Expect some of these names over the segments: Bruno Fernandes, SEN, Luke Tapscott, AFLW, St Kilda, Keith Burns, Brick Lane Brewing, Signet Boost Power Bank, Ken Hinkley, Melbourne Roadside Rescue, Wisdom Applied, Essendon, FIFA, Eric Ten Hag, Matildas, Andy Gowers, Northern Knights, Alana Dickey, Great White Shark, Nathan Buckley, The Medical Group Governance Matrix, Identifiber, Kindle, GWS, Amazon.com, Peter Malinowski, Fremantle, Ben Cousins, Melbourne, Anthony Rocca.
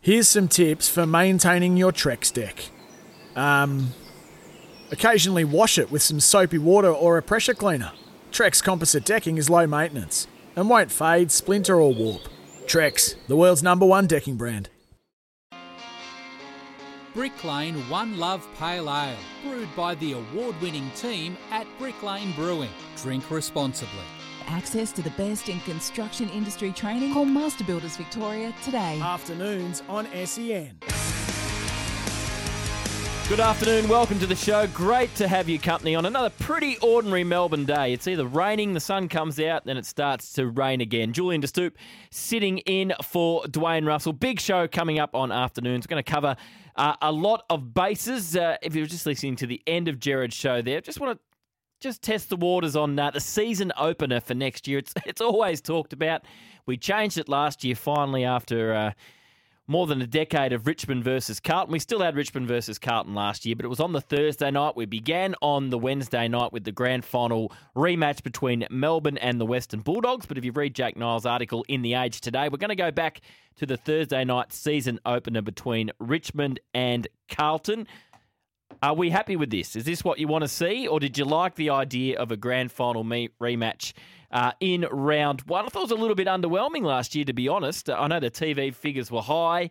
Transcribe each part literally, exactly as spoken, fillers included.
Here's some tips for maintaining your Trex deck. Um, occasionally wash it with some soapy water or a pressure cleaner. Trex composite decking is low maintenance and won't fade, splinter or warp. Trex, the world's number one decking brand. Brick Lane One Love Pale Ale, brewed by the award-winning team at Brick Lane Brewing. Drink responsibly. Access to the best in construction industry training. Call Master Builders Victoria today. Afternoons on S E N. Good afternoon, welcome to the show. Great to have you company on another pretty ordinary Melbourne day. It's either raining, the sun comes out, then it starts to rain again. Julian De Stoop sitting in for Dwayne Russell. Big show coming up on afternoons. We're going to cover uh, a lot of bases. Uh, if you were just listening to the end of Jared's show there, just want to Just test the waters on uh, the season opener for next year. It's it's always talked about. We changed it last year finally after uh, more than a decade of Richmond versus Carlton. We still had Richmond versus Carlton last year, but it was on the Thursday night. We began on the Wednesday night with the grand final rematch between Melbourne and the Western Bulldogs. But if you read Jack Niles' article in The Age today, we're going to go back to the Thursday night season opener between Richmond and Carlton. Are we happy with this? Is this what you want to see? Or did you like the idea of a grand final meet rematch uh, in round one? I thought it was a little bit underwhelming last year, to be honest. I know the T V figures were high.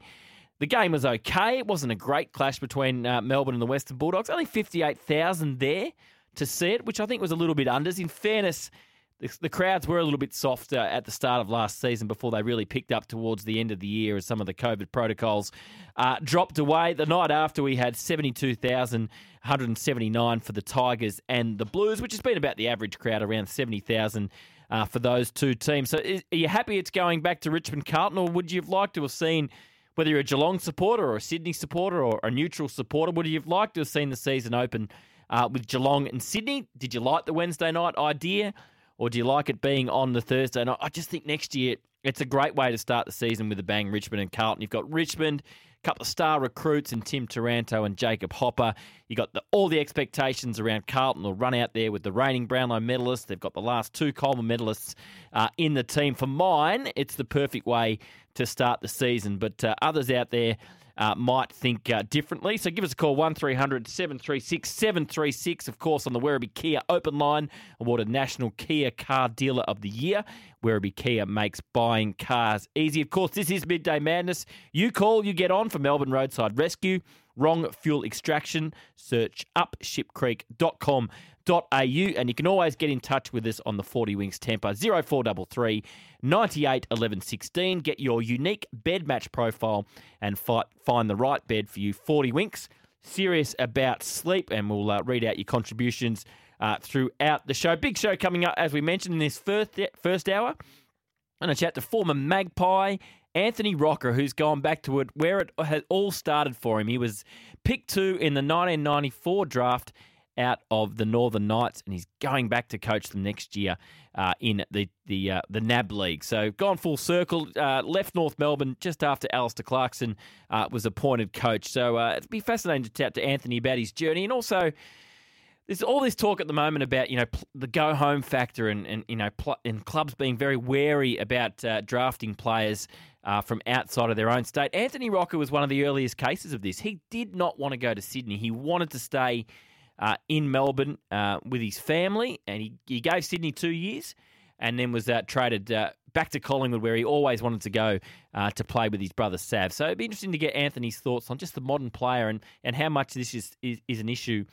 The game was okay. It wasn't a great clash between uh, Melbourne and the Western Bulldogs. Only fifty-eight thousand there to see it, which I think was a little bit unders. In fairness, the, the crowds were a little bit softer at the start of last season before they really picked up towards the end of the year as some of the COVID protocols uh, dropped away. The night after, we had seventy-two thousand one hundred seventy-nine for the Tigers and the Blues, which has been about the average crowd, around seventy thousand uh, for those two teams. So is, are you happy it's going back to Richmond-Carlton, or would you have liked to have seen, whether you're a Geelong supporter or a Sydney supporter or a neutral supporter, would you have liked to have seen the season open uh, with Geelong and Sydney? Did you like the Wednesday night idea? Or do you like it being on the Thursday? And I just think next year it's a great way to start the season with a bang, Richmond and Carlton. You've got Richmond, a couple of star recruits and Tim Taranto and Jacob Hopper. You've got the, all the expectations around Carlton. They'll run out there with the reigning Brownlow medalists. They've got the last two Coleman medalists uh, in the team. For mine, it's the perfect way to start the season. But uh, others out there uh, might think uh, differently. So give us a call, one three hundred seven three six seven three six, of course, on the Werribee Kia open line, awarded National Kia Car Dealer of the Year. Werribee Kia makes buying cars easy. Of course, this is Midday Madness. You call, you get on for Melbourne Roadside Rescue. Wrong fuel extraction. Search up ship creek dot com dot a u, and you can always get in touch with us on the forty Winks temper, zero four three three, nine eight, one one one six. Get your unique bed match profile and fight, find the right bed for you. forty Winks, serious about sleep, and we'll uh, read out your contributions uh, throughout the show. Big show coming up, as we mentioned, in this first, first hour. I'm going to chat to former Magpie Anthony Rocca, who's gone back to it where it had all started for him. He was picked two in the nineteen ninety-four draft out of the Northern Knights, and he's going back to coach them next year uh, in the the, uh, the N A B League. So gone full circle, uh, left North Melbourne just after Alistair Clarkson uh, was appointed coach. So uh, it'd be fascinating to chat to Anthony about his journey, and also there's all this talk at the moment about, you know, pl- the go-home factor and, and you know, pl- and clubs being very wary about uh, drafting players uh, from outside of their own state. Anthony Rocca was one of the earliest cases of this. He did not want to go to Sydney. He wanted to stay uh, in Melbourne uh, with his family, and he, he gave Sydney two years and then was uh, traded uh, back to Collingwood, where he always wanted to go uh, to play with his brother Sav. So it'd be interesting to get Anthony's thoughts on just the modern player and, and how much this is, is, is an issue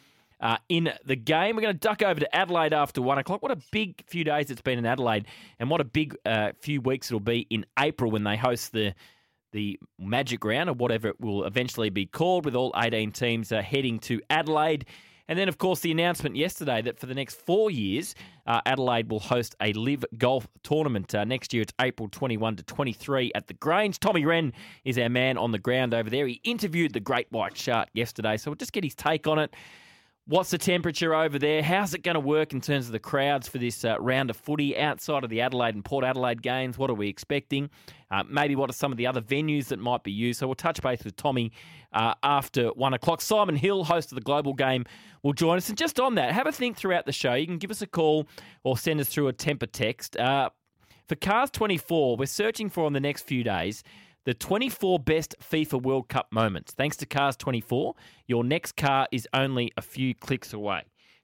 Uh, in the game. We're going to duck over to Adelaide after one o'clock. What a big few days it's been in Adelaide, and what a big uh, few weeks it'll be in April when they host the the Magic Round, or whatever it will eventually be called, with all eighteen teams uh, heading to Adelaide. And then, of course, the announcement yesterday that for the next four years, uh, Adelaide will host a Live Golf tournament. Uh, next year, it's April twenty-first to twenty-third at the Grange. Tommy Wren is our man on the ground over there. He interviewed the Great White Shark yesterday, so we'll just get his take on it. What's the temperature over there? How's it going to work in terms of the crowds for this uh, round of footy outside of the Adelaide and Port Adelaide games? What are we expecting? Uh, maybe what are some of the other venues that might be used? So we'll touch base with Tommy uh, after one o'clock. Simon Hill, host of the Global Game, will join us. And just on that, have a think throughout the show. You can give us a call or send us through a temper text. Uh, for Cars twenty-four, we're searching for in the next few days the twenty-four best FIFA World Cup moments. Thanks to Cars twenty-four, your next car is only a few clicks away.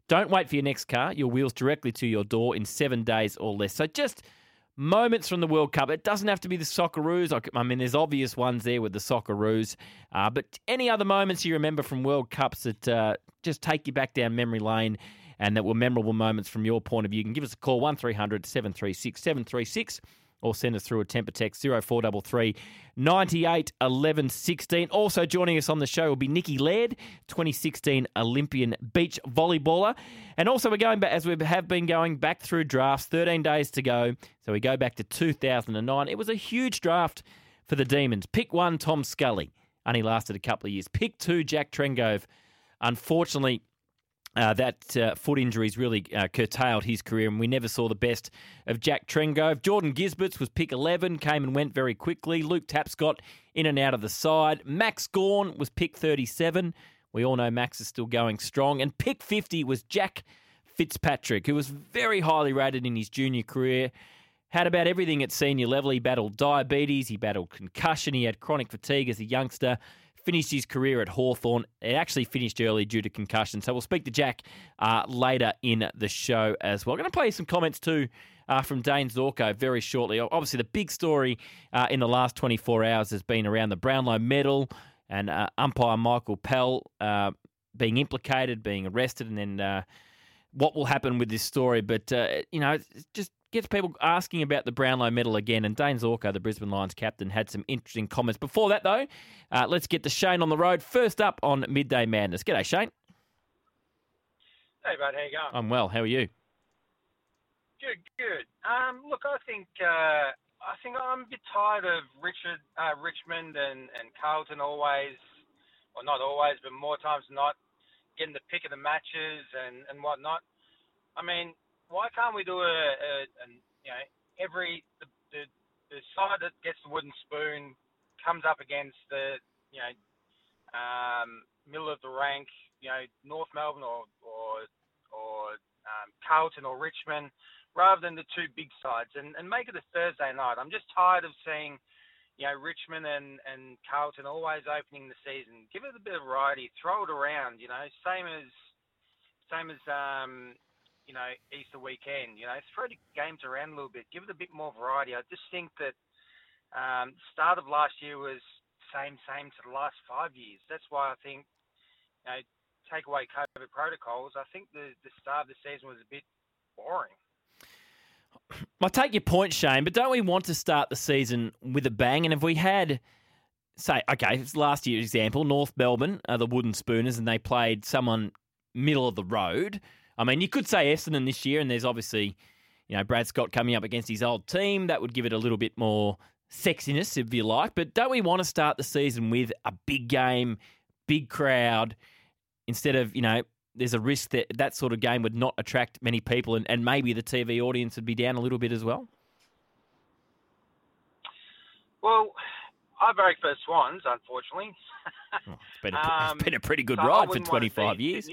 Don't wait for your next car. Your wheels directly to your door in seven days or less. So just moments from the World Cup. It doesn't have to be the Socceroos. I mean, there's obvious ones there with the Socceroos. Uh, but any other moments you remember from World Cups that uh, just take you back down memory lane and that were memorable moments from your point of view, you can give us a call, one three hundred seven three six seven three six. Or send us through a temper text, zero four three three, nine eight, one one one six. Also joining us on the show will be Nikki Laird, twenty sixteen Olympian beach volleyballer. And also we're going back, as we have been going back through drafts, thirteen days to go. So we go back to two thousand nine. It was a huge draft for the Demons. Pick one, Tom Scully. Only lasted a couple of years. Pick two, Jack Trengove. Unfortunately, Uh, that uh, foot injuries really uh, curtailed his career, and we never saw the best of Jack Trengove. Jordan Gisberts was pick eleven, came and went very quickly. Luke Tapscott in and out of the side. Max Gorn was pick thirty-seven. We all know Max is still going strong. And pick fifty was Jack Fitzpatrick, who was very highly rated in his junior career. Had about everything at senior level. He battled diabetes, he battled concussion, he had chronic fatigue as a youngster. Finished his career at Hawthorn. It actually finished early due to concussion. So we'll speak to Jack uh, later in the show as well. I'm going to play some comments too uh, from Dane Zorko very shortly. Obviously, the big story uh, in the last twenty-four hours has been around the Brownlow medal and uh, umpire Michael Pell uh, being implicated, being arrested, and then uh, what will happen with this story. But, uh, you know, it just gets people asking about the Brownlow medal again. And Dane Zorko, the Brisbane Lions captain, had some interesting comments. Before that, though, uh, let's get to Shane on the road. First up on Midday Madness. G'day, Shane. Hey, bud. How you going? I'm well. How are you? Good, good. Um, look, I think uh, I think I'm a bit tired of Richard, uh, Richmond and, and Carlton always, or not always, but more times than not, getting the pick of the matches and, and whatnot. I mean, why can't we do a, a, a you know, every the, the the side that gets the wooden spoon comes up against the you know um, middle of the rank, you know, North Melbourne or or or um, Carlton or Richmond, rather than the two big sides, and, and make it a Thursday night. I'm just tired of seeing, you know, Richmond and, and Carlton always opening the season. Give it a bit of variety, throw it around, you know, same as same as. Um, you know, Easter weekend, you know, throw the games around a little bit, give it a bit more variety. I just think that um, start of last year was same, same to the last five years. That's why I think, you know, take away COVID protocols, I think the, the start of the season was a bit boring. I take your point, Shane, but don't we want to start the season with a bang? And if we had, say, okay, last year's example, North Melbourne are the Wooden Spooners and they played someone middle of the road. I mean, you could say Essendon this year, and there's obviously, you know, Brad Scott coming up against his old team. That would give it a little bit more sexiness, if you like. But don't we want to start the season with a big game, big crowd, instead of, you know, there's a risk that that sort of game would not attract many people, and, and maybe the T V audience would be down a little bit as well? Well, I vote for Swans, unfortunately. Well, it's, been a, it's been a pretty good um, ride so for twenty-five years.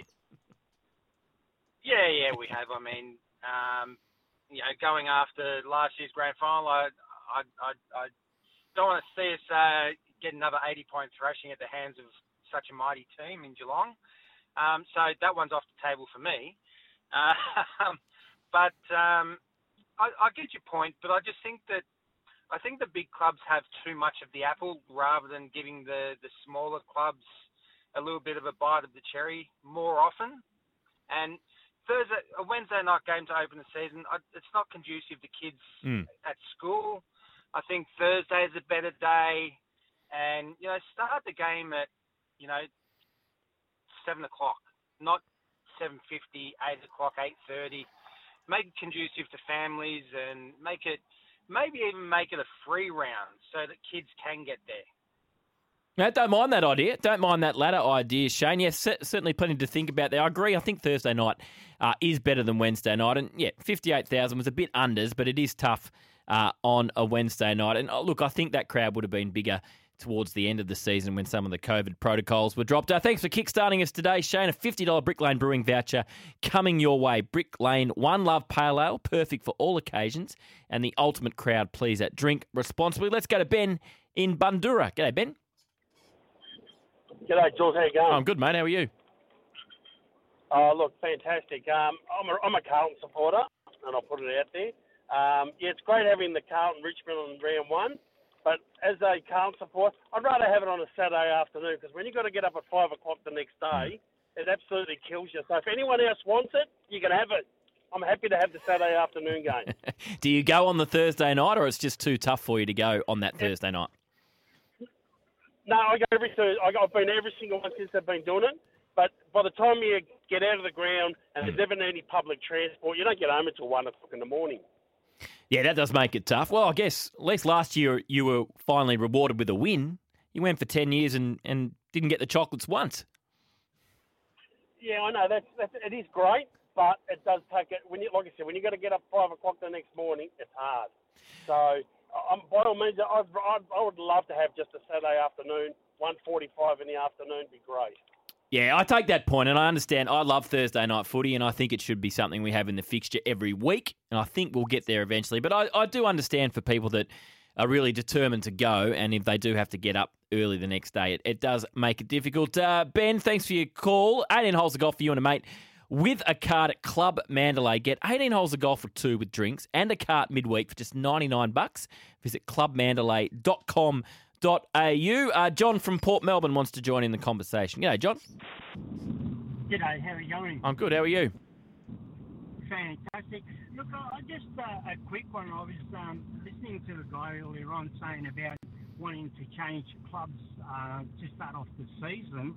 Yeah, yeah, we have. I mean, um, you know, going after last year's grand final, I, I, I, I don't want to see us uh, get another eighty-point thrashing at the hands of such a mighty team in Geelong. Um, so that one's off the table for me. Uh, but um, I, I get your point, but I just think that I think the big clubs have too much of the apple, rather than giving the, the smaller clubs a little bit of a bite of the cherry more often. And Thursday, a Wednesday night game to open the season, it's not conducive to kids mm. at school. I think Thursday is a better day, and you know, start the game at you know seven o'clock, not seven fifty, eight o'clock, eight thirty. Make it conducive to families and make it, maybe even make it a free round so that kids can get there. No, don't mind that idea. Don't mind that latter idea, Shane. Yes, certainly plenty to think about there. I agree. I think Thursday night uh, is better than Wednesday night. And, yeah, fifty-eight thousand was a bit unders, but it is tough uh, on a Wednesday night. And, oh, look, I think that crowd would have been bigger towards the end of the season when some of the COVID protocols were dropped. Uh, thanks for kickstarting us today, Shane. A fifty dollars Brick Lane Brewing voucher coming your way. Brick Lane One Love Pale Ale, perfect for all occasions, and the ultimate crowd pleaser. Drink responsibly. Let's go to Ben in Bundura. G'day, Ben. G'day, Jules. How you going? I'm good, mate. How are you? Oh, look, fantastic. Um, I'm, a, I'm a Carlton supporter, and I'll put it out there. Um, yeah, it's great having the Carlton Richmond in round one, but as a Carlton supporter, I'd rather have it on a Saturday afternoon, because when you've got to get up at five o'clock the next day, it absolutely kills you. So if anyone else wants it, you can have it. I'm happy to have the Saturday afternoon game. Do you go on the Thursday night, or it's just too tough for you to go on that yeah. Thursday night? No, I go every Thursday. I've been every single one since they've been doing it. But by the time you get out of the ground and there's ever any public transport, you don't get home until one o'clock in the morning. Yeah, that does make it tough. Well, I guess at least last year you were finally rewarded with a win. You went for ten years and, and didn't get the chocolates once. Yeah, I know. That's, that's it is great, but it does take it. When you, like I said, when you got to get up five o'clock the next morning, it's hard. So. Um, by all means, I'd, I'd, I would love to have just a Saturday afternoon, one forty-five in the afternoon would be great. Yeah, I take that point, and I understand. I love Thursday night footy, and I think it should be something we have in the fixture every week, and I think we'll get there eventually. But I, I do understand for people that are really determined to go, and if they do have to get up early the next day, it, it does make it difficult. Uh, Ben, thanks for your call. eighteen holes of golf for you and a mate with a cart at Club Mandalay. Get eighteen holes of golf for two with drinks and a cart midweek for just ninety-nine bucks. Visit club mandalay dot com dot a u. Uh, John from Port Melbourne wants to join in the conversation. G'day, John. G'day, how are you going? I'm good, how are you? Fantastic. Look, I just uh, a quick one. I was um, listening to a guy earlier on saying about wanting to change clubs uh, to start off the season.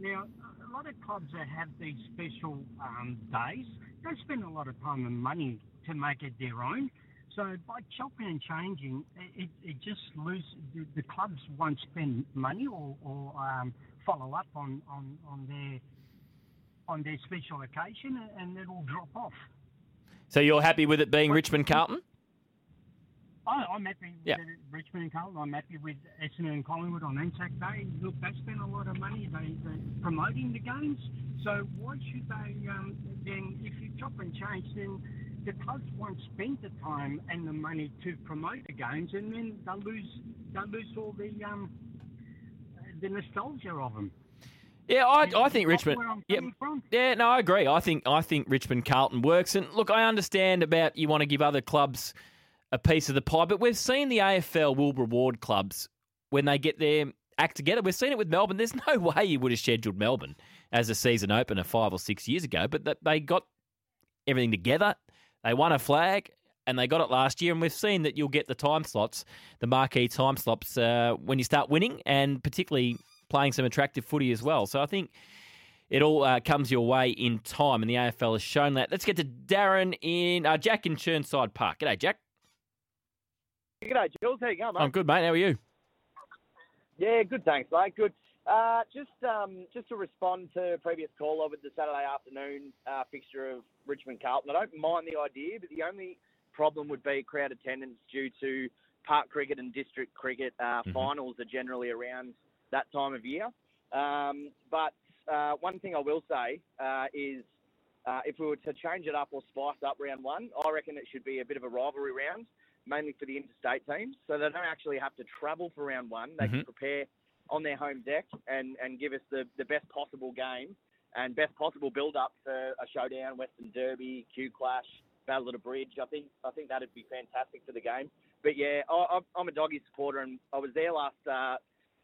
Now, a lot of clubs that have these special um, days, they spend a lot of time and money to make it their own. So by chopping and changing, it, it just loses, the, the clubs won't spend money or, or um, follow up on, on, on their on their special occasion, and it'll drop off. So you're happy with it being but, Richmond Carlton? I, I'm happy with yeah. Richmond and Carlton. I'm happy with Essendon and Collingwood on Anzac Day. Look, they spend a lot of money they, they're promoting the games. So why should they, um, then, if you chop and change, then the clubs won't spend the time and the money to promote the games, and then they'll lose, they'll lose all the um, the nostalgia of them. Yeah, I, I think Richmond. Yeah, yeah, no, I agree. I think I think Richmond Carlton works. And look, I understand about you want to give other clubs a piece of the pie, but we've seen the A F L will reward clubs when they get their act together. We've seen it with Melbourne. There's no way you would have scheduled Melbourne as a season opener five or six years ago, but they got everything together. They won a flag, and they got it last year, and we've seen that you'll get the time slots, the marquee time slots, uh, when you start winning, and particularly playing some attractive footy as well. So I think it all uh, comes your way in time, and the A F L has shown that. Let's get to Darren in uh, Jack in Churnside Park. G'day, Jack. G'day, Jules. How you going, mate? I'm good, mate. How are you? Yeah, good, thanks, mate. Good. Uh, just um, just to respond to a previous caller with the Saturday afternoon uh, fixture of Richmond Carlton, I don't mind the idea, but the only problem would be crowd attendance due to park cricket and district cricket uh, mm-hmm. finals are generally around that time of year. Um, but uh, one thing I will say uh, is uh, if we were to change it up or spice up round one, I reckon it should be a bit of a rivalry round, mainly for the interstate teams, so they don't actually have to travel for round one. They mm-hmm. can prepare on their home deck and, and give us the, the best possible game and best possible build-up for a showdown, Western Derby, Q Clash, Battle at a Bridge. I think I think that'd be fantastic for the game. But, yeah, I, I'm a doggy supporter, and I was there last uh,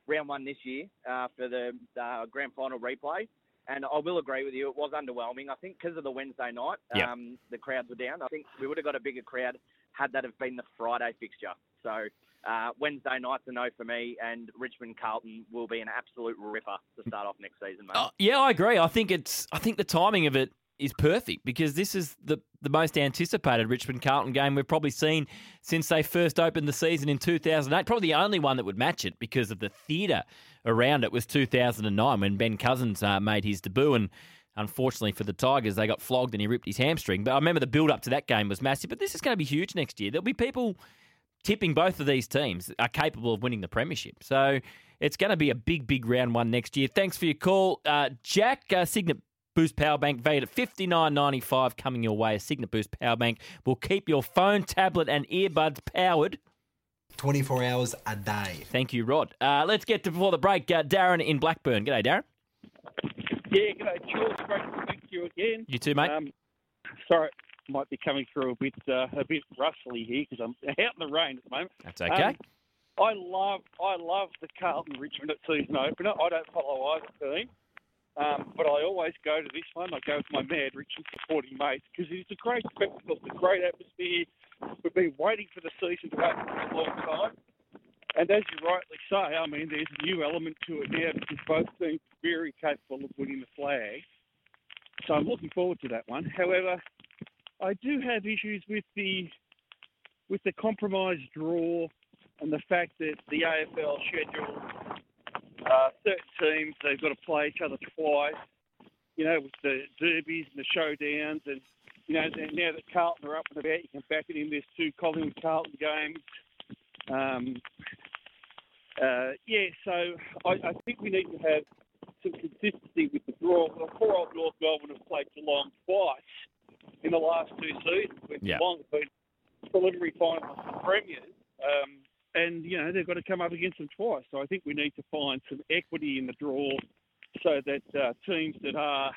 round one this year uh, for the uh, grand final replay, and I will agree with you, it was underwhelming. I think because of the Wednesday night, yep. um, the crowds were down. I think we would have got a bigger crowd had that have been the Friday fixture. So uh, Wednesday night's a no for me, and Richmond Carlton will be an absolute ripper to start off next season, mate. Oh, yeah, I agree. I think it's. I think the timing of it is perfect because this is the, the most anticipated Richmond Carlton game we've probably seen since they first opened the season in two thousand eight. Probably the only one that would match it because of the theatre around it was two thousand nine when Ben Cousins uh, made his debut, and unfortunately for the Tigers, they got flogged and he ripped his hamstring. But I remember the build-up to that game was massive. But this is going to be huge next year. There'll be people tipping both of these teams are capable of winning the premiership. So it's going to be a big, big round one next year. Thanks for your call, uh, Jack. Uh, Signet Boost Power Bank valued at fifty-nine ninety-five coming your way. A Signet Boost Power Bank will keep your phone, tablet and earbuds powered twenty-four hours a day. Thank you, Rod. Uh, let's get to before the break. Uh, Darren in Blackburn. G'day, Darren. Yeah, g'day, George. Great to speak to you again. You too, mate. Um, sorry, might be coming through a bit uh, a bit rustly here because I'm out in the rain at the moment. That's okay. Um, I love I love the Carlton Richmond at season opener. I don't follow either team, um, but I always go to this one. I go with my mad Richmond supporting mates because it's a great spectacle. It's a great atmosphere. We've been waiting for the season to open for a long time. And as you rightly say, I mean, there's a new element to it now because both teams are very capable of winning the flag. So I'm looking forward to that one. However, I do have issues with the with the compromise draw and the fact that the A F L schedule, uh, certain teams, they've got to play each other twice, you know, with the derbies and the showdowns. And, you know, now that Carlton are up and about, you can back it in. There's two Collingwood-Carlton games. Um, uh, yeah, so I, I think we need to have some consistency with the draw. Well, poor old North Melbourne have played Geelong twice in the last two seasons. When yeah. Geelong have been preliminary finals and premiers, um, and you know they've got to come up against them twice. So I think we need to find some equity in the draw, so that uh, teams that are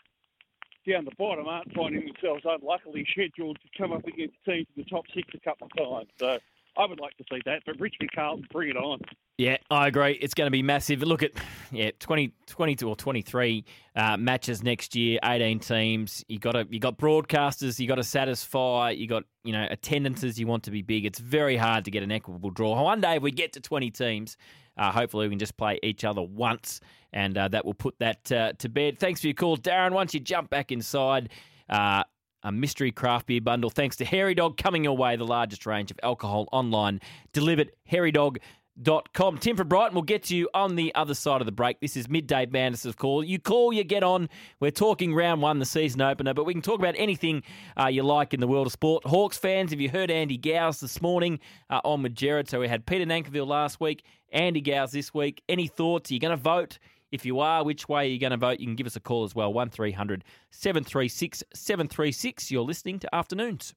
down the bottom aren't finding themselves unluckily scheduled to come up against teams in the top six a couple of times. So I would like to see that, but Richmond Carlton, bring it on. Yeah, I agree. It's going to be massive. Look at, yeah, twenty, twenty-two or twenty-three uh, matches next year, eighteen teams. You got to, you got broadcasters you got to satisfy. You got, you know, attendances you want to be big. It's very hard to get an equitable draw. One day if we get to twenty teams, uh, hopefully we can just play each other once, and uh, that will put that uh, to bed. Thanks for your call, Darren. Once you jump back inside, uh, a mystery craft beer bundle, thanks to Hairy Dog, coming your way. The largest range of alcohol online delivered, hairy dog dot com. Tim for Brighton, we'll get to you on the other side of the break. This is Midday Madness, of course. You call, you get on. We're talking round one, the season opener, but we can talk about anything uh, you like in the world of sport. Hawks fans, have you heard Andy Gowers this morning uh, on with Gerrard? So we had Peter Nankerville last week, Andy Gowers this week. Any thoughts? Are you going to vote? If you are, which way are you going to vote? You can give us a call as well, one three hundred seven three six seven three six. You're listening to Afternoons.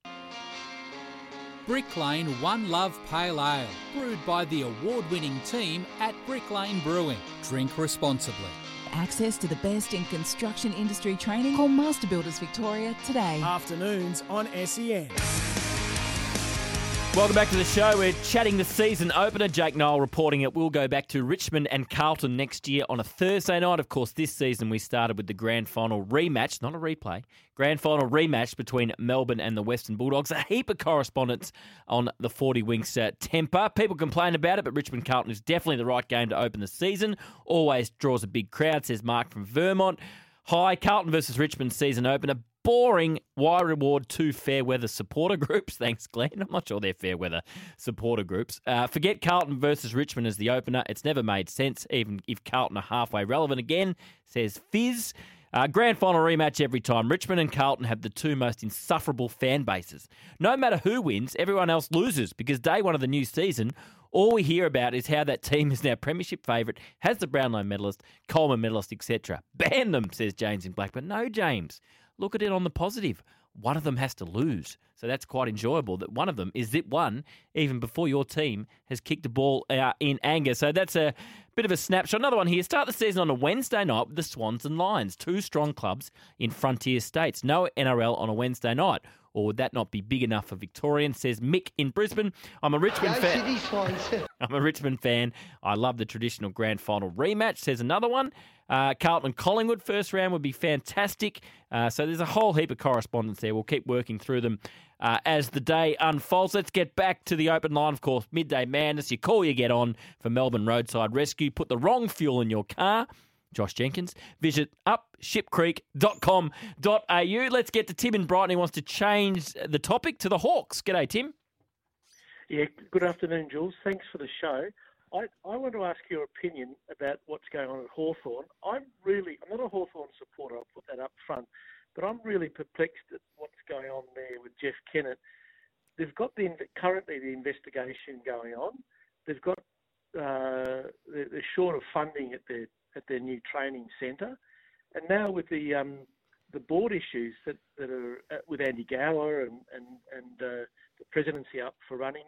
Brick Lane One Love Pale Ale, brewed by the award-winning team at Brick Lane Brewing. Drink responsibly. Access to the best in construction industry training. Call Master Builders Victoria today. Afternoons on S E N. Welcome back to the show. We're chatting the season opener. Jake Noel reporting it. We'll go back to Richmond and Carlton next year on a Thursday night. Of course, this season we started with the grand final rematch, not a replay, grand final rematch between Melbourne and the Western Bulldogs. A heap of correspondence on the forty Winks uh, temper. People complain about it, but Richmond Carlton is definitely the right game to open the season. Always draws a big crowd, says Mark from Vermont. Hi, Carlton versus Richmond season opener. Boring. Why reward two fair weather supporter groups? Thanks, Glenn. I'm not sure they're fair weather supporter groups. Uh, forget Carlton versus Richmond as the opener. It's never made sense, even if Carlton are halfway relevant again, says Fizz. Uh, grand final rematch every time. Richmond and Carlton have the two most insufferable fan bases. No matter who wins, everyone else loses because day one of the new season, all we hear about is how that team is now premiership favourite, has the Brownlow medalist, Coleman medalist, et cetera. Ban them, says James in Blackburn. No, James. Look at it on the positive. One of them has to lose. So that's quite enjoyable that one of them is zip one even before your team has kicked the ball uh, in anger. So that's a bit of a snapshot. Another one here. Start the season on a Wednesday night with the Swans and Lions, two strong clubs in frontier states. No N R L on a Wednesday night. or would that not be big enough for Victorian? Says Mick in Brisbane. I'm a Richmond fan. I'm a Richmond fan. I love the traditional grand final rematch, says another one. Uh, Carlton Collingwood first round would be fantastic. Uh, so there's a whole heap of correspondence there. We'll keep working through them uh, as the day unfolds. Let's get back to the open line, of course. Midday Madness, your call you get on for Melbourne Roadside Rescue. Put the wrong fuel in your car. Josh Jenkins. Visit up ship creek dot com dot a u. Let's get to Tim in Brighton, who wants to change the topic to the Hawks. G'day, Tim. Yeah, good afternoon, Jules. Thanks for the show. I, I want to ask your opinion about what's going on at Hawthorn. I'm really, I'm not a Hawthorn supporter, I'll put that up front, but I'm really perplexed at what's going on there with Jeff Kennett. They've got the currently the investigation going on. They've got, uh, they're, they're short of funding at their at their new training centre. And now with the um, the board issues that, that are with Andy Gower and, and, and uh, the presidency up for running,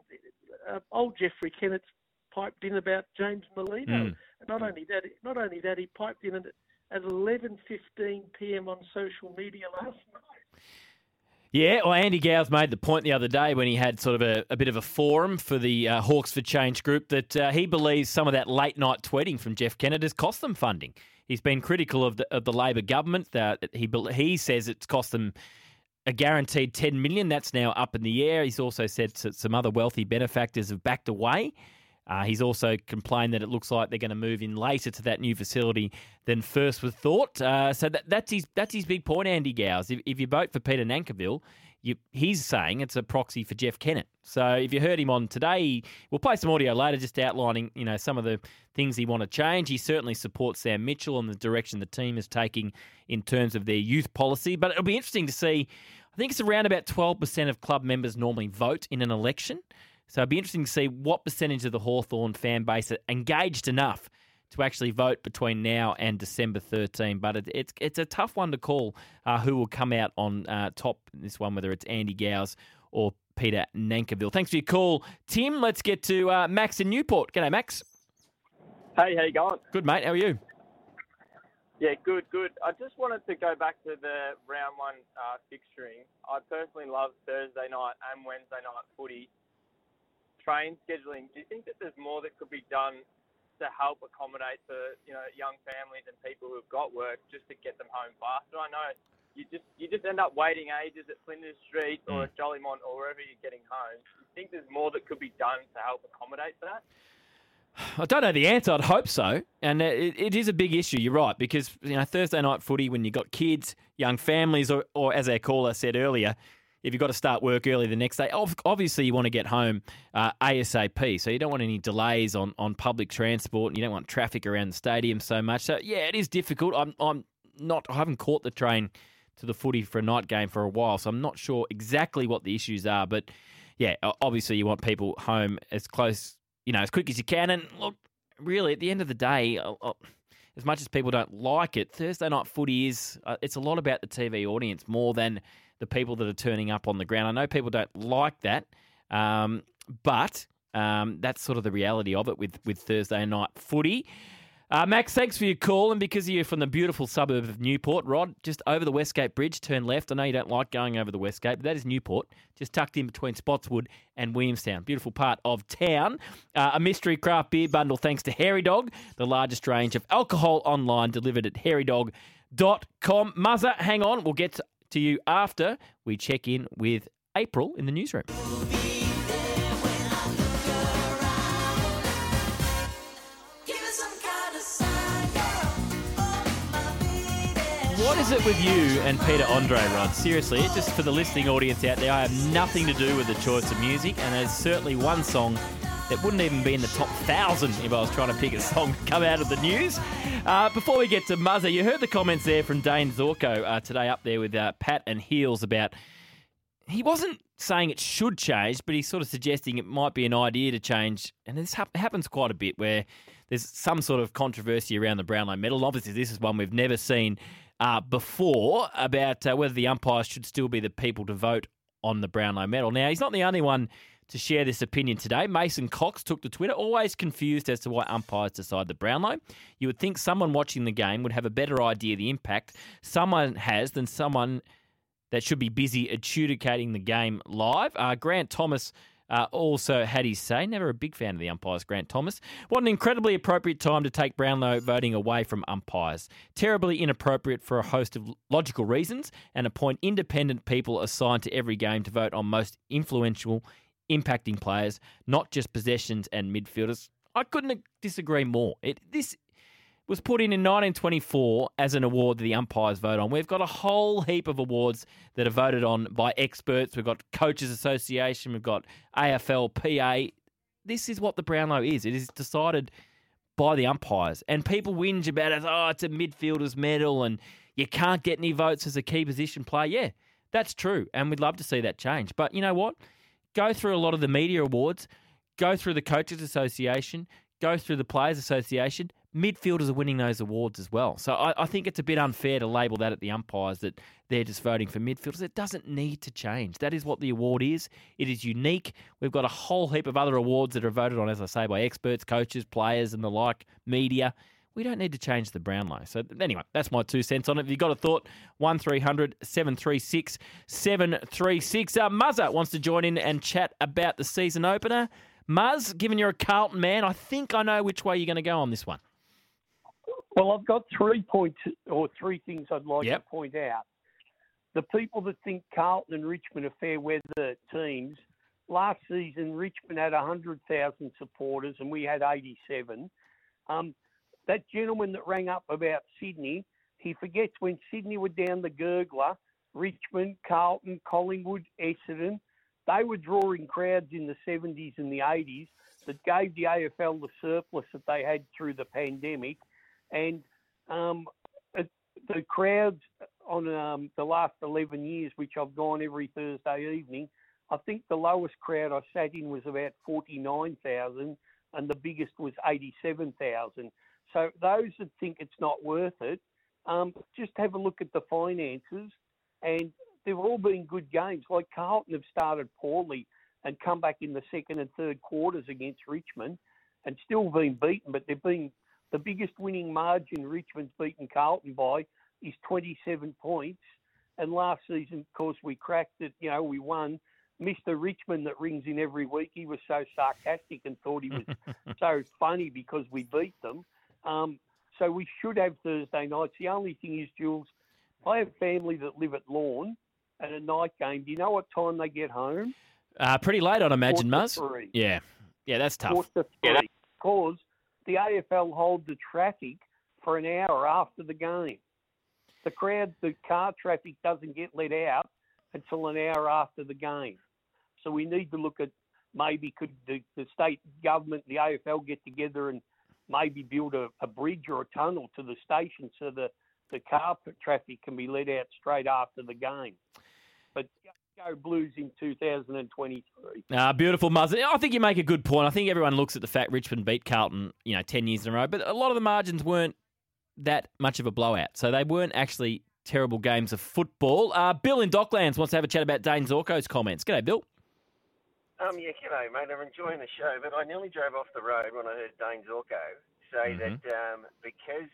uh, old Geoffrey Kennett's piped in about James Molino. Mm. And not only that, not only that, he piped in at, at eleven fifteen p m on social media last night. Yeah, well, Andy Gow's made the point the other day when he had sort of a, a bit of a forum for the uh, Hawks for Change group that uh, he believes some of that late-night tweeting from Jeff Kennett has cost them funding. He's been critical of the, of the Labor government. That he he says it's cost them a guaranteed ten million dollars. That's now up in the air. He's also said some other wealthy benefactors have backed away. Uh, he's also complained that it looks like they're going to move in later to that new facility than first was thought. Uh, so that, that's his that's his big point, Andy Gowers. If, if you vote for Peter Nankerville, you, he's saying it's a proxy for Jeff Kennett. So if you heard him on today, we'll play some audio later just outlining you know some of the things he want to change. He certainly supports Sam Mitchell and the direction the team is taking in terms of their youth policy. But it'll be interesting to see. I think it's around about twelve percent of club members normally vote in an election. So it'd be interesting to see what percentage of the Hawthorn fan base are engaged enough to actually vote between now and December thirteenth. But it, it's it's a tough one to call uh, who will come out on uh, top in this one, whether it's Andy Gowers or Peter Nankerville. Thanks for your call, Tim. Let's get to uh, Max in Newport. G'day, Max. Hey, how you going? Good, mate. How are you? Yeah, good, good. I just wanted to go back to the round one uh, fixturing. I personally love Thursday night and Wednesday night footy. Train scheduling, do you think that there's more that could be done to help accommodate the you know young families and people who've got work just to get them home faster? I know you just you just end up waiting ages at Flinders Street or at Jolimont or wherever you're getting home. Do you think there's more that could be done to help accommodate that? I don't know the answer. I'd hope so. And it, it is a big issue. You're right, because you know Thursday night footy, when you've got kids, young families, or, or as our caller said earlier, if you've got to start work early the next day, obviously you want to get home uh, ASAP. So you don't want any delays on, on public transport, and you don't want traffic around the stadium so much. So yeah, it is difficult. I'm I'm not I haven't caught the train to the footy for a night game for a while, so I'm not sure exactly what the issues are. But yeah, obviously you want people home as close, you know, as quick as you can. And look, really, at the end of the day, I'll, I'll, as much as people don't like it, Thursday night footy is uh, it's a lot about the T V audience more than the people that are turning up on the ground. I know people don't like that, um, but um, that's sort of the reality of it with, with Thursday night footy. Uh, Max, thanks for your call. And because you're from the beautiful suburb of Newport, Rod, just over the Westgate Bridge, turn left. I know you don't like going over the Westgate, but that is Newport, just tucked in between Spotswood and Williamstown. Beautiful part of town. Uh, a mystery craft beer bundle thanks to Hairy Dog, the largest range of alcohol online delivered at hairy dog dot com. Muzza, hang on. We'll get to to you after we check in with April in the newsroom. We'll be there when I look around. Give us some kind of sign, girl. Oh, I'll be there. What is it with you and Peter Andre, Rod? Seriously, just for the listening audience out there, I have nothing to do with the choice of music, and there's certainly one song that wouldn't even be in the top thousand if I was trying to pick a song to come out of the news. Uh, before we get to Muzza, you heard the comments there from Dane Zorko uh, today up there with uh, Pat and Heels about, he wasn't saying it should change, but he's sort of suggesting it might be an idea to change. And this ha- happens quite a bit where there's some sort of controversy around the Brownlow medal. Obviously, this is one we've never seen uh, before about uh, whether the umpires should still be the people to vote on the Brownlow medal. Now, he's not the only one to share this opinion today. Mason Cox took to Twitter, always confused as to why umpires decide the Brownlow. You would think someone watching the game would have a better idea of the impact someone has than someone that should be busy adjudicating the game live. Uh, Grant Thomas uh, also had his say. Never a big fan of the umpires, Grant Thomas. What an incredibly appropriate time to take Brownlow voting away from umpires. Terribly inappropriate for a host of logical reasons, and appoint independent people assigned to every game to vote on most influential, impacting players, not just possessions and midfielders. I couldn't disagree more. It, this was put in in nineteen twenty-four as an award that the umpires vote on. We've got a whole heap of awards that are voted on by experts. We've got Coaches Association. We've got A F L P A. This is what the Brownlow is. It is decided by the umpires. And people whinge about it. Oh, it's a midfielder's medal and you can't get any votes as a key position player. Yeah, that's true. And we'd love to see that change. But you know what? Go through a lot of the media awards. Go through the Coaches Association, go through the Players Association. Midfielders are winning those awards as well. So I, I think it's a bit unfair to label that at the umpires, that they're just voting for midfielders. It doesn't need to change. That is what the award is. It is unique. We've got a whole heap of other awards that are voted on, as I say, by experts, coaches, players and the like, media. We don't need to change the Brownlow. So anyway, that's my two cents on it. If you've got a thought, one three hundred seven three six seven three six. Uh, Muzza wants to join in and chat about the season opener. Muzz, given you're a Carlton man, I think I know which way you're going to go on this one. Well, I've got three points or three things I'd like yep. to point out. The people that think Carlton and Richmond are fair weather teams, last season Richmond had one hundred thousand supporters and we had eighty-seven. Um, that gentleman that rang up about Sydney, he forgets when Sydney were down the gurgler, Richmond, Carlton, Collingwood, Essendon, they were drawing crowds in the seventies and the eighties that gave the A F L the surplus that they had through the pandemic. And um, the crowds on um, the last eleven years, which I've gone every Thursday evening, I think the lowest crowd I sat in was about forty-nine thousand and the biggest was eighty-seven thousand. So those that think it's not worth it, um, just have a look at the finances. And they've all been good games. Like Carlton have started poorly and come back in the second and third quarters against Richmond and still been beaten, but they've been the biggest winning margin Richmond's beaten Carlton by is twenty-seven points. And last season, of course, we cracked it. You know, we won. Mister Richmond that rings in every week, he was so sarcastic and thought he was so funny because we beat them. Um, so we should have Thursday nights. The only thing is, Jules, I have family that live at Lawn and a night game. Do you know what time they get home? Uh, pretty late, I'd imagine, Muzz. Yeah. Yeah, that's tough. Yeah. Because the A F L hold the traffic for an hour after the game. The crowd, the car traffic doesn't get let out until an hour after the game. So we need to look at maybe could the, the state government and the A F L get together and maybe build a, a bridge or a tunnel to the station so that the car traffic can be let out straight after the game. But go Blues in two thousand twenty-three. Ah, beautiful, Muzz. I think you make a good point. I think everyone looks at the fact Richmond beat Carlton, you know, ten years in a row, but a lot of the margins weren't that much of a blowout. So they weren't actually terrible games of football. Uh, Bill in Docklands wants to have a chat about Dane Zorko's comments. G'day, Bill. Um, yeah, g'day, mate. I'm enjoying the show, but I nearly drove off the road when I heard Dane Zorko say mm-hmm. that um, because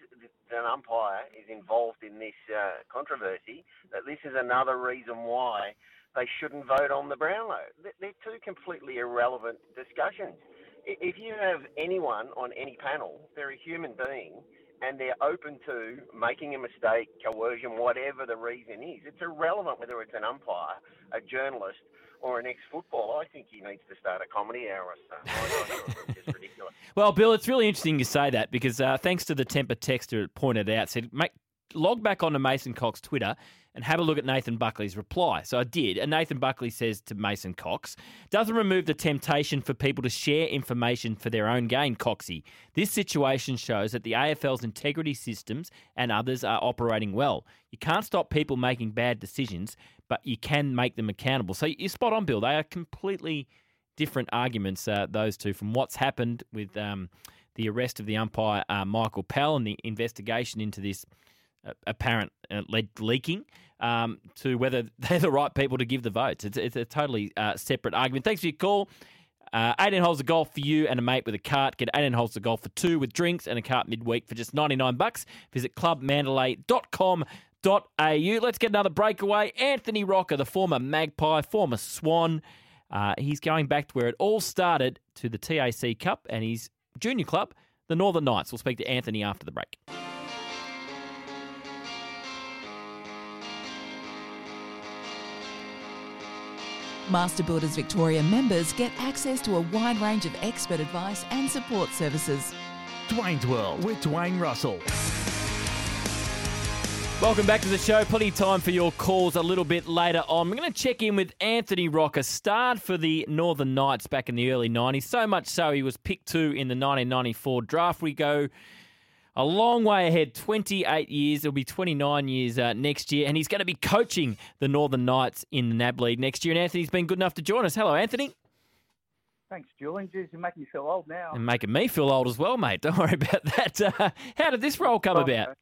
an umpire is involved in this uh, controversy, that this is another reason why they shouldn't vote on the Brownlow. They're two completely irrelevant discussions. If you have anyone on any panel, they're a human being and they're open to making a mistake, coercion, whatever the reason is. It's irrelevant whether it's an umpire, a journalist, or an ex-footballer. I think he needs to start a comedy hour or something. It's just ridiculous. Well, Bill, it's really interesting you say that because uh, thanks to the temper texter, it pointed out, said, Mate, log back onto Mason Cox's Twitter and have a look at Nathan Buckley's reply. So I did, and Nathan Buckley says to Mason Cox, doesn't remove the temptation for people to share information for their own gain, Coxie. This situation shows that the A F L's integrity systems and others are operating well. You can't stop people making bad decisions, but you can make them accountable. So you're spot on, Bill. They are completely different arguments, uh, those two, from what's happened with um, the arrest of the umpire, uh, Michael Powell, and the investigation into this uh, apparent uh, lead leaking, um, to whether they're the right people to give the votes. It's, it's a totally uh, separate argument. Thanks for your call. Uh, eighteen holes of golf for you and a mate with a cart. Get eighteen holes of golf for two with drinks and a cart midweek for just ninety-nine bucks. Visit club mandalay dot com. au. Let's get another breakaway. Anthony Rocca, the former Magpie, former Swan. Uh, he's going back to where it all started, to the T A C Cup and his junior club, the Northern Knights. We'll speak to Anthony after the break. Master Builders Victoria members get access to a wide range of expert advice and support services. Dwayne's World with Dwayne Russell. Welcome back to the show. Plenty of time for your calls a little bit later on. We're going to check in with Anthony Rocca, starred for the Northern Knights back in the early nineties, so much so he was picked two in the nineteen ninety-four draft. We go a long way ahead, twenty-eight years. It'll be twenty-nine years uh, next year, and he's going to be coaching the Northern Knights in the N A B League next year. And Anthony's been good enough to join us. Hello, Anthony. Thanks, Julian. Jeez, you're making me feel old now. And making me feel old as well, mate. Don't worry about that. Uh, how did this role come oh, about? Okay.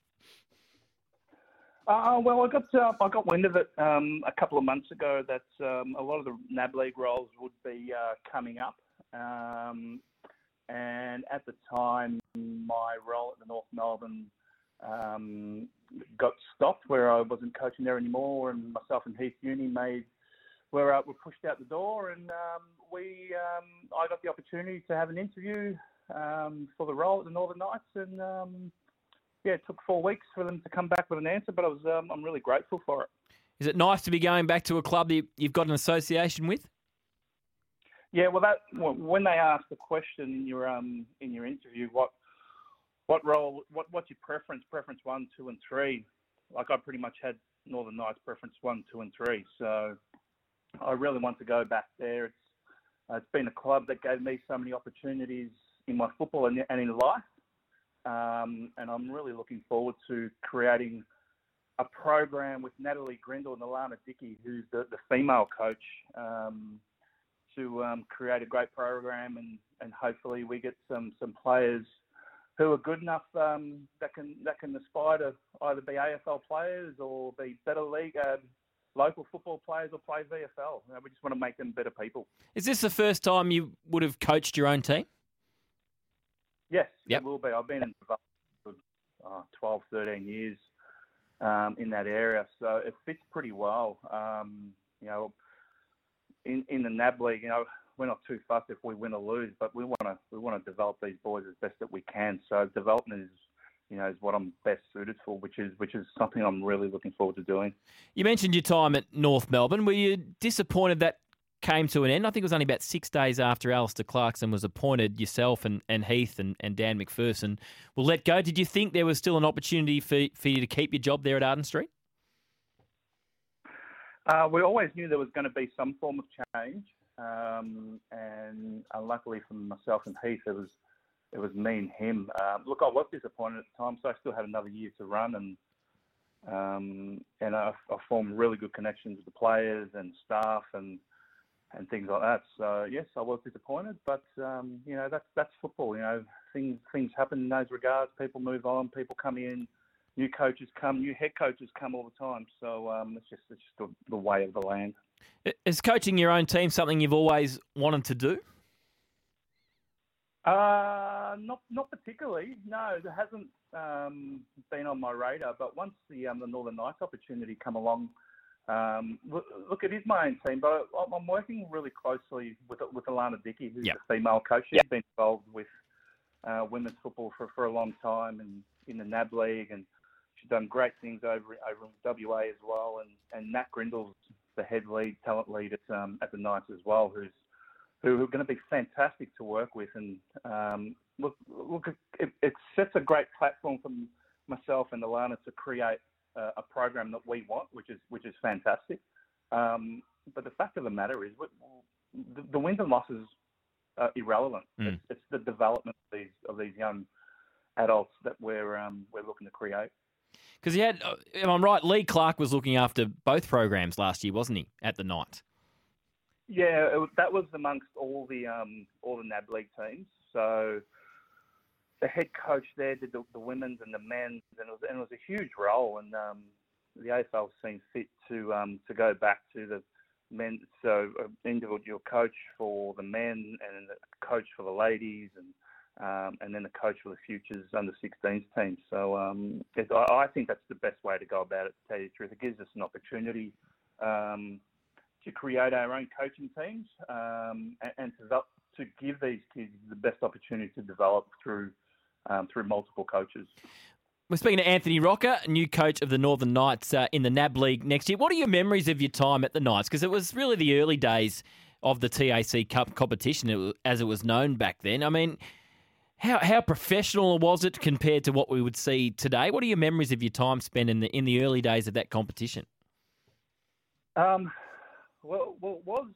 Uh, well, I got uh, I got wind of it um, a couple of months ago that um, a lot of the N A B League roles would be uh, coming up. Um, and at the time, my role at the North Melbourne um, got stopped, where I wasn't coaching there anymore, and myself and Heath Uni made were, uh, were pushed out the door, and um, we um, I got the opportunity to have an interview um, for the role at the Northern Knights, and um, yeah, it took four weeks for them to come back with an answer, but I was um, I'm really grateful for it. Is it nice to be going back to a club that you've got an association with? Yeah, well, that well, when they asked the question in your um in your interview, what what role, what what's your preference? Preference one, two, and three. Like, I pretty much had Northern Knights preference one, two, and three. So I really want to go back there. It's uh, it's been a club that gave me so many opportunities in my football and and in life. Um, and I'm really looking forward to creating a program with Natalie Grindle and Alana Dickey, who's the, the female coach, um, to um, create a great program, and, and hopefully we get some, some players who are good enough um, that can that can aspire to either be A F L players or be better league, uh, local football players, or play V F L. You know, we just want to make them better people. Is this the first time you would have coached your own team? Yes, yep. It will be. I've been involved for oh, twelve, thirteen years um, in that area, so it fits pretty well. Um, you know, in in the N A B League, you know, we're not too fussed if we win or lose, but we want to we want to develop these boys as best that we can. So development is, you know, is what I'm best suited for, which is which is something I'm really looking forward to doing. You mentioned your time at North Melbourne. Were you disappointed that came to an end? I think it was only about six days after Alistair Clarkson was appointed, yourself and, and Heath and, and Dan McPherson were let go. Did you think there was still an opportunity for, for you to keep your job there at Arden Street? Uh, we always knew there was going to be some form of change. Um, and uh, luckily for myself and Heath, it was it was me and him. Uh, look, I was disappointed at the time, so I still had another year to run, and um, and I, I formed really good connections with the players and staff and and things like that. So yes, I was disappointed, but um, you know, that's that's football. You know, things things happen in those regards. People move on. People come in. New coaches come. New head coaches come all the time. So um, it's just it's just the, the way of the land. Is coaching your own team something you've always wanted to do? Uh, not not particularly. No, it hasn't um, been on my radar. But once the um, the Northern Knights opportunity come along. Um, look, it is my own team, but I'm working really closely with with Alana Dickey, who's yep. a female coach. She's yep. been involved with uh, women's football for, for a long time, and in the N A B League, and she's done great things over over in W A as well. And, and Nat Grindle's the head lead, talent lead at um, at the Knights as well, who's who are going to be fantastic to work with. And um, look, look, it, it sets a great platform for myself and Alana to create a program that we want, which is which is fantastic. Um, but the fact of the matter is, the, the wins and losses are irrelevant. Mm. It's, it's the development of these of these young adults that we're um, we're looking to create. Because you had, if I'm right, Lee Clark was looking after both programs last year, wasn't he, at the Knights? Yeah, it was, that was amongst all the um, all the N A B League teams. So the head coach there did the, the women's and the men's, and it was, and it was a huge role. And um, the A F L seemed fit to um, to go back to the men, so an individual coach for the men and a coach for the ladies, and um, and then the coach for the futures under sixteens team. So um, it, I, I think that's the best way to go about it, to tell you the truth. It gives us an opportunity um, to create our own coaching teams um, and, and to, develop, to give these kids the best opportunity to develop through um, through multiple coaches. We're speaking to Anthony Rocca, new coach of the Northern Knights uh, in the N A B League next year. What are your memories of your time at the Knights? Because it was really the early days of the T A C Cup competition, as it was known back then. I mean, how how professional was it compared to what we would see today? What are your memories of your time spent in the in the early days of that competition? Um, well, well, it was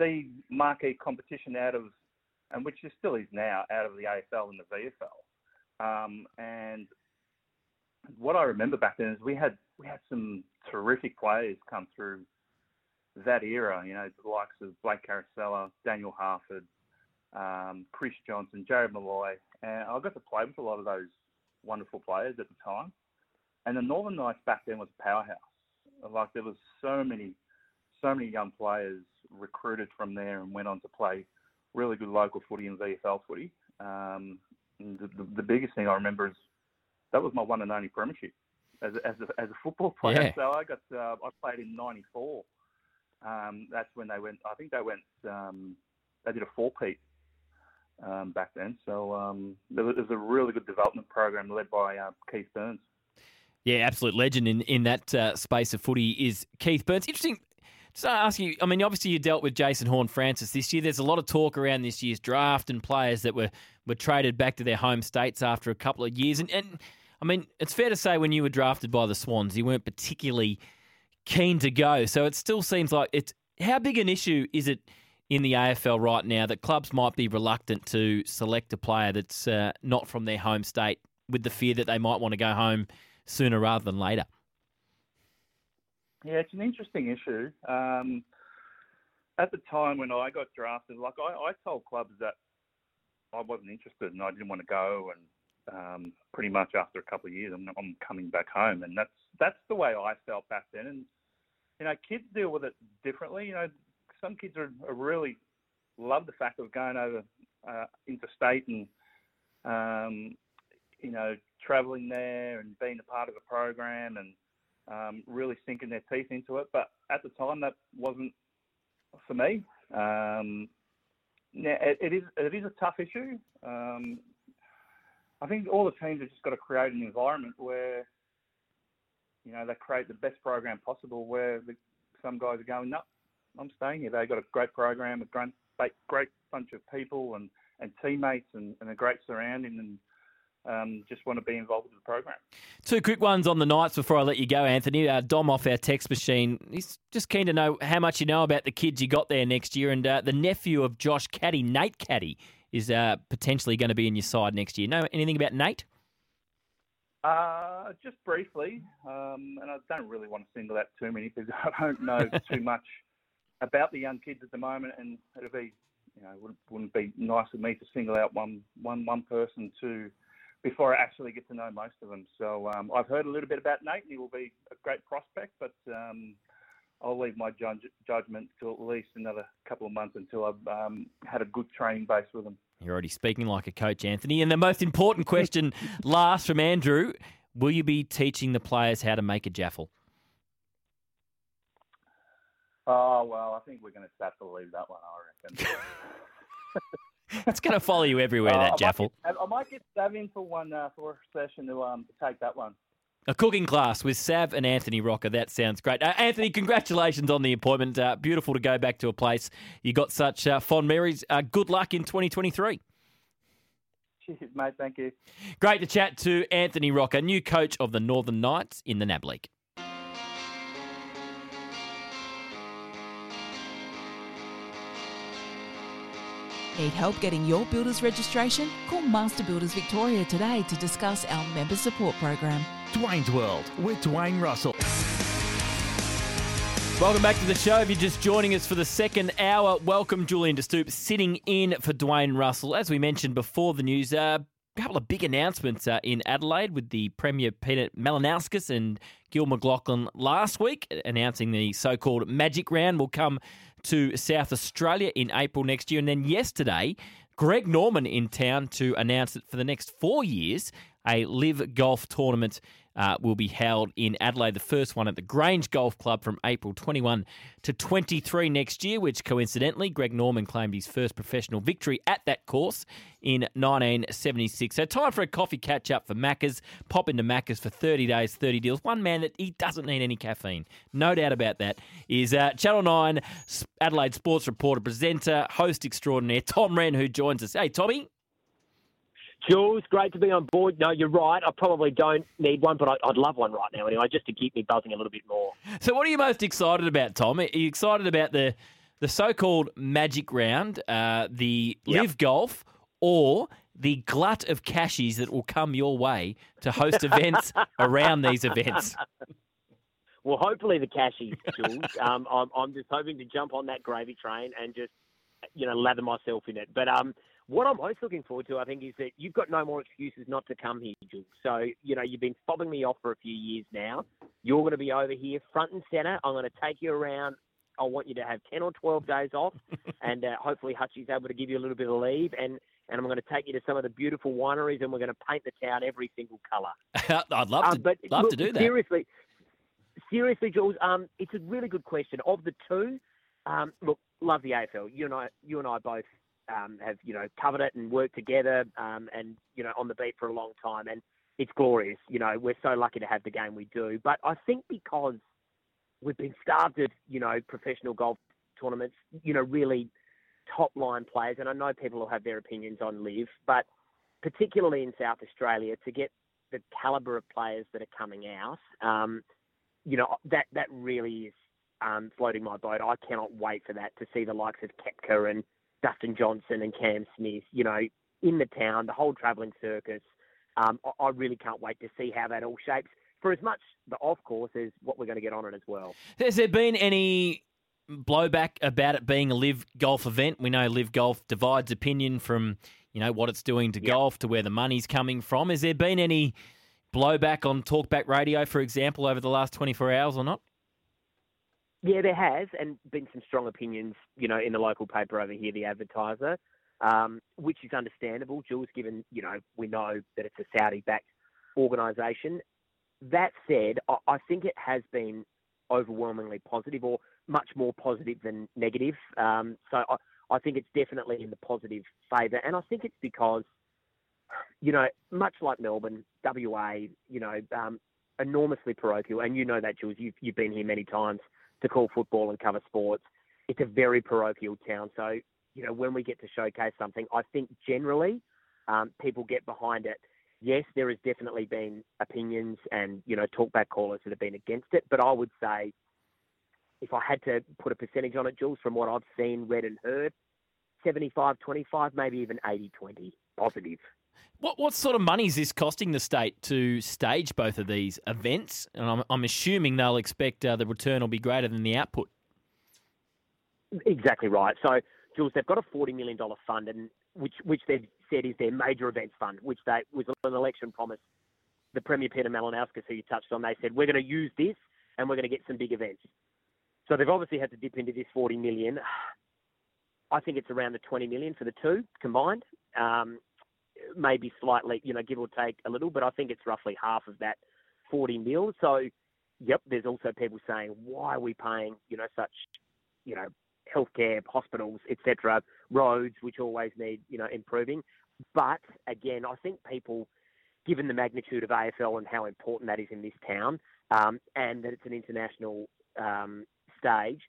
the marquee competition out of, and which it still is now, out of the A F L and the V F L, um, and what I remember back then is we had we had some terrific players come through that era. You know, the likes of Blake Carosella, Daniel Harford, um, Chris Johnson, Jared Malloy, and I got to play with a lot of those wonderful players at the time. And the Northern Knights back then was a powerhouse. Like, there was so many, so many young players recruited from there and went on to play really good local footy and V F L footy. Um, and the, the, the biggest thing I remember is that was my one and only premiership as a, as a, as a football player. Yeah. So I got uh, I played in ninety-four. Um, that's when they went. I think they went. Um, they did a four-peat um, back then. So um, there was, there was a really good development program led by uh, Keith Burns. Yeah, absolute legend in in that uh, space of footy is Keith Burns. Interesting. Just to ask you, I mean, obviously you dealt with Jason Horne-Francis this year. There's a lot of talk around this year's draft and players that were, were traded back to their home states after a couple of years. And, and, I mean, it's fair to say when you were drafted by the Swans, you weren't particularly keen to go. So it still seems like it's – how big an issue is it in the A F L right now that clubs might be reluctant to select a player that's uh, not from their home state with the fear that they might want to go home sooner rather than later? Yeah, it's an interesting issue. Um, at the time when I got drafted, like I, I told clubs that I wasn't interested and I didn't want to go, and um, pretty much after a couple of years, I'm, I'm coming back home, and that's that's the way I felt back then. And you know, kids deal with it differently. You know, some kids are, are really love the fact of going over uh, interstate and um, you know, travelling there and being a part of a program and Um, really sinking their teeth into it. But at the time, that wasn't for me. Um, yeah, it, it is it is a tough issue. Um, I think all the teams have just got to create an environment where, you know, they create the best program possible, where the, some guys are going, no, I'm staying here. They've got a great program, a great, great bunch of people and, and teammates and, and a great surrounding, and Um, just want to be involved with the program. Two quick ones on the Knights before I let you go, Anthony. Uh, Dom off our text machine. He's just keen to know how much you know about the kids you got there next year, and uh, the nephew of Josh Caddy, Nate Caddy, is uh, potentially going to be in your side next year. Know anything about Nate? Uh, just briefly, um, and I don't really want to single out too many because I don't know too much about the young kids at the moment, and it'd be, you know, wouldn't, wouldn't be nice of me to single out one one one person to. Before I actually get to know most of them. So um, I've heard a little bit about Nate. He will be a great prospect, but um, I'll leave my ju- judgment to at least another couple of months until I've um, had a good training base with him. You're already speaking like a coach, Anthony. And the most important question last from Andrew, will you be teaching the players how to make a jaffle? Oh, well, I think we're going to have to leave that one, I reckon. It's going to follow you everywhere, uh, that jaffle. I might, get, I might get Sav in for one uh, for a session to, um, to take that one. A cooking class with Sav and Anthony Rocca. That sounds great. Uh, Anthony, congratulations on the appointment. Uh, beautiful to go back to a place you got such uh, fond memories. Uh, good luck in twenty twenty-three. Cheers, mate. Thank you. Great to chat to Anthony Rocca, new coach of the Northern Knights in the N A B League. Need help getting your builder's registration? Call Master Builders Victoria today to discuss our member support program. Dwayne's World with Dwayne Russell. Welcome back to the show. If you're just joining us for the second hour, welcome Julian De Stoop sitting in for Dwayne Russell. As we mentioned before the news, a uh, couple of big announcements uh, in Adelaide with the Premier Peter Malanowskis and Gil McLachlan last week announcing the so-called Magic Round will come to South Australia in April next year. And then yesterday, Greg Norman in town to announce that for the next four years, a Live Golf tournament uh, will be held in Adelaide. The first one at the Grange Golf Club from April twenty-first to twenty-third next year, which coincidentally, Greg Norman claimed his first professional victory at that course in nineteen seventy-six. So time for a coffee catch-up for Macca's. Pop into Macca's for thirty days, thirty deals. One man that he doesn't need any caffeine, no doubt about that, is uh, Channel nine Adelaide sports reporter, presenter, host extraordinaire, Tom Wren, who joins us. Hey, Tommy. Jules, great to be on board. No, you're right. I probably don't need one, but I'd love one right now anyway, just to keep me buzzing a little bit more. So what are you most excited about, Tom? Are you excited about the the so-called magic round, uh, the yep. Live Golf, or the glut of cashies that will come your way to host events around these events? Well, hopefully the cashies, Jules. um, I'm, I'm just hoping to jump on that gravy train and just, you know, lather myself in it. But um. What I'm most looking forward to, I think, is that you've got no more excuses not to come here, Jules. So, you know, you've been fobbing me off for a few years now. You're going to be over here front and centre. I'm going to take you around. I want you to have ten or twelve days off, and uh, hopefully Hutchie's able to give you a little bit of leave. And, and I'm going to take you to some of the beautiful wineries, and we're going to paint the town every single colour. I'd love, to, um, but love look, to do that. Seriously, seriously, Jules, um, it's a really good question. Of the two, um, look, love the A F L. You and I, you and I both... Um, have, you know, covered it and worked together um, and, you know, on the beat for a long time. And it's glorious. You know, we're so lucky to have the game we do. But I think because we've been starved of, you know, professional golf tournaments, you know, really top-line players, and I know people will have their opinions on Live, but particularly in South Australia, to get the calibre of players that are coming out, um, you know, that, that really is um, floating my boat. I cannot wait for that, to see the likes of Koepka and Dustin Johnson and Cam Smith, you know, in the town, the whole travelling circus. Um, I, I really can't wait to see how that all shapes, for as much the off course as what we're going to get on it as well. Has there been any blowback about it being a Live Golf event? We know Live Golf divides opinion from, you know, what it's doing to yep. golf to where the money's coming from. Has there been any blowback on Talkback Radio, for example, over the last twenty-four hours or not? Yeah, there has, and been some strong opinions, you know, in the local paper over here, the Advertiser, um, which is understandable, Jules, given, you know, we know that it's a Saudi-backed organisation. That said, I, I think it has been overwhelmingly positive, or much more positive than negative. Um, so I, I think it's definitely in the positive favour, and I think it's because, you know, much like Melbourne, W A, you know, um, enormously parochial, and you know that, Jules, you've, you've been here many times to call football and cover sports. It's a very parochial town. So, you know, when we get to showcase something, I think generally um, people get behind it. Yes, there has definitely been opinions and, you know, talkback callers that have been against it. But I would say, if I had to put a percentage on it, Jules, from what I've seen, read and heard, seventy-five twenty-five, maybe even eighty twenty, positive. What what sort of money is this costing the state to stage both of these events? And I'm, I'm assuming they'll expect uh, the return will be greater than the output. Exactly right. So, Jules, they've got a forty million dollars fund, and which which they've said is their major events fund, which they was an election promise. The Premier, Peter Malinowskis, who you touched on, they said, we're going to use this and we're going to get some big events. So they've obviously had to dip into this forty million dollars. I think it's around the twenty million dollars for the two combined. Um Maybe slightly, you know, give or take a little, but I think it's roughly half of that forty mil. So, yep, there's also people saying, why are we paying, you know, such, you know, healthcare, hospitals, et cetera, roads, which always need, you know, improving. But again, I think people, given the magnitude of A F L and how important that is in this town, um, and that it's an international um, stage,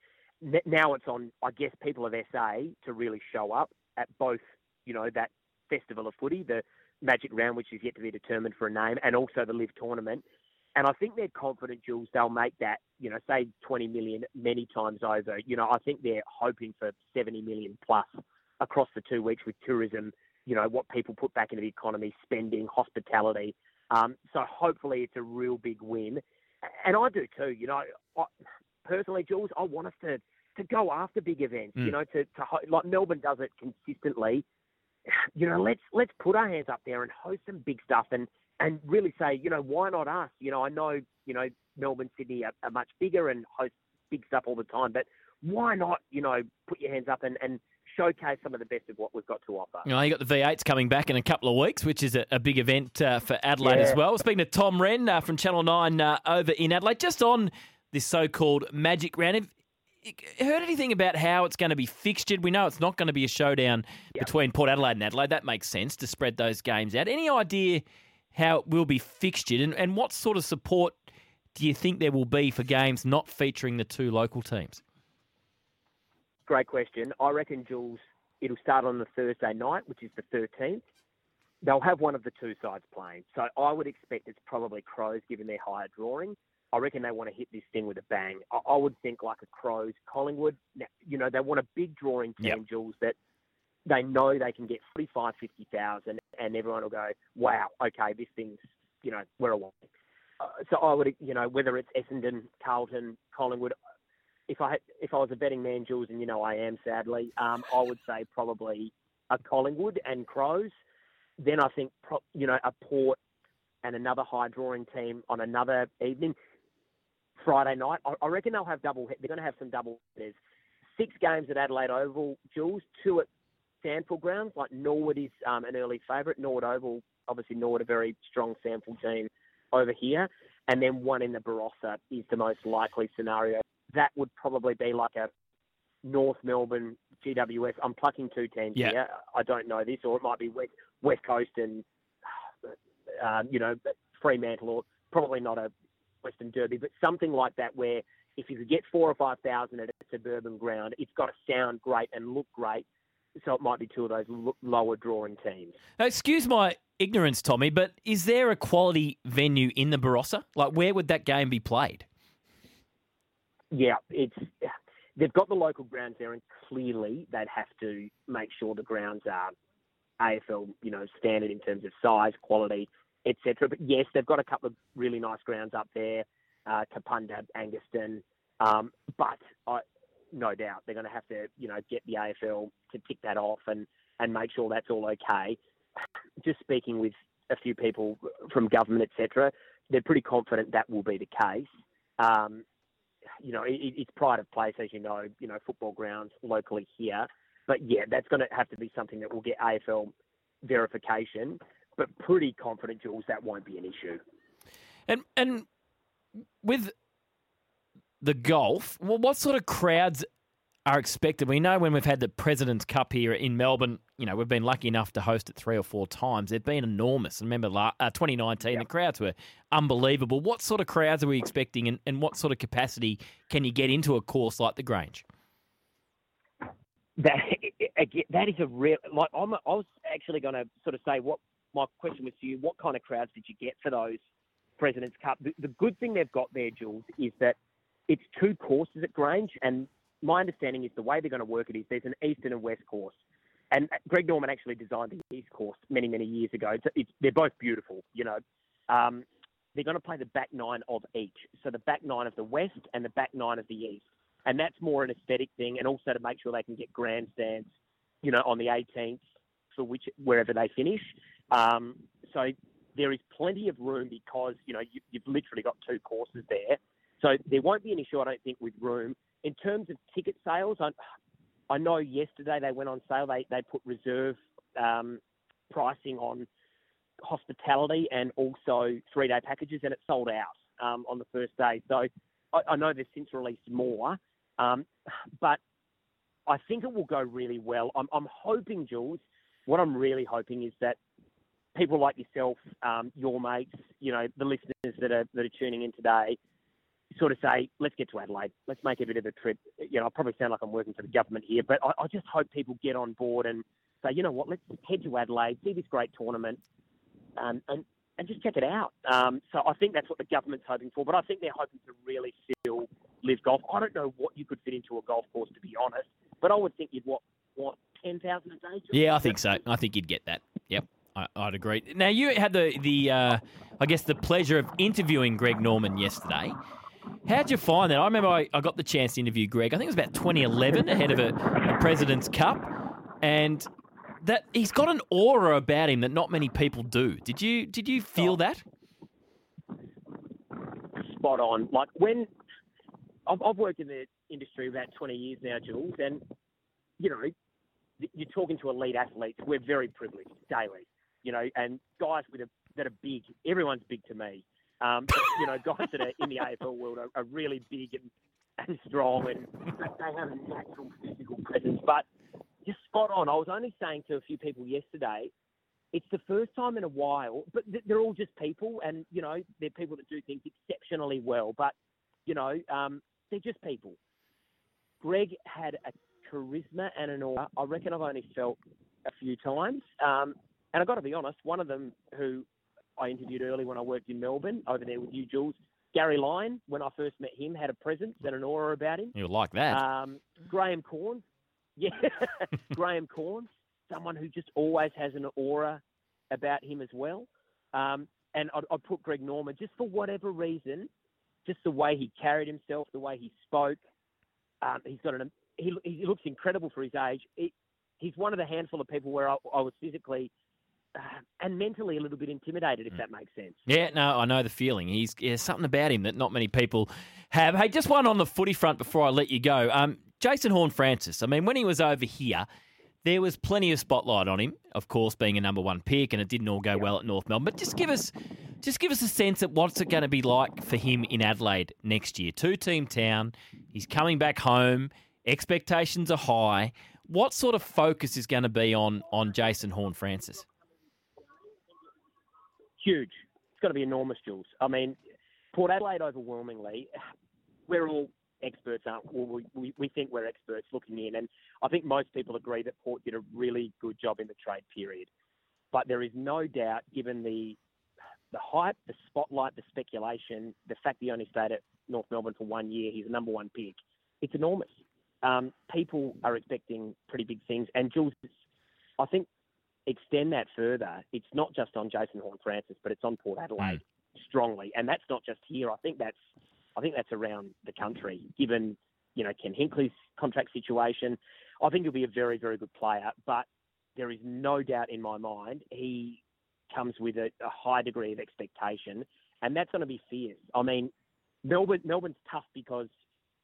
n- now it's on, I guess, people of S A to really show up at both, you know, that Festival of Footy, the Magic Round, which is yet to be determined for a name, and also the Live Tournament. And I think they're confident, Jules, they'll make that, you know, say twenty million many times over. You know, I think they're hoping for seventy million plus across the two weeks with tourism, you know, what people put back into the economy, spending, hospitality. Um, so hopefully it's a real big win. And I do too, you know, I, personally, Jules, I want us to, to go after big events, mm. you know, to, to like Melbourne does it consistently. You know, let's let's put our hands up there and host some big stuff, and, and really say, you know, why not us? You know, I know, you know, Melbourne, Sydney are, are much bigger and host big stuff all the time, but why not, you know, put your hands up and, and showcase some of the best of what we've got to offer. Oh, you got the V eights coming back in a couple of weeks, which is a, a big event uh, for Adelaide yeah. as well. Speaking to Tom Wren uh, from Channel nine uh, over in Adelaide, just on this so-called magic round. Have you heard anything about how it's going to be fixtured? We know it's not going to be a showdown yep. between Port Adelaide and Adelaide. That makes sense to spread those games out. Any idea how it will be fixtured and, and what sort of support do you think there will be for games not featuring the two local teams? Great question. I reckon, Jules, it'll start on the Thursday night, which is the thirteenth. They'll have one of the two sides playing. So I would expect it's probably Crows, given their higher drawing. I reckon they want to hit this thing with a bang. I, I would think like a Crows, Collingwood. You know, they want a big drawing team, yep. Jules, that they know they can get forty-five, fifty thousand, and everyone will go, wow, okay, this thing's, you know, we're away. Uh, so I would, you know, whether it's Essendon, Carlton, Collingwood, if I had, if I was a betting man, Jules, and you know I am, sadly, um, I would say probably a Collingwood and Crows. Then I think, pro- you know, a Port and another high-drawing team on another evening, Friday night. I, I reckon they'll have double. They're going to have some double. There's six games at Adelaide Oval, Jules. Two at Sandford grounds. Like Norwood is um, an early favourite. Norwood Oval, obviously Norwood, a very strong Sandford team over here, and then one in the Barossa is the most likely scenario. That would probably be like a North Melbourne, G W S. I'm plucking two teams yeah. here. I don't know this, or it might be West, West Coast and, uh, you know, Fremantle, or probably not a Western Derby, but something like that where if you could get four or five thousand at a suburban ground, it's got to sound great and look great. So it might be two of those l- lower drawing teams. Excuse my ignorance, Tommy, but is there a quality venue in the Barossa? Like, where would that game be played? Yeah, it's they've got the local grounds there, and clearly they'd have to make sure the grounds are A F L, you know, standard in terms of size, quality, et cetera. But yes, they've got a couple of really nice grounds up there, uh, Kapunda, Angaston. Um, but I, no doubt they're going to have to, you know, get the A F L to tick that off and, and make sure that's all okay. Just speaking with a few people from government, et cetera, they're pretty confident that will be the case. Um, You know, it, it's pride of place, as you know, you know, football grounds locally here. But, yeah, that's going to have to be something that will get A F L verification. But pretty confident, Jules, that won't be an issue. And and with the golf, well, what sort of crowds are expected? We know when we've had the President's Cup here in Melbourne, you know, we've been lucky enough to host it three or four times. They've been enormous. I remember uh, twenty nineteen, yep. the crowds were unbelievable. What sort of crowds are we expecting, and, and what sort of capacity can you get into a course like the Grange? That that is a real like. I'm a, I was actually going to sort of say what my question was to you. What kind of crowds did you get for those President's Cup? The, the good thing they've got there, Jules, is that it's two courses at Grange, and my understanding is the way they're going to work it is there's an east and a west course. And Greg Norman actually designed the east course many, many years ago. It's, it's, they're both beautiful, you know. Um, they're going to play the back nine of each. So the back nine of the west and the back nine of the east. And that's more an aesthetic thing, and also to make sure they can get grandstands, you know, on the eighteenth for which wherever they finish. Um, so there is plenty of room because, you know, you, you've literally got two courses there. So there won't be an issue, I don't think, with room. In terms of ticket sales, I, I know yesterday they went on sale. They they put reserve um, pricing on hospitality and also three-day packages, and it sold out um, on the first day. So I, I know they've since released more, um, but I think it will go really well. I'm, I'm hoping, Jules, what I'm really hoping is that people like yourself, um, your mates, you know, the listeners that are that are tuning in today, sort of say, let's get to Adelaide. Let's make a bit of a trip. You know, I probably sound like I'm working for the government here, but I, I just hope people get on board and say, you know what, let's head to Adelaide, see this great tournament, um, and, and just check it out. Um, so I think that's what the government's hoping for, but I think they're hoping to really fill Live Golf. I don't know what you could fit into a golf course, to be honest, but I would think you'd want, want ten thousand a day. Yeah, I think so. I think you'd get that. Yep. I'd agree. Now, you had the, the uh, I guess, the pleasure of interviewing Greg Norman yesterday. How'd you find that? I remember I, I got the chance to interview Greg. I think it was about twenty eleven, ahead of a, a President's Cup, and that he's got an aura about him that not many people do. Did you did you feel that? Spot on. Like when I've, I've worked in the industry about twenty years now, Jules, and you know, you're talking to elite athletes. We're very privileged daily, you know, and guys with a, that are big. Everyone's big to me. Um, but, you know, guys that are in the A F L world are, are really big and, and strong, and they have a natural physical presence. But just spot on. I was only saying to a few people yesterday, it's the first time in a while, but they're all just people, and, you know, they're people that do things exceptionally well, but, you know, um, they're just people. Greg had a charisma and an aura I reckon I've only felt a few times. Um, and I've got to be honest, one of them who I interviewed early when I worked in Melbourne, over there with you, Jules, Gary Lyon, when I first met him, had a presence and an aura about him. You'll like that. Um, Graham Corns. Yeah, Graham Corns. Someone who just always has an aura about him as well. Um, and I'd, I'd put Greg Norman, just for whatever reason, just the way he carried himself, the way he spoke. Um, he's got an, he, he looks incredible for his age. He, he's one of the handful of people where I, I was physically uh, and mentally a little bit intimidated, if mm. that makes sense. Yeah, no, I know the feeling. He's There's something about him that not many people have. Hey, just one on the footy front before I let you go. Um, Jason Horne-Francis, I mean, when he was over here, there was plenty of spotlight on him, of course, being a number one pick, and it didn't all go yep. well at North Melbourne. But just give us just give us a sense of what's it going to be like for him in Adelaide next year. Two-team town. He's coming back home. Expectations are high. What sort of focus is going to be on, on Jason Horne-Francis? Huge. It's got to be enormous, Jules. I mean, Port Adelaide overwhelmingly, we're all... experts aren't, well, we, we think we're experts looking in, and I think most people agree that Port did a really good job in the trade period. But there is no doubt, given the the hype, the spotlight, the speculation, the fact he only stayed at North Melbourne for one year, he's a number one pick, it's enormous. Um, people are expecting pretty big things, and Jules, I think, extend that further. It's not just on Jason Horne-Francis, but it's on Port Adelaide mm. strongly, and that's not just here. I think that's I think that's around the country, given, you know, Ken Hinckley's contract situation. I think he'll be a very, very good player, but there is no doubt in my mind he comes with a, a high degree of expectation, and that's going to be fierce. I mean, Melbourne Melbourne's tough because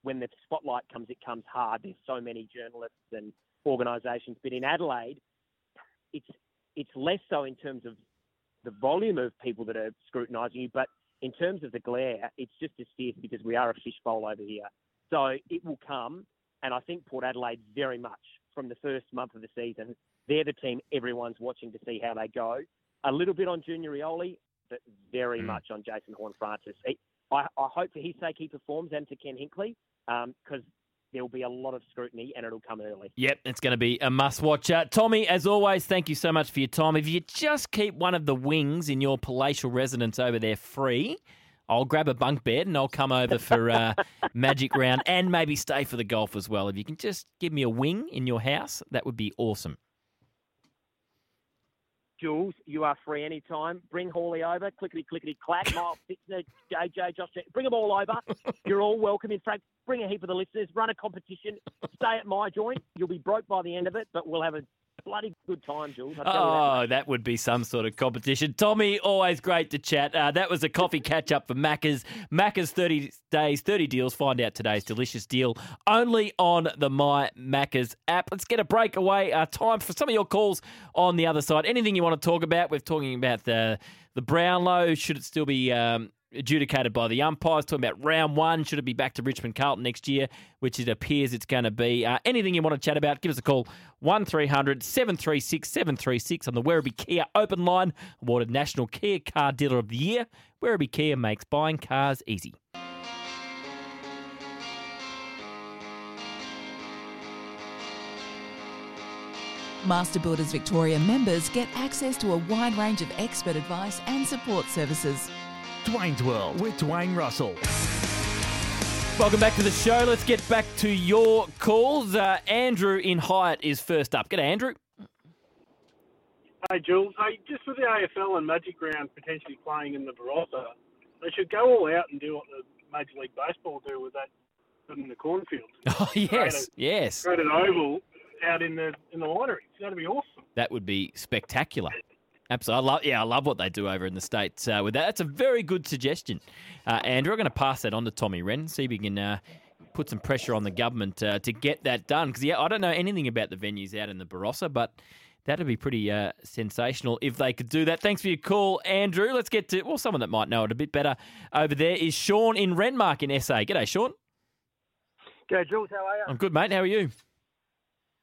when the spotlight comes, it comes hard. There's so many journalists and organisations, but in Adelaide, it's it's less so in terms of the volume of people that are scrutinising you, but in terms of the glare, it's just as fierce because we are a fishbowl over here. So it will come, and I think Port Adelaide very much, from the first month of the season, they're the team everyone's watching to see how they go. A little bit on Junior Rioli, but very mm. much on Jason Horne-Francis. I, I hope for his sake he performs, and to Ken Hinckley, um, because there'll be a lot of scrutiny and it'll come early. Yep, it's going to be a must-watch. Uh, Tommy, as always, thank you so much for your time. If you just keep one of the wings in your palatial residence over there free, I'll grab a bunk bed and I'll come over for uh, Magic Round and maybe stay for the golf as well. If you can just give me a wing in your house, that would be awesome. Jules, you are free anytime. Bring Hawley over. Clickety, clickety, clack. Miles Fitzner, J J, Josh. Bring them all over. You're all welcome. In fact, bring a heap of the listeners. Run a competition. Stay at my joint. You'll be broke by the end of it, but we'll have a bloody good time, Jules. I'll tell oh, you that, that would be some sort of competition. Tommy, always great to chat. Uh, that was a coffee catch-up for Macca's. Macca's thirty days, thirty deals. Find out today's delicious deal only on the My Macca's app. Let's get a break away. Uh, time for some of your calls on the other side. Anything you want to talk about? We're talking about the, the Brownlow. Should it still be... Um, adjudicated by the umpires, talking about round one, should it be back to Richmond Carlton next year, which it appears it's going to be. Uh, anything you want to chat about, give us a call, one three hundred seven three six seven three six on the Werribee Kia open line, awarded National Kia Car Dealer of the Year. Werribee Kia makes buying cars easy. Master Builders Victoria members get access to a wide range of expert advice and support services. Dwayne's World with Dwayne Russell. Welcome back to the show. Let's get back to your calls. Uh, Andrew in Hyatt is first up. G'day, Andrew. Hey, Jules. Hey, just for the A F L and Magic Round potentially playing in the Barossa, they should go all out and do what the Major League Baseball do with that in the cornfield. Oh, yes, create a, yes. Create an oval out in the in the winery. It's going to be awesome. That would be spectacular. Absolutely. I love, yeah, I love what they do over in the States uh, with that. That's a very good suggestion. Uh, Andrew, I'm going to pass that on to Tommy Wren, see if he can uh, put some pressure on the government uh, to get that done. Because yeah, I don't know anything about the venues out in the Barossa, but that'd be pretty uh, sensational if they could do that. Thanks for your call, Andrew. Let's get to, well, someone that might know it a bit better over there is Sean in Renmark in S A. G'day, Sean. G'day, Jules. How are you? I'm good, mate. How are you?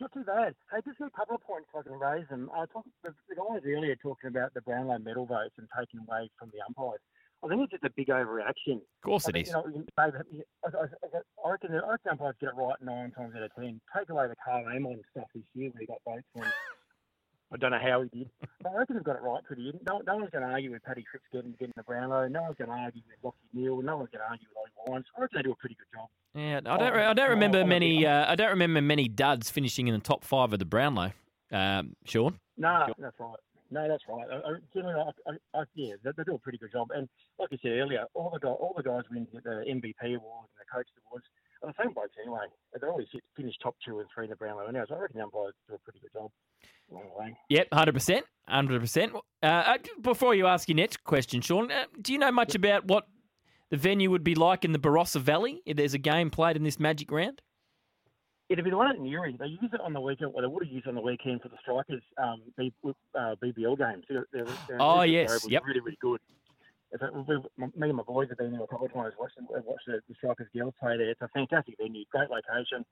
Not too bad. Hey, just a couple of points if I can raise them. I talked, the, the guy was earlier talking about the Brownlow medal votes and taking away from the umpires. I think it's just a big overreaction. Of course I it think, is. You know, maybe, I, I, I reckon the umpires get it right nine times out of ten. Take away the Carl Amon stuff this year where he got votes from. I don't know how he did. But I reckon they've got it right pretty good. No, no one's going to argue with Paddy Cripps getting, getting the Brownlow. No one's going to argue with Lockie Neal. No one's going to argue with Ollie Wines. I reckon they do a pretty good job. Yeah, I don't. I don't remember many. Uh, I don't remember many duds finishing in the top five of the Brownlow. Um, Sean. No, sure. that's right. No, that's right. I, I, generally, I, I, I, yeah, they, they do a pretty good job. And like I said earlier, all the guys, all the guys win the M V P award and the coach awards. The same blokes anyway. They always finish top two and three in the Brownlow anyway. So I reckon the umpires do a pretty good job. Anyway. Yep, one hundred percent. one hundred percent. Uh, before you ask your next question, Sean, uh, do you know much yeah. about what the venue would be like in the Barossa Valley if there's a game played in this magic round? It'd be the one at Newry. They use it on the weekend. Well, they would have used it on the weekend for the Strikers um, B, uh, B B L games. They're, they're, they're oh, yes. Yep. Really, really good. If it, we, me and my boys have been there a couple of times watching watched the, the Strikers girls play there. It's a fantastic venue, great location.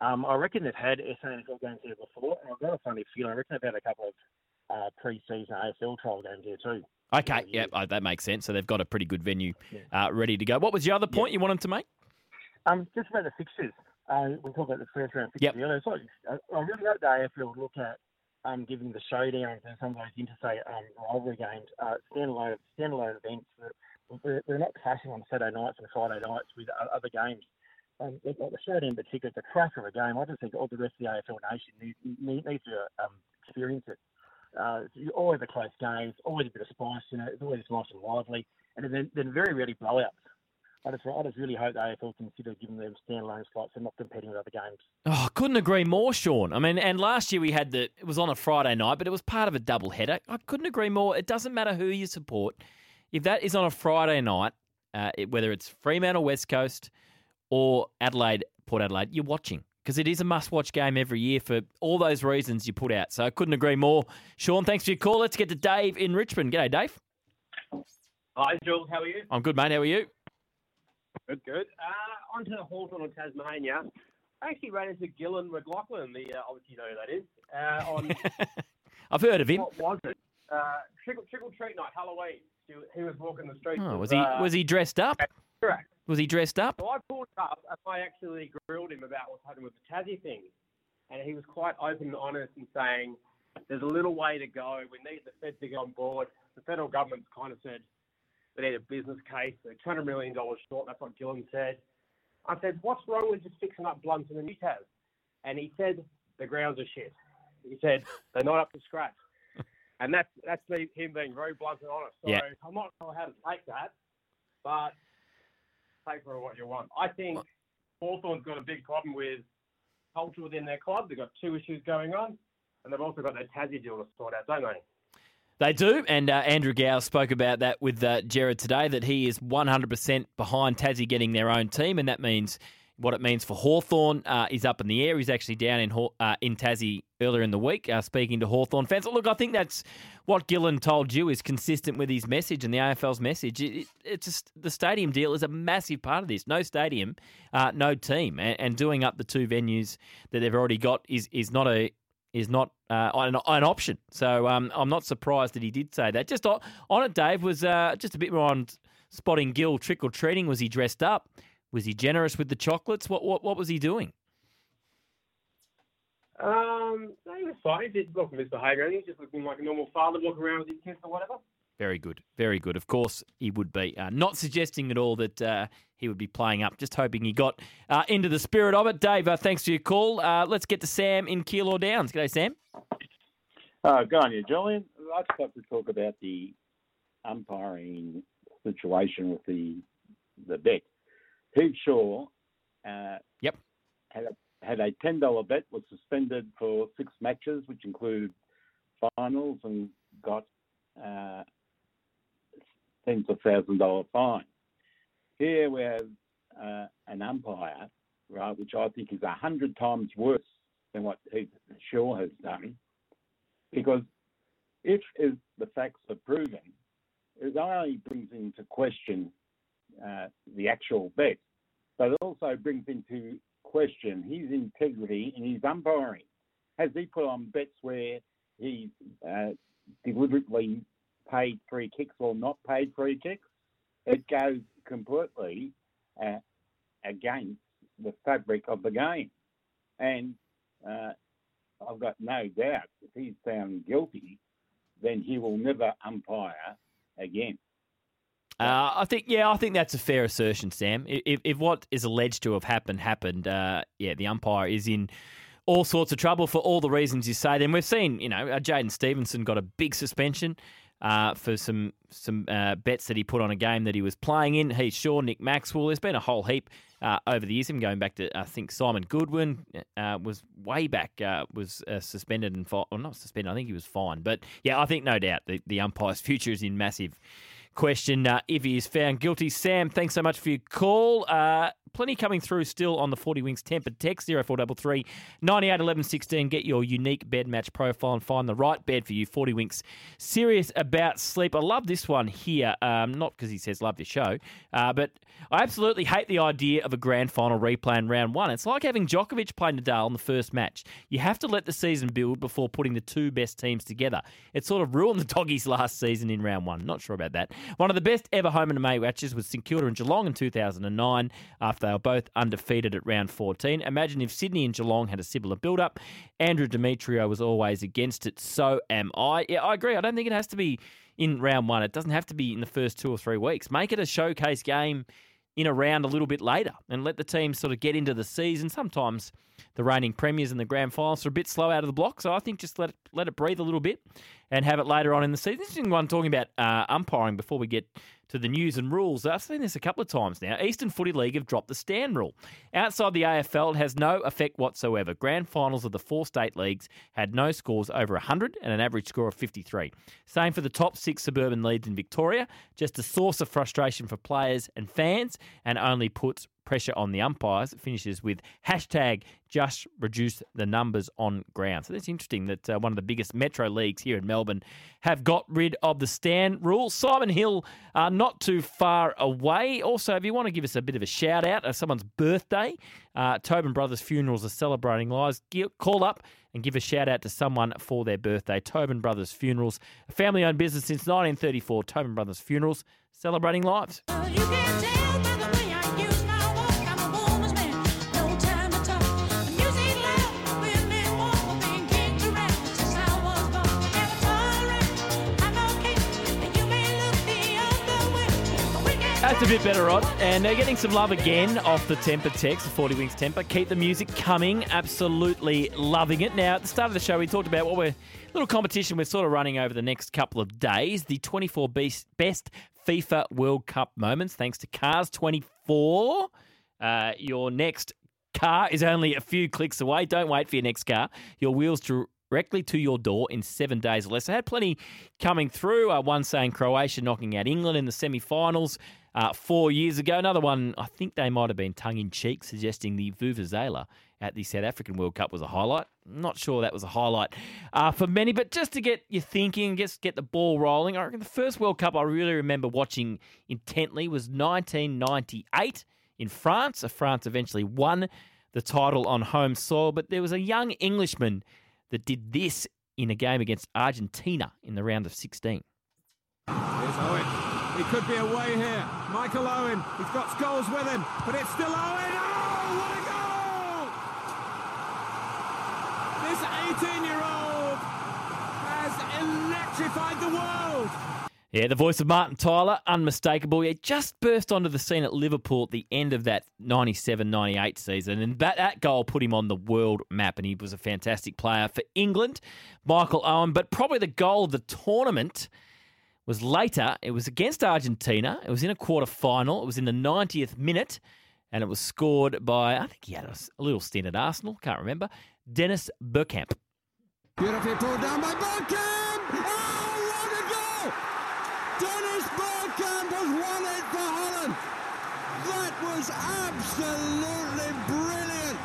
Um, I reckon they've had S A N F L games there before, and I've got a funny feeling. I reckon they've had a couple of uh, pre-season A F L trial games there too. Okay, yeah, oh, that makes sense. So they've got a pretty good venue yeah. uh, ready to go. What was your other point yeah. you wanted to make? Um, just about the fixtures. Uh, we talked about the first round fixtures yep. earlier. So I really hope the A F L look at Um, giving the showdowns and some of those interstate um, rivalry games uh, standalone standalone events that they're not clashing on Saturday nights and Friday nights with other games. Um, like the showdown in particular, it's a cracker of a game. I just think all the rest of the A F L nation needs need, need to um, experience it. Uh, it's always a close game. It's always a bit of spice. You know, it's always nice and lively, and then then very rarely blowouts. I just, I just really hope the A F L consider giving them standalone slots and not competing with other games. Oh, couldn't agree more, Sean. I mean, and last year we had the, it was on a Friday night, but it was part of a double header. I couldn't agree more. It doesn't matter who you support. If that is on a Friday night, uh, it, whether it's Fremantle, West Coast, or Adelaide, Port Adelaide, you're watching. Because it is a must-watch game every year for all those reasons you put out. So I couldn't agree more. Sean, thanks for your call. Let's get to Dave in Richmond. G'day, Dave. Hi, Jules. How are you? I'm good, mate. How are you? Good, good. Uh, on to Hawthorn of Tasmania. I actually ran into Gillan McLaughlin, the, uh, obviously you know who that is. Uh, on I've heard of him. What was it? Uh, trickle, trickle treat night, Halloween. He, he was walking the streets. Oh, was, uh, he, was he dressed up? Correct. Was he dressed up? So I pulled up and I actually grilled him about what's happened with the Tassie thing. And he was quite open and honest in saying, there's a little way to go. We need the Fed to get on board. The federal government's kind of said, they need a business case. They're two hundred million dollars short. That's what Gillan said. I said, what's wrong with just fixing up blunts in the new Taz? And he said, the grounds are shit. He said, they're not up to scratch. And that's that's me, him being very blunt and honest. So yeah. I'm not sure how to take that, but take for what you want. I think Hawthorn's got a big problem with culture within their club. They've got two issues going on, and they've also got their Tassie deal to sort out, don't they? They do, and uh, Andrew Gow spoke about that with uh, Gerard today, that he is one hundred percent behind Tassie getting their own team, and that means what it means for Hawthorn uh, is up in the air. He's actually down in uh, in Tassie earlier in the week uh, speaking to Hawthorn fans. Look, I think that's what Gillan told you is consistent with his message and the A F L's message. It, it, it's just, the stadium deal is a massive part of this. No stadium, uh, no team, and, and doing up the two venues that they've already got is is not a... is not uh, an, an option. So um, I'm not surprised that he did say that. Just on, on it, Dave, was uh, just a bit more on spotting Gill trick-or-treating. Was he dressed up? Was he generous with the chocolates? What what, what was he doing? Um, no, he was fine. He did look misbehaviour. He was just looking like a normal father walking around with his kids or whatever. Very good. Very good. Of course, he would be. Uh, not suggesting at all that uh, he would be playing up. Just hoping he got uh, into the spirit of it. Dave, uh, thanks for your call. Uh, let's get to Sam in Keilor Downs. G'day, Sam. Uh, good on you, Julian. I'd like to talk about the umpiring situation with the the bet. Hugh Shaw uh, yep. had, a, had a ten dollars bet, was suspended for six matches, which included finals, and got Uh, tens of thousand dollar fine. Here we have uh, an umpire right, which I think is a hundred times worse than what Shaw has done, because if is the facts are proven, it not only brings into question uh, the actual bet, but it also brings into question his integrity in his umpiring. Has he put on bets where he uh, deliberately paid free kicks or not paid free kicks? It goes completely uh, against the fabric of the game. And uh, I've got no doubt if he's found guilty, then he will never umpire again. Uh, I think, yeah, I think that's a fair assertion, Sam. If, if what is alleged to have happened happened, uh, yeah, the umpire is in all sorts of trouble for all the reasons you say. Then we've seen, you know, Jayden Stevenson got a big suspension uh, for some some uh, bets that he put on a game that he was playing in. Heath Shaw, Nick Maxwell. There's been a whole heap uh, over the years. I'm going back to, I think, Simon Goodwin uh, was way back, uh, was uh, suspended and fined. Well, not suspended, I think he was fined. But, yeah, I think no doubt the, the umpire's future is in massive question uh, if he is found guilty. Sam, thanks so much for your call. Uh, plenty coming through still on the forty Winks tempered text, oh four three three, nine eight one one one one six. Get your unique bed match profile and find the right bed for you. forty Winks, serious about sleep. I love this one here, um, not because he says love your show, uh, but I absolutely hate the idea of a grand final replay in round one. It's like having Djokovic play Nadal in the first match. You have to let the season build before putting the two best teams together. It sort of ruined the doggies last season in round one. Not sure about that. One of the best ever home and away matches was St Kilda and Geelong in two thousand nine after they were both undefeated at round fourteen. Imagine if Sydney and Geelong had a similar build-up. Andrew Demetrio was always against it. So am I. Yeah, I agree. I don't think it has to be in round one. It doesn't have to be in the first two or three weeks. Make it a showcase game in a round a little bit later and let the team sort of get into the season. Sometimes the reigning premiers and the grand finals are a bit slow out of the block, so I think just let it, let it breathe a little bit and have it later on in the season. Interesting one talking about uh, umpiring before we get to the news and rules. I've seen this a couple of times now. Eastern Footy League have dropped the stand rule. Outside the A F L, it has no effect whatsoever. Grand finals of the four state leagues had no scores over one hundred and an average score of fifty-three. Same for the top six suburban leagues in Victoria. Just a source of frustration for players and fans and only puts pressure on the umpires. It finishes with hashtag just reduce the numbers on ground. So that's interesting that uh, one of the biggest metro leagues here in Melbourne have got rid of the stand rule. Simon Hill, uh, not too far away. Also, if you want to give us a bit of a shout out of someone's birthday, uh, Tobin Brothers Funerals are celebrating lives. Call up and give a shout out to someone for their birthday. Tobin Brothers Funerals, a family owned business since nineteen thirty-four. Tobin Brothers Funerals, celebrating lives. Oh, you can tell by the way I use my- That's a bit better, Rod. And they're getting some love again off the temper text, the forty Winks temper. Keep the music coming. Absolutely loving it. Now, at the start of the show, we talked about what we're, a little competition we're sort of running over the next couple of days, the twenty-four best FIFA World Cup moments, thanks to Cars twenty-four. Uh, your next car is only a few clicks away. Don't wait for your next car. Your wheels to... directly to your door in seven days or less. I had plenty coming through. Uh, one saying Croatia knocking out England in the semi-finals uh, four years ago. Another one, I think they might have been tongue-in-cheek, suggesting the Vuvuzela at the South African World Cup was a highlight. Not sure that was a highlight uh, for many, but just to get you thinking, just get the ball rolling. I reckon the first World Cup I really remember watching intently was nineteen ninety-eight in France. France eventually won the title on home soil, but there was a young Englishman that did this in a game against Argentina in the round of sixteen. Here's Owen. He could be away here. Michael Owen. He's got Scholes with him, but it's still Owen. Oh, what a goal! This eighteen-year-old has electrified the world. Yeah, the voice of Martin Tyler, unmistakable. He just burst onto the scene at Liverpool at the end of that ninety-seven ninety-eight season, and that, that goal put him on the world map, and he was a fantastic player for England, Michael Owen. But probably the goal of the tournament was later. It was against Argentina. It was in a quarter-final. It was in the ninetieth minute, and it was scored by, I think he had a, a little stint at Arsenal, can't remember, Dennis Bergkamp. Beautifully pulled down by Bergkamp! Oh! Dennis Bergkamp has won it for Holland. That was absolutely brilliant.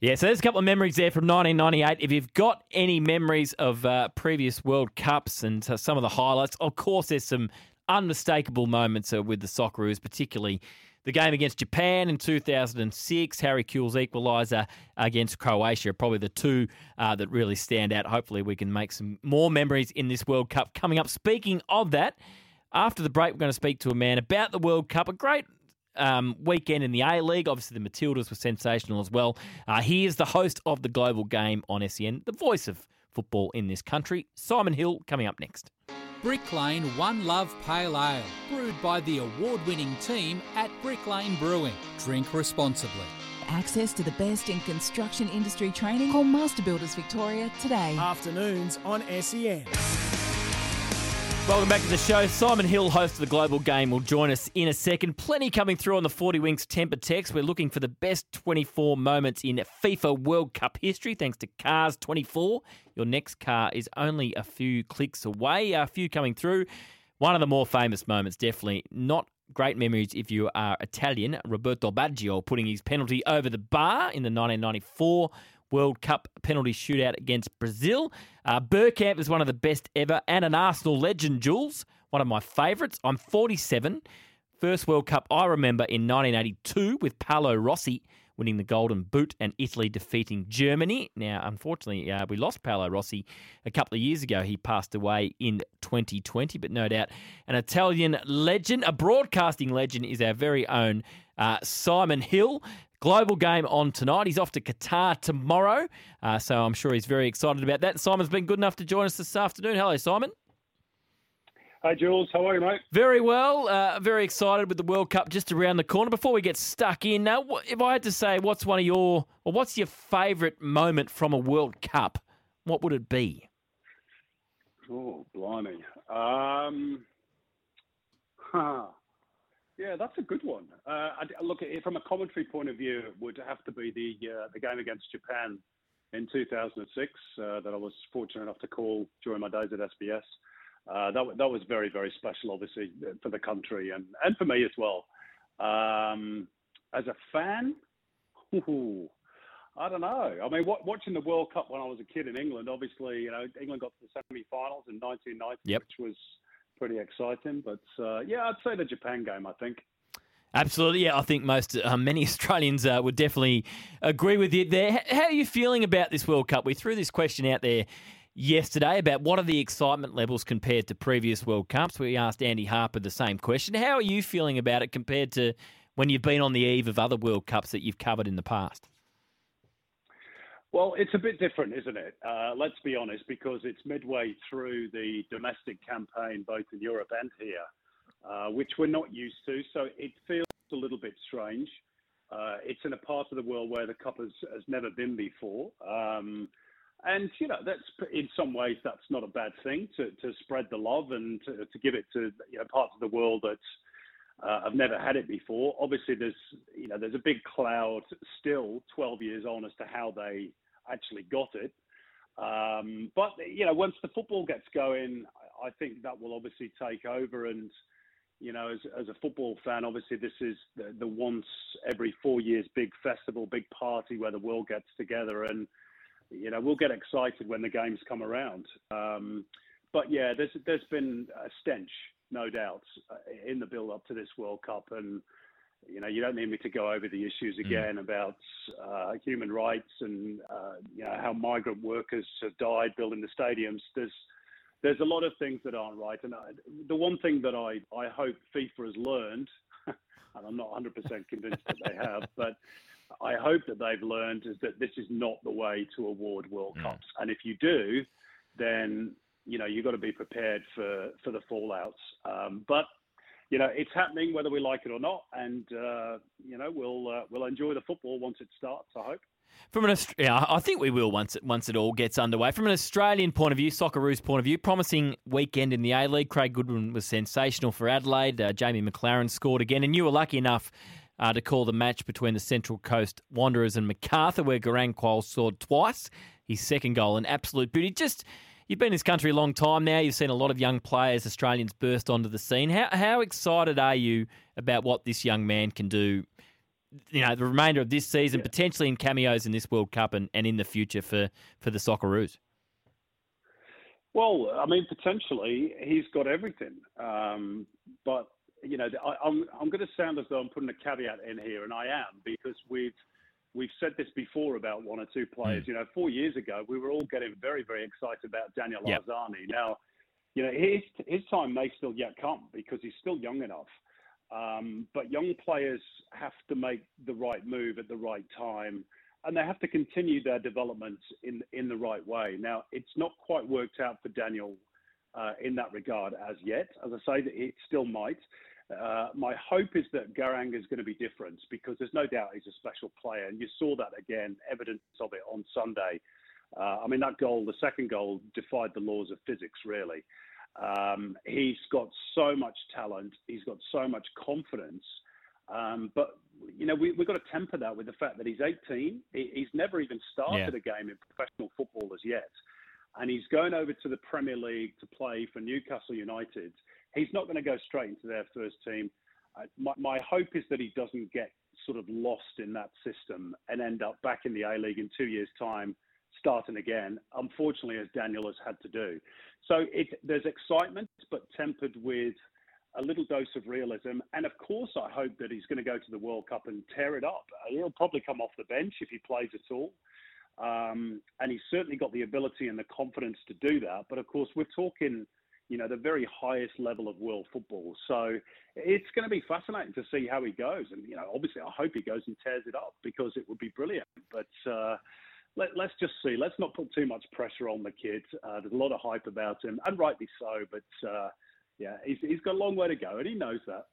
Yeah, so there's a couple of memories there from nineteen ninety-eight. If you've got any memories of uh, previous World Cups and uh, some of the highlights, of course there's some unmistakable moments uh, with the Socceroos, particularly the game against Japan in two thousand six, Harry Kuehl's equaliser against Croatia, probably the two uh, that really stand out. Hopefully we can make some more memories in this World Cup coming up. Speaking of that, after the break, we're going to speak to a man about the World Cup, a great um, weekend in the A-League. Obviously, the Matildas were sensational as well. Uh, he is the host of the Global Game on S E N, the voice of football in this country. Simon Hill coming up next. Brick Lane One Love Pale Ale, brewed by the award-winning team at Brick Lane Brewing. Drink responsibly. Access to the best in construction industry training. Call Master Builders Victoria today. Afternoons on S E N. Welcome back to the show. Simon Hill, host of the Global Game, will join us in a second. Plenty coming through on the forty Winks temper text. We're looking for the best twenty-four moments in FIFA World Cup history, thanks to Cars twenty-four. Your next car is only a few clicks away. A few coming through. One of the more famous moments, definitely. Not great memories if you are Italian. Roberto Baggio putting his penalty over the bar in the nineteen ninety-four World Cup penalty shootout against Brazil. Uh, Burkamp is one of the best ever and an Arsenal legend, Jules. One of my favourites. I'm forty-seven. First World Cup I remember in nineteen eighty-two with Paolo Rossi winning the Golden Boot and Italy defeating Germany. Now, unfortunately, uh, we lost Paolo Rossi a couple of years ago. He passed away in twenty twenty, but no doubt an Italian legend, a broadcasting legend, is our very own uh, Simon Hill. Global Game on tonight. He's off to Qatar tomorrow, uh, so I'm sure he's very excited about that. Simon's been good enough to join us this afternoon. Hello, Simon. Hey, Jules. How are you, mate? Very well. Uh, very excited with the World Cup just around the corner. Before we get stuck in, uh, if I had to say what's one of your, or what's your favourite moment from a World Cup, what would it be? Oh, blimey. Um, huh. Yeah, that's a good one. Uh, look, from a commentary point of view, it would have to be the uh, the game against Japan in two thousand six uh, that I was fortunate enough to call during my days at S B S. Uh, that that was very, very special, obviously, for the country and, and for me as well. Um, as a fan, ooh, I don't know. I mean, what, watching the World Cup when I was a kid in England, obviously, you know, England got to the semi-finals in nineteen ninety, yep, which was pretty exciting, but uh, yeah, I'd say the Japan game, I think. Absolutely, yeah, I think most, uh, many Australians uh, would definitely agree with you there. H- how are you feeling about this World Cup? We threw this question out there yesterday about what are the excitement levels compared to previous World Cups. We asked Andy Harper the same question. How are you feeling about it compared to when you've been on the eve of other World Cups that you've covered in the past? Well, it's a bit different, isn't it? Uh, let's be honest, because it's midway through the domestic campaign, both in Europe and here, uh, which we're not used to. So it feels a little bit strange. Uh, it's in a part of the world where the Cup has, has never been before. Um, and, you know, that's in some ways, that's not a bad thing to, to spread the love and to, to give it to, you know, parts of the world that Uh, I've never had it before. Obviously, there's you know there's a big cloud still twelve years on as to how they actually got it. Um, but you know, once the football gets going, I think that will obviously take over. And you know, as, as a football fan, obviously this is the, the once every four years big festival, big party where the world gets together, and you know we'll get excited when the games come around. Um, but yeah, there's there's been a stench, no doubt, in the build-up to this World Cup. And, you know, you don't need me to go over the issues again mm. about uh, human rights and, uh, you know, how migrant workers have died building the stadiums. There's there's a lot of things that aren't right. And I, the one thing that I, I hope FIFA has learned, and I'm not one hundred percent convinced that they have, but I hope that they've learned is that this is not the way to award World mm. Cups. And if you do, then you know, you've got to be prepared for, for the fallouts. Um, but, you know, it's happening whether we like it or not. And, uh, you know, we'll uh, we'll enjoy the football once it starts, I hope. From an yeah, I think we will once it, once it all gets underway. From an Australian point of view, Socceroos point of view, promising weekend in the A-League. Craig Goodwin was sensational for Adelaide. Uh, Jamie McLaren scored again. And you were lucky enough uh, to call the match between the Central Coast Wanderers and Macarthur, where Garang Quayle scored twice. His second goal, an absolute beauty. Just... you've been in this country a long time now. You've seen a lot of young players, Australians, burst onto the scene. How how excited are you about what this young man can do, you know, the remainder of this season, yeah. potentially in cameos in this World Cup and, and in the future for, for the Socceroos? Well, I mean, potentially he's got everything. Um, but, you know, I, I'm I'm going to sound as though I'm putting a caveat in here, and I am, because we've we've said this before about one or two players. Mm. You know, four years ago, we were all getting very, very excited about Daniel yep. Arzani. Now, you know, his, his time may still yet come because he's still young enough. Um, but young players have to make the right move at the right time, and they have to continue their development in in the right way. Now, it's not quite worked out for Daniel uh, in that regard as yet. As I say, it still might. Uh, my hope is that Garang is going to be different, because there's no doubt he's a special player, and you saw that again, evidence of it on Sunday. Uh, I mean, that goal, the second goal, defied the laws of physics, really. Um, he's got so much talent. He's got so much confidence. Um, but, you know, we, we've got to temper that with the fact that he's eighteen. He, he's never even started yeah. a game in professional football as yet. And he's going over to the Premier League to play for Newcastle United. He's not going to go straight into their first team. Uh, my, my hope is that he doesn't get sort of lost in that system and end up back in the A-League in two years' time, starting again, unfortunately, as Daniel has had to do. So it, there's excitement, but tempered with a little dose of realism. And of course, I hope that he's going to go to the World Cup and tear it up. He'll probably come off the bench if he plays at all. Um, and he's certainly got the ability and the confidence to do that. But of course, we're talking, you know, the very highest level of world football. So it's going to be fascinating to see how he goes. And, you know, obviously, I hope he goes and tears it up, because it would be brilliant. But, uh, Let, let's just see. Let's not put too much pressure on the kid. Uh, there's a lot of hype about him, and rightly so. But, uh, yeah, he's, he's got a long way to go, and he knows that.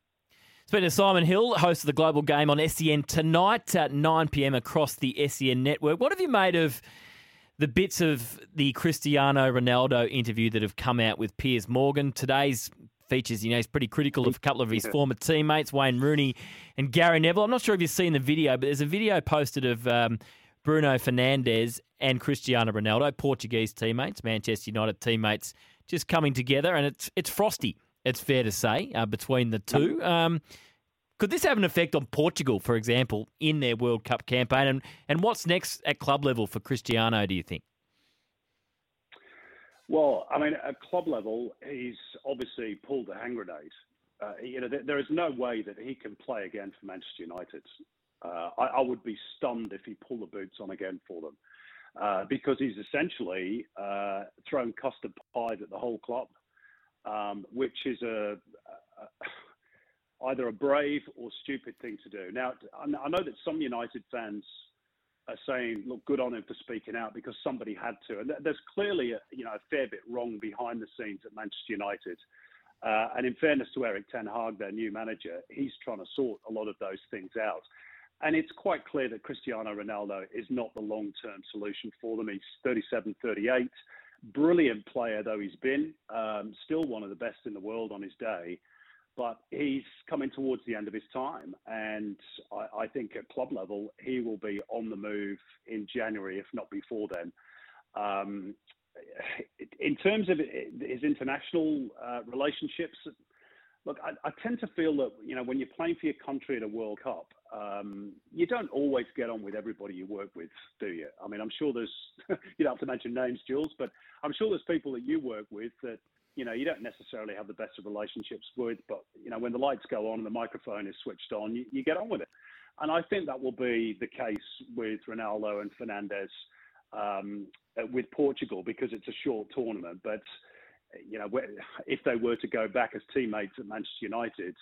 Speaking to Simon Hill, host of the Global Game on S E N tonight at nine p.m. across the S E N network. What have you made of the bits of the Cristiano Ronaldo interview that have come out with Piers Morgan? Today's features, you know, he's pretty critical of a couple of his yeah. former teammates, Wayne Rooney and Gary Neville. I'm not sure if you've seen the video, but there's a video posted of... Um, Bruno Fernandes and Cristiano Ronaldo, Portuguese teammates, Manchester United teammates, just coming together. And it's it's frosty, it's fair to say, uh, between the two. Um, could this have an effect on Portugal, for example, in their World Cup campaign? And, and what's next at club level for Cristiano, do you think? Well, I mean, at club level, he's obviously pulled the hand grenade. Uh, you know, there, there is no way that he can play again for Manchester United. Uh, I, I would be stunned if he pulled the boots on again for them, uh, because he's essentially uh, thrown custard pies at the whole club, um, which is a, a, either a brave or stupid thing to do. Now, I know that some United fans are saying, look, good on him for speaking out because somebody had to. And there's clearly a, you know, a fair bit wrong behind the scenes at Manchester United. Uh, and in fairness to Eric Ten Hag, their new manager, he's trying to sort a lot of those things out. And it's quite clear that Cristiano Ronaldo is not the long-term solution for them. He's thirty-seven, thirty-eight. Brilliant player, though he's been. Um, still one of the best in the world on his day. But he's coming towards the end of his time. And I, I think at club level, he will be on the move in January, if not before then. Um, in terms of his international uh, relationships... Look, I, I tend to feel that, you know, when you're playing for your country at a World Cup, um, you don't always get on with everybody you work with, do you? I mean, I'm sure there's, you don't have to mention names, Jules, but I'm sure there's people that you work with that, you know, you don't necessarily have the best of relationships with, but, you know, when the lights go on and the microphone is switched on, you, you get on with it. And I think that will be the case with Ronaldo and Fernandes, um, with Portugal, because it's a short tournament, but... You know, if they were to go back as teammates at Manchester United,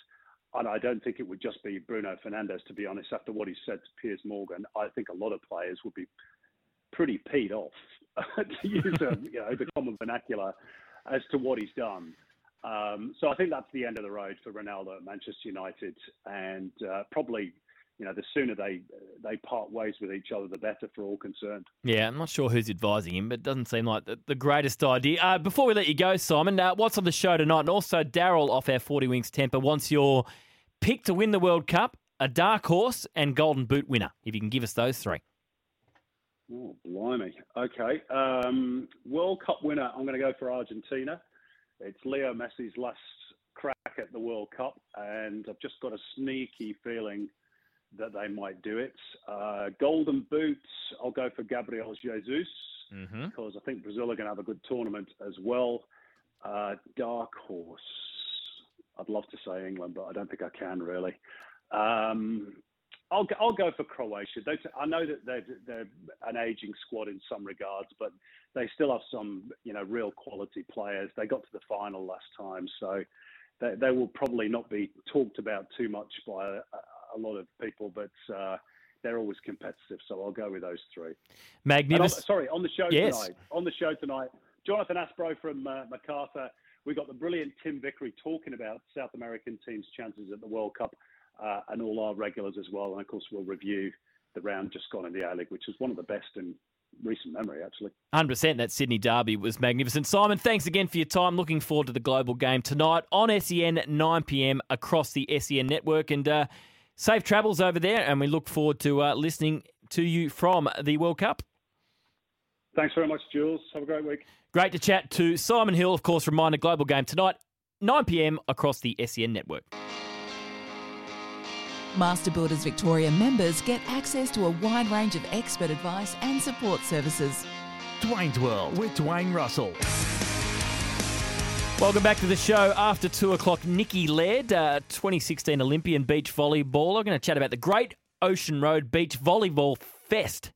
and I don't think it would just be Bruno Fernandes, to be honest, after what he said to Piers Morgan, I think a lot of players would be pretty peed off, to use a, you know, the common vernacular, as to what he's done. Um, so I think that's the end of the road for Ronaldo at Manchester United. And uh, probably... You know, the sooner they they part ways with each other, the better for all concerned. Yeah, I'm not sure who's advising him, but it doesn't seem like the, the greatest idea. Uh, before we let you go, Simon, uh, what's on the show tonight? And also, Daryl off our forty Winks temper wants your pick to win the World Cup, a dark horse, and golden boot winner, if you can give us those three. Oh, blimey. Okay. Um, World Cup winner, I'm going to go for Argentina. It's Leo Messi's last crack at the World Cup, and I've just got a sneaky feeling that they might do it. Uh, golden boots, I'll go for Gabriel Jesus, mm-hmm. because I think Brazil are going to have a good tournament as well. Uh, dark horse, I'd love to say England, but I don't think I can really. Um, I'll, I'll go for Croatia. They, I know that they're, they're an ageing squad in some regards, but they still have some, you know, real quality players. They got to the final last time, so they, they will probably not be talked about too much by a, a lot of people, but uh, they're always competitive, so I'll go with those three. Magnificent. Sorry, on the show yes. tonight, on the show tonight, Jonathan Aspro from uh, MacArthur, we got the brilliant Tim Vickery talking about South American teams' chances at the World Cup. Uh, and all our regulars as well. And, of course, we'll review the round just gone in the A-League, which is one of the best in recent memory, actually. one hundred percent. That Sydney derby was magnificent. Simon, thanks again for your time. Looking forward to the global game tonight on S E N at nine p.m. across the S E N network. And uh, safe travels over there, and we look forward to uh, listening to you from the World Cup. Thanks very much, Jules. Have a great week. Great to chat to Simon Hill, of course, reminder, global game tonight, nine p.m. across the S E N network. Master Builders Victoria members get access to a wide range of expert advice and support services. Dwayne's World with Dwayne Russell. Welcome back to the show. After two o'clock, Nikki Laird, uh, twenty sixteen Olympian beach volleyballer. We're going to chat about the Great Ocean Road Beach Volleyball Fest,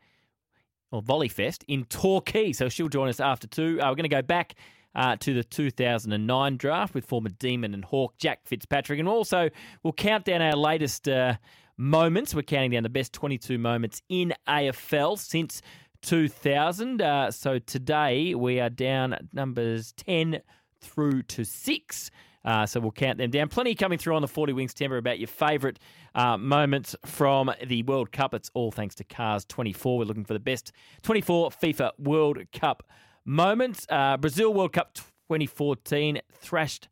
or Volley Fest, in Torquay. So she'll join us after two. Uh, we're going to go back Uh, to the two thousand nine draft with former Demon and Hawk Jack Fitzpatrick. And also, we'll count down our latest uh, moments. We're counting down the best twenty-two moments in A F L since two thousand. Uh, so today, we are down at numbers ten through to six. Uh, so we'll count them down. Plenty coming through on the forty Winks Timber about your favourite uh, moments from the World Cup. It's all thanks to Cars twenty-four. We're looking for the best twenty-four FIFA World Cup moments. Uh, Brazil World Cup twenty fourteen thrashed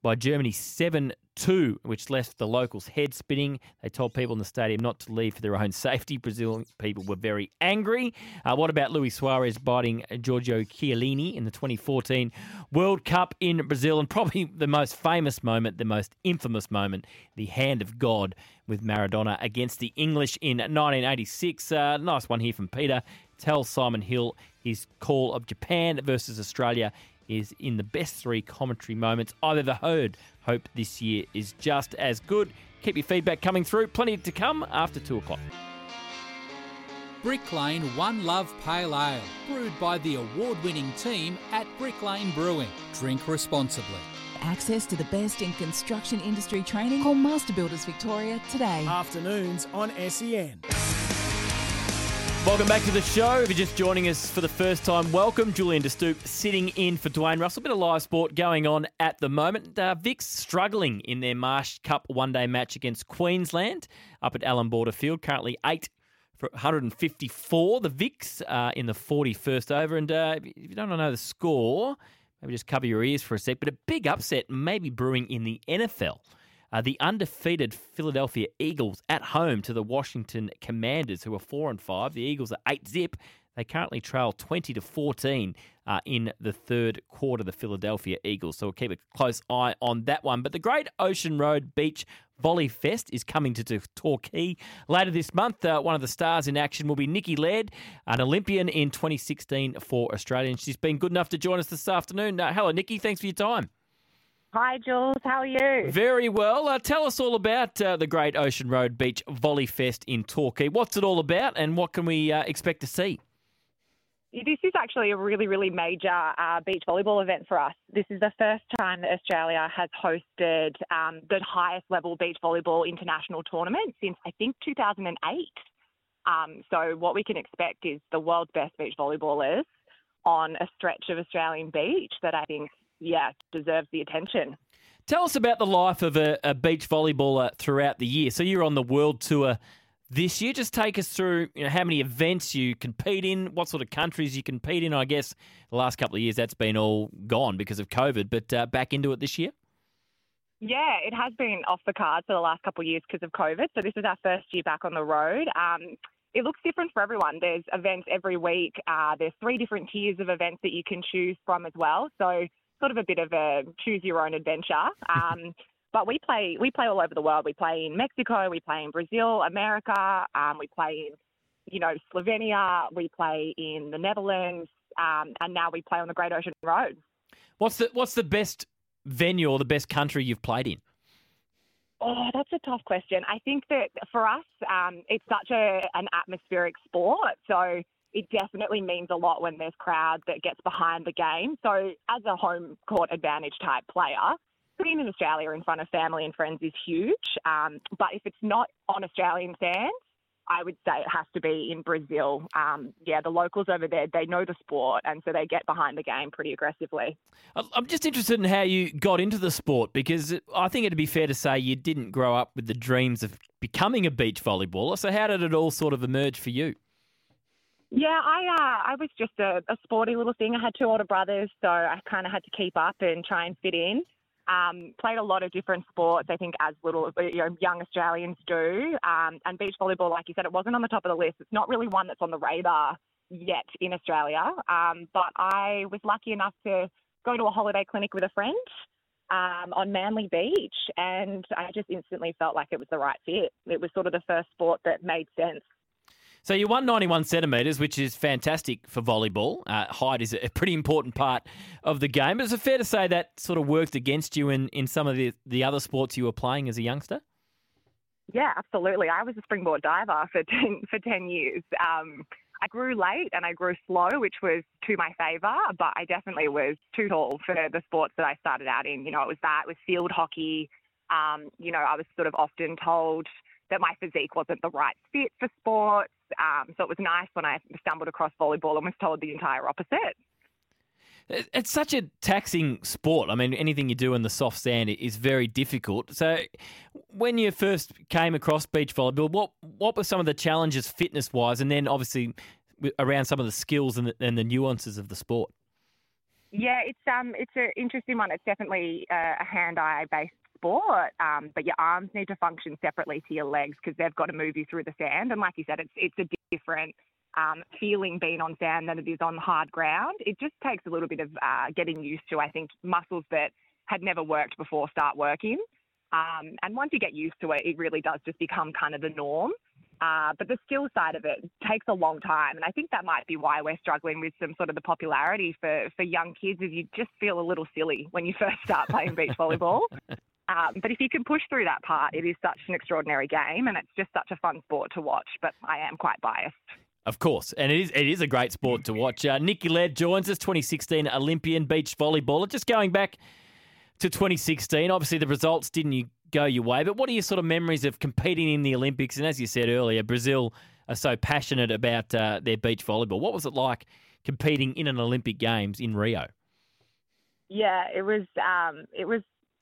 by Germany seven two, which left the locals head spinning. They told people in the stadium not to leave for their own safety. Brazilian people were very angry. Uh, what about Luis Suarez biting Giorgio Chiellini in the twenty fourteen World Cup in Brazil? And probably the most famous moment, the most infamous moment, the hand of God with Maradona against the English in nineteen eighty-six. Uh, nice one here from Peter. Tell Simon Hill his call of Japan versus Australia is in the best three commentary moments I've ever heard. Hope this year is just as good. Keep your feedback coming through. Plenty to come after two o'clock. Brick Lane One Love Pale Ale, brewed by the award-winning team at Brick Lane Brewing. Drink responsibly. Access to the best in construction industry training. Call Master Builders Victoria today. Afternoons on S E N. Welcome back to the show. If you're just joining us for the first time, welcome. Julian De Stoop sitting in for Dwayne Russell. Bit of live sport going on at the moment. Uh, Vic's struggling in their Marsh Cup one-day match against Queensland up at Allan Border Field. Currently eight for one hundred fifty-four. The Vic's uh, in the forty-first over. And uh, if you don't know the score, maybe just cover your ears for a sec. But a big upset may be brewing in the N F L. Uh, the undefeated Philadelphia Eagles at home to the Washington Commanders, who are four and five. The Eagles are eight zip. They currently trail twenty to fourteen uh, in the third quarter. The Philadelphia Eagles. So we'll keep a close eye on that one. But the Great Ocean Road Beach Volley Fest is coming to Torquay later this month. Uh, one of the stars in action will be Nikki Laird, an Olympian in twenty sixteen for Australia, and she's been good enough to join us this afternoon. Uh, hello, Nikki. Thanks for your time. Hi, Jules. How are you? Very well. Uh, tell us all about uh, the Great Ocean Road Beach Volley Fest in Torquay. What's it all about and what can we uh, expect to see? This is actually a really, really major uh, beach volleyball event for us. This is the first time that Australia has hosted um, the highest level beach volleyball international tournament since, I think, two thousand eight. Um, so what we can expect is the world's best beach volleyballers on a stretch of Australian beach that I think yeah, deserves the attention. Tell us about the life of a, a beach volleyballer throughout the year. So you're on the world tour this year. Just take us through, you know, how many events you compete in, what sort of countries you compete in. I guess the last couple of years that's been all gone because of COVID, but uh, back into it this year? Yeah, it has been off the cards for the last couple of years because of COVID. So this is our first year back on the road. Um, it looks different for everyone. There's events every week. Uh, there's three different tiers of events that you can choose from as well. So sort of a bit of a choose your own adventure. Um, but we play we play all over the world. We play in Mexico. We play in Brazil, America. Um, we play in, you know, Slovenia. We play in the Netherlands. Um, and now we play on the Great Ocean Road. What's the What's the best venue or the best country you've played in? Oh, that's a tough question. I think that for us, um, it's such a an atmospheric sport, so it definitely means a lot when there's crowd that gets behind the game. So as a home court advantage type player, being in Australia in front of family and friends is huge. Um, but if it's not on Australian sands, I would say it has to be in Brazil. Um, yeah, the locals over there, they know the sport, and so they get behind the game pretty aggressively. I'm just interested in how you got into the sport, because I think it'd be fair to say you didn't grow up with the dreams of becoming a beach volleyballer. So how did it all sort of emerge for you? Yeah, I uh, I was just a, a sporty little thing. I had two older brothers, so I kind of had to keep up and try and fit in. Um, played a lot of different sports, I think, as little you know, young Australians do. Um, and beach volleyball, like you said, it wasn't on the top of the list. It's not really one that's on the radar yet in Australia. Um, but I was lucky enough to go to a holiday clinic with a friend um, on Manly Beach, and I just instantly felt like it was the right fit. It was sort of the first sport that made sense. So you're one hundred ninety-one centimetres, which is fantastic for volleyball. Uh, height is a pretty important part of the game. But is it fair to say that sort of worked against you in, in some of the, the other sports you were playing as a youngster? Yeah, absolutely. I was a springboard diver for ten, for ten years. Um, I grew late and I grew slow, which was to my favour, but I definitely was too tall for the sports that I started out in. You know, it was that, it was field hockey. Um, you know, I was sort of often told that my physique wasn't the right fit for sports. Um, so it was nice when I stumbled across volleyball and was told the entire opposite. It's such a taxing sport. I mean, anything you do in the soft sand is very difficult. So when you first came across beach volleyball, what what were some of the challenges fitness-wise, and then obviously around some of the skills and the, and the nuances of the sport? Yeah, it's um, it's an interesting one. It's definitely a hand-eye based sport, um, but your arms need to function separately to your legs because they've got to move you through the sand. And like you said, it's it's a different um, feeling being on sand than it is on hard ground. It just takes a little bit of uh, getting used to, I think, muscles that had never worked before start working. Um, and once you get used to it, it really does just become kind of the norm. Uh, but the skill side of it takes a long time. And I think that might be why we're struggling with some sort of the popularity for, for young kids, is you just feel a little silly when you first start playing beach volleyball. Um, but if you can push through that part, it is such an extraordinary game, and it's just such a fun sport to watch. But I am quite biased. Of course. And it is it is a great sport to watch. Uh, Nikki Laird joins us, twenty sixteen Olympian beach volleyballer. Just going back to twenty sixteen, obviously the results didn't go your way, but what are your sort of memories of competing in the Olympics? And as you said earlier, Brazil are so passionate about uh, their beach volleyball. What was it like competing in an Olympic Games in Rio? Yeah, it was um, it was...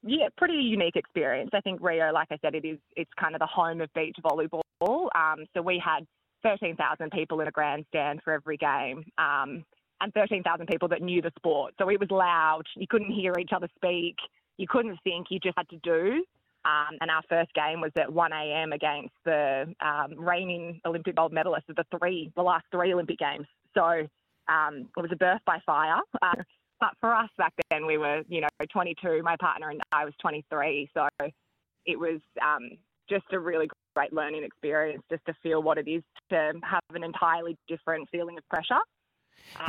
Yeah, pretty unique experience. I think Rio, like I said, it is, it's kind of the home of beach volleyball. Um, so we had thirteen thousand people in a grandstand for every game, um, and thirteen thousand people that knew the sport. So it was loud. You couldn't hear each other speak. You couldn't think. You just had to do. Um, and our first game was at one a.m. against the um, reigning Olympic gold medalists of the three, the last three Olympic Games. So um, it was a birth by fire. Uh, But for us back then, we were, you know, twenty-two, my partner and I was twenty-three. So it was um, just a really great learning experience, just to feel what it is to have an entirely different feeling of pressure.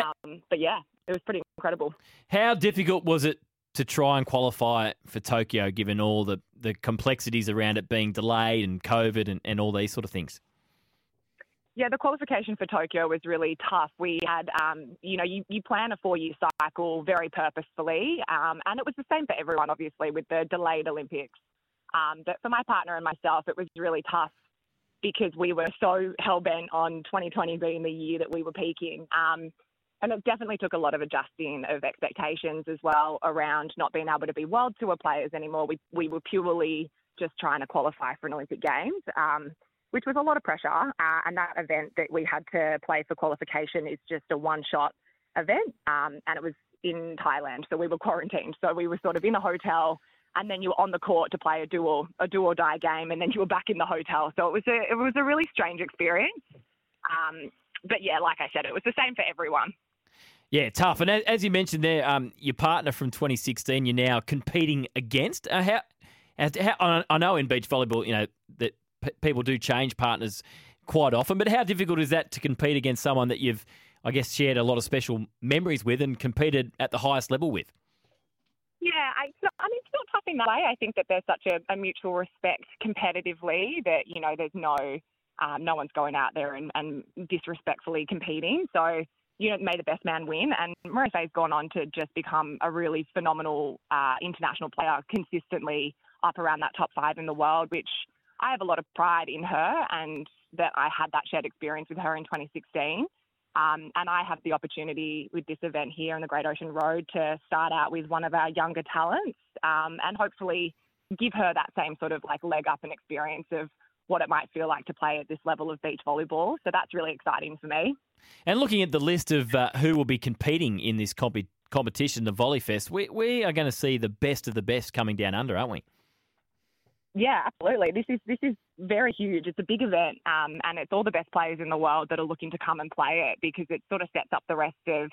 Um, but yeah, it was pretty incredible. How difficult was it to try and qualify for Tokyo, given all the, the complexities around it being delayed and COVID and, and all these sort of things? Yeah, the qualification for Tokyo was really tough. We had, um, you know, you, you plan a four-year cycle very purposefully, um, and it was the same for everyone, obviously, with the delayed Olympics. Um, but for my partner and myself, it was really tough because we were so hell-bent on twenty twenty being the year that we were peaking. Um, and it definitely took a lot of adjusting of expectations as well around not being able to be World Tour players anymore. We, we were purely just trying to qualify for an Olympic Games. Um which was a lot of pressure. Uh, and that event that we had to play for qualification is just a one-shot event. Um, and it was in Thailand, so we were quarantined. So we were sort of in a hotel, and then you were on the court to play a do or, a do or die game, and then you were back in the hotel. So it was a, it was a really strange experience. Um, but yeah, like I said, it was the same for everyone. Yeah, tough. And as you mentioned there, um, your partner from twenty sixteen, you're now competing against. Uh, how, how? I know in beach volleyball, you know, that p- people do change partners quite often, but how difficult is that to compete against someone that you've, I guess, shared a lot of special memories with and competed at the highest level with? Yeah, I, I mean, it's not tough in that way. I think that there's such a, a mutual respect competitively that, you know, there's no, um, no one's going out there and, and disrespectfully competing. So, you know, may the best man win. And Marife's gone on to just become a really phenomenal uh, international player, consistently up around that top five in the world, which I have a lot of pride in her and that I had that shared experience with her in twenty sixteen. Um, and I have the opportunity with this event here on the Great Ocean Road to start out with one of our younger talents um, and hopefully give her that same sort of like leg up and experience of what it might feel like to play at this level of beach volleyball. So that's really exciting for me. And looking at the list of uh, who will be competing in this comp- competition, the Volley Fest, we, we are going to see the best of the best coming down under, aren't we? Yeah, absolutely. This is this is very huge. It's a big event, um, and it's all the best players in the world that are looking to come and play it because it sort of sets up the rest of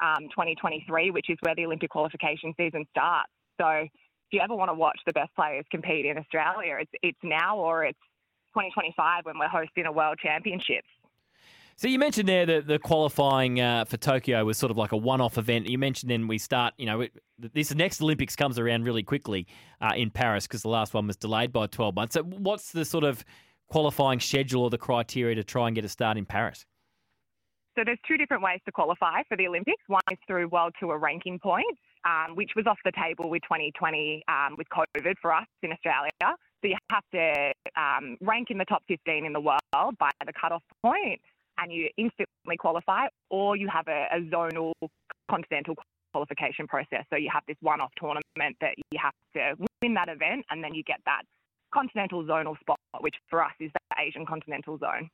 um, twenty twenty-three, which is where the Olympic qualification season starts. So if you ever want to watch the best players compete in Australia, it's it's now or it's twenty twenty-five when we're hosting a World Championships. So you mentioned there that the qualifying uh, for Tokyo was sort of like a one-off event. You mentioned then we start, you know, it, this next Olympics comes around really quickly uh, in Paris because the last one was delayed by twelve months. So what's the sort of qualifying schedule or the criteria to try and get a start in Paris? So there's two different ways to qualify for the Olympics. One is through World Tour ranking points, um, which was off the table with twenty twenty um, with COVID for us in Australia. So you have to um, rank in the top fifteen in the world by the cutoff point, and you instantly qualify, or you have a, a zonal continental qualification process. So you have this one-off tournament that you have to win that event, and then you get that continental zonal spot, which for us is the Asian continental zone.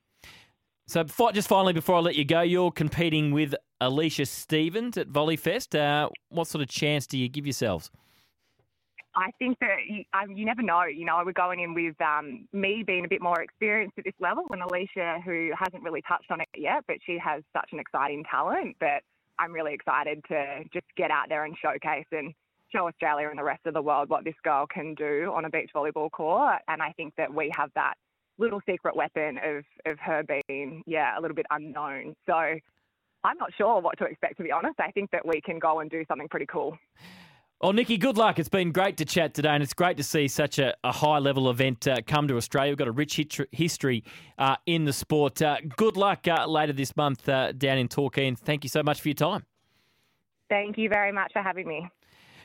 So just finally, before I let you go, you're competing with Alicia Stevens at Volley Fest. Uh, what sort of chance do you give yourselves? I think that you, um, you never know. You know, we're going in with um, me being a bit more experienced at this level and Alicia, who hasn't really touched on it yet, but she has such an exciting talent that I'm really excited to just get out there and showcase and show Australia and the rest of the world what this girl can do on a beach volleyball court. And I think that we have that little secret weapon of, of her being, yeah, a little bit unknown. So I'm not sure what to expect, to be honest. I think that we can go and do something pretty cool. Well, Nikki, good luck. It's been great to chat today, and it's great to see such a, a high-level event uh, come to Australia. We've got a rich hit- history uh, in the sport. Uh, good luck uh, later this month uh, down in Torquay, and thank you so much for your time. Thank you very much for having me.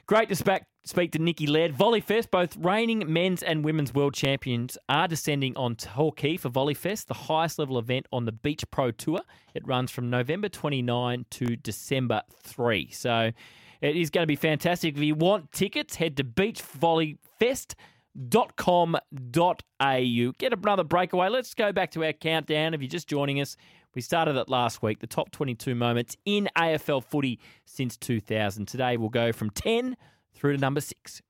Great to sp- speak to Nikki Laird. Volley Fest, both reigning men's and women's world champions, are descending on Torquay for Volley Fest, the highest-level event on the Beach Pro Tour. It runs from November twenty-ninth to December third. So it is going to be fantastic. If you want tickets, head to beach volley fest dot com dot a u. Get another breakaway. Let's go back to our countdown. If you're just joining us, we started it last week, the top twenty-two moments in A F L footy since two thousand. Today we'll go from ten through to number six.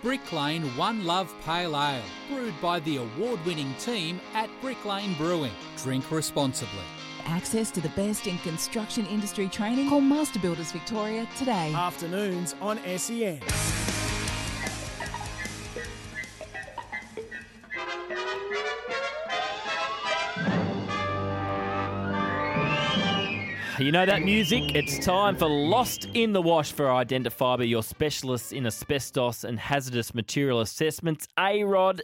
Brick Lane One Love Pale Ale, brewed by the award-winning team at Brick Lane Brewing. Drink responsibly. Access to the best in construction industry training. Call Master Builders Victoria today. Afternoons on S E N. You know that music? It's time for Lost in the Wash for Identifiber, your specialists in asbestos and hazardous material assessments. A-Rod.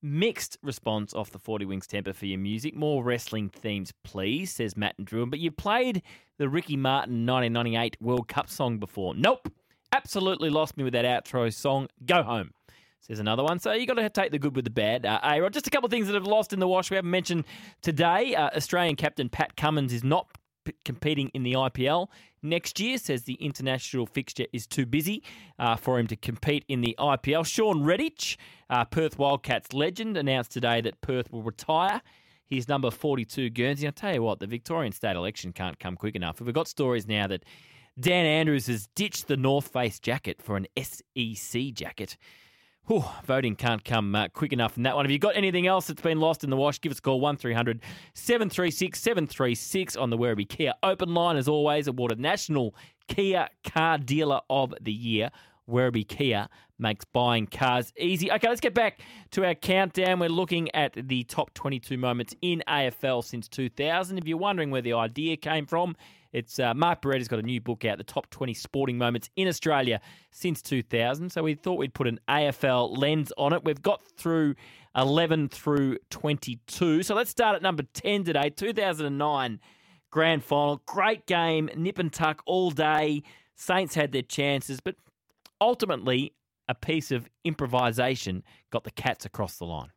Mixed response off the forty Winks temper for your music. More wrestling themes, please, says Matt and Drew. But you played the Ricky Martin nineteen ninety-eight World Cup song before. Nope. Absolutely lost me with that outro song. Go home, says another one. So you got to take the good with the bad. Uh, A-Rod, just a couple of things that have lost in the wash we haven't mentioned today. Uh, Australian captain Pat Cummins is not p- competing in the I P L next year, says the international fixture is too busy uh, for him to compete in the I P L. Sean Redditch, uh, Perth Wildcats legend, announced today that Perth will retire his number forty-two Guernsey. I'll tell you what, the Victorian state election can't come quick enough. We've got stories now that Dan Andrews has ditched the North Face jacket for an S E C jacket. Whew, voting can't come uh, quick enough in that one. If you've got anything else that's been lost in the wash, give us a call, one three hundred seven three six seven three six on the Werribee Kia open line. As always, awarded National Kia Car Dealer of the Year. Werribee Kia makes buying cars easy. Okay, let's get back to our countdown. We're looking at the top twenty-two moments in A F L since two thousand. If you're wondering where the idea came from, It's uh, Mark Beretta's got a new book out, The Top twenty Sporting Moments in Australia Since two thousand. So we thought we'd put an A F L lens on it. We've got through eleven through twenty-two. So let's start at number ten today, two thousand nine Grand Final. Great game, nip and tuck all day. Saints had their chances, but ultimately a piece of improvisation got the Cats across the line.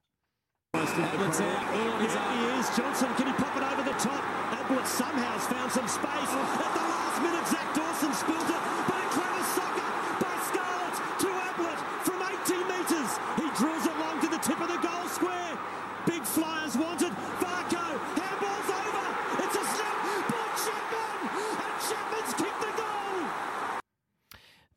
Edwards out, Ian is up, he is. Johnson, can he pop it over the top? Edwards somehow has found some space. At the last minute, Zach Dawson spills it, but a clever sucker by Scarlett to Edwards from eighteen metres. He drills it long to the tip of the goal square. Big flyers wanted. Varco, handball's over. It's a snap by Chapman, and Chapman's kicked the goal.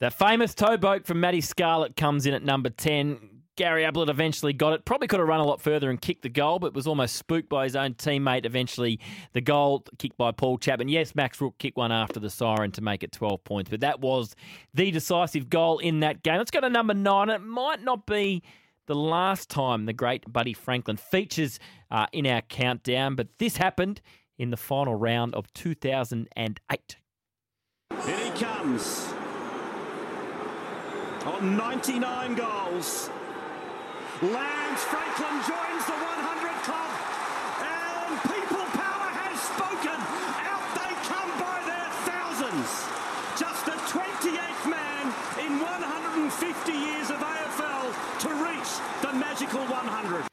The famous toe boat from Matty Scarlett comes in at number ten. Gary Ablett eventually got it. Probably could have run a lot further and kicked the goal, but was almost spooked by his own teammate. Eventually, the goal kicked by Paul Chapman. Yes, Max Rook kicked one after the siren to make it twelve points, but that was the decisive goal in that game. Let's go to number nine. It might not be the last time the great Buddy Franklin features uh, in our countdown, but this happened in the final round of two thousand eight. Here he comes. On ninety-nine goals. Lance Franklin joins the one hundred club, and people power has spoken. Out they come by their thousands. Just the twenty-eighth man in one hundred fifty years of A F L to reach the magical one hundred.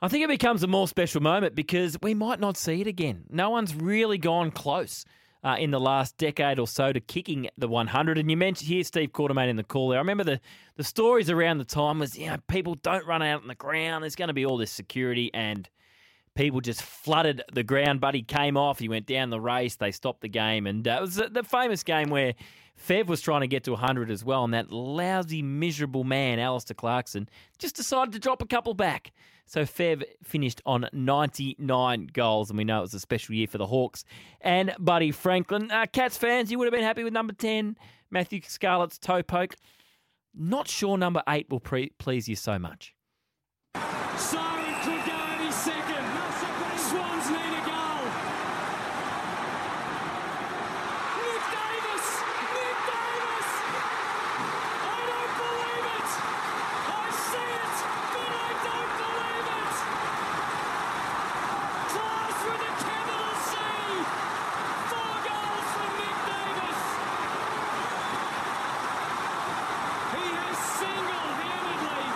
I think it becomes a more special moment because we might not see it again. No one's really gone close Uh, in the last decade or so to kicking the one hundred. And you mentioned here Steve Quartermain in the call there. I remember the, the stories around the time was, you know, people don't run out on the ground. There's going to be all this security, and people just flooded the ground. Buddy came off. He went down the race. They stopped the game. And uh, it was the, the famous game where Fev was trying to get to one hundred as well, and that lousy, miserable man, Alistair Clarkson, just decided to drop a couple back. So Fev finished on ninety-nine goals, and we know it was a special year for the Hawks and Buddy Franklin. Uh, Cats fans, you would have been happy with number ten, Matthew Scarlett's toe poke. Not sure number eight will pre- please you so much. Sorry, could go any second. Swans need a goal. Nick Davis! Nick Davis! I don't believe it! I see it, but I don't believe it! Class with a capital C! Four goals from Nick Davis! He has single-handedly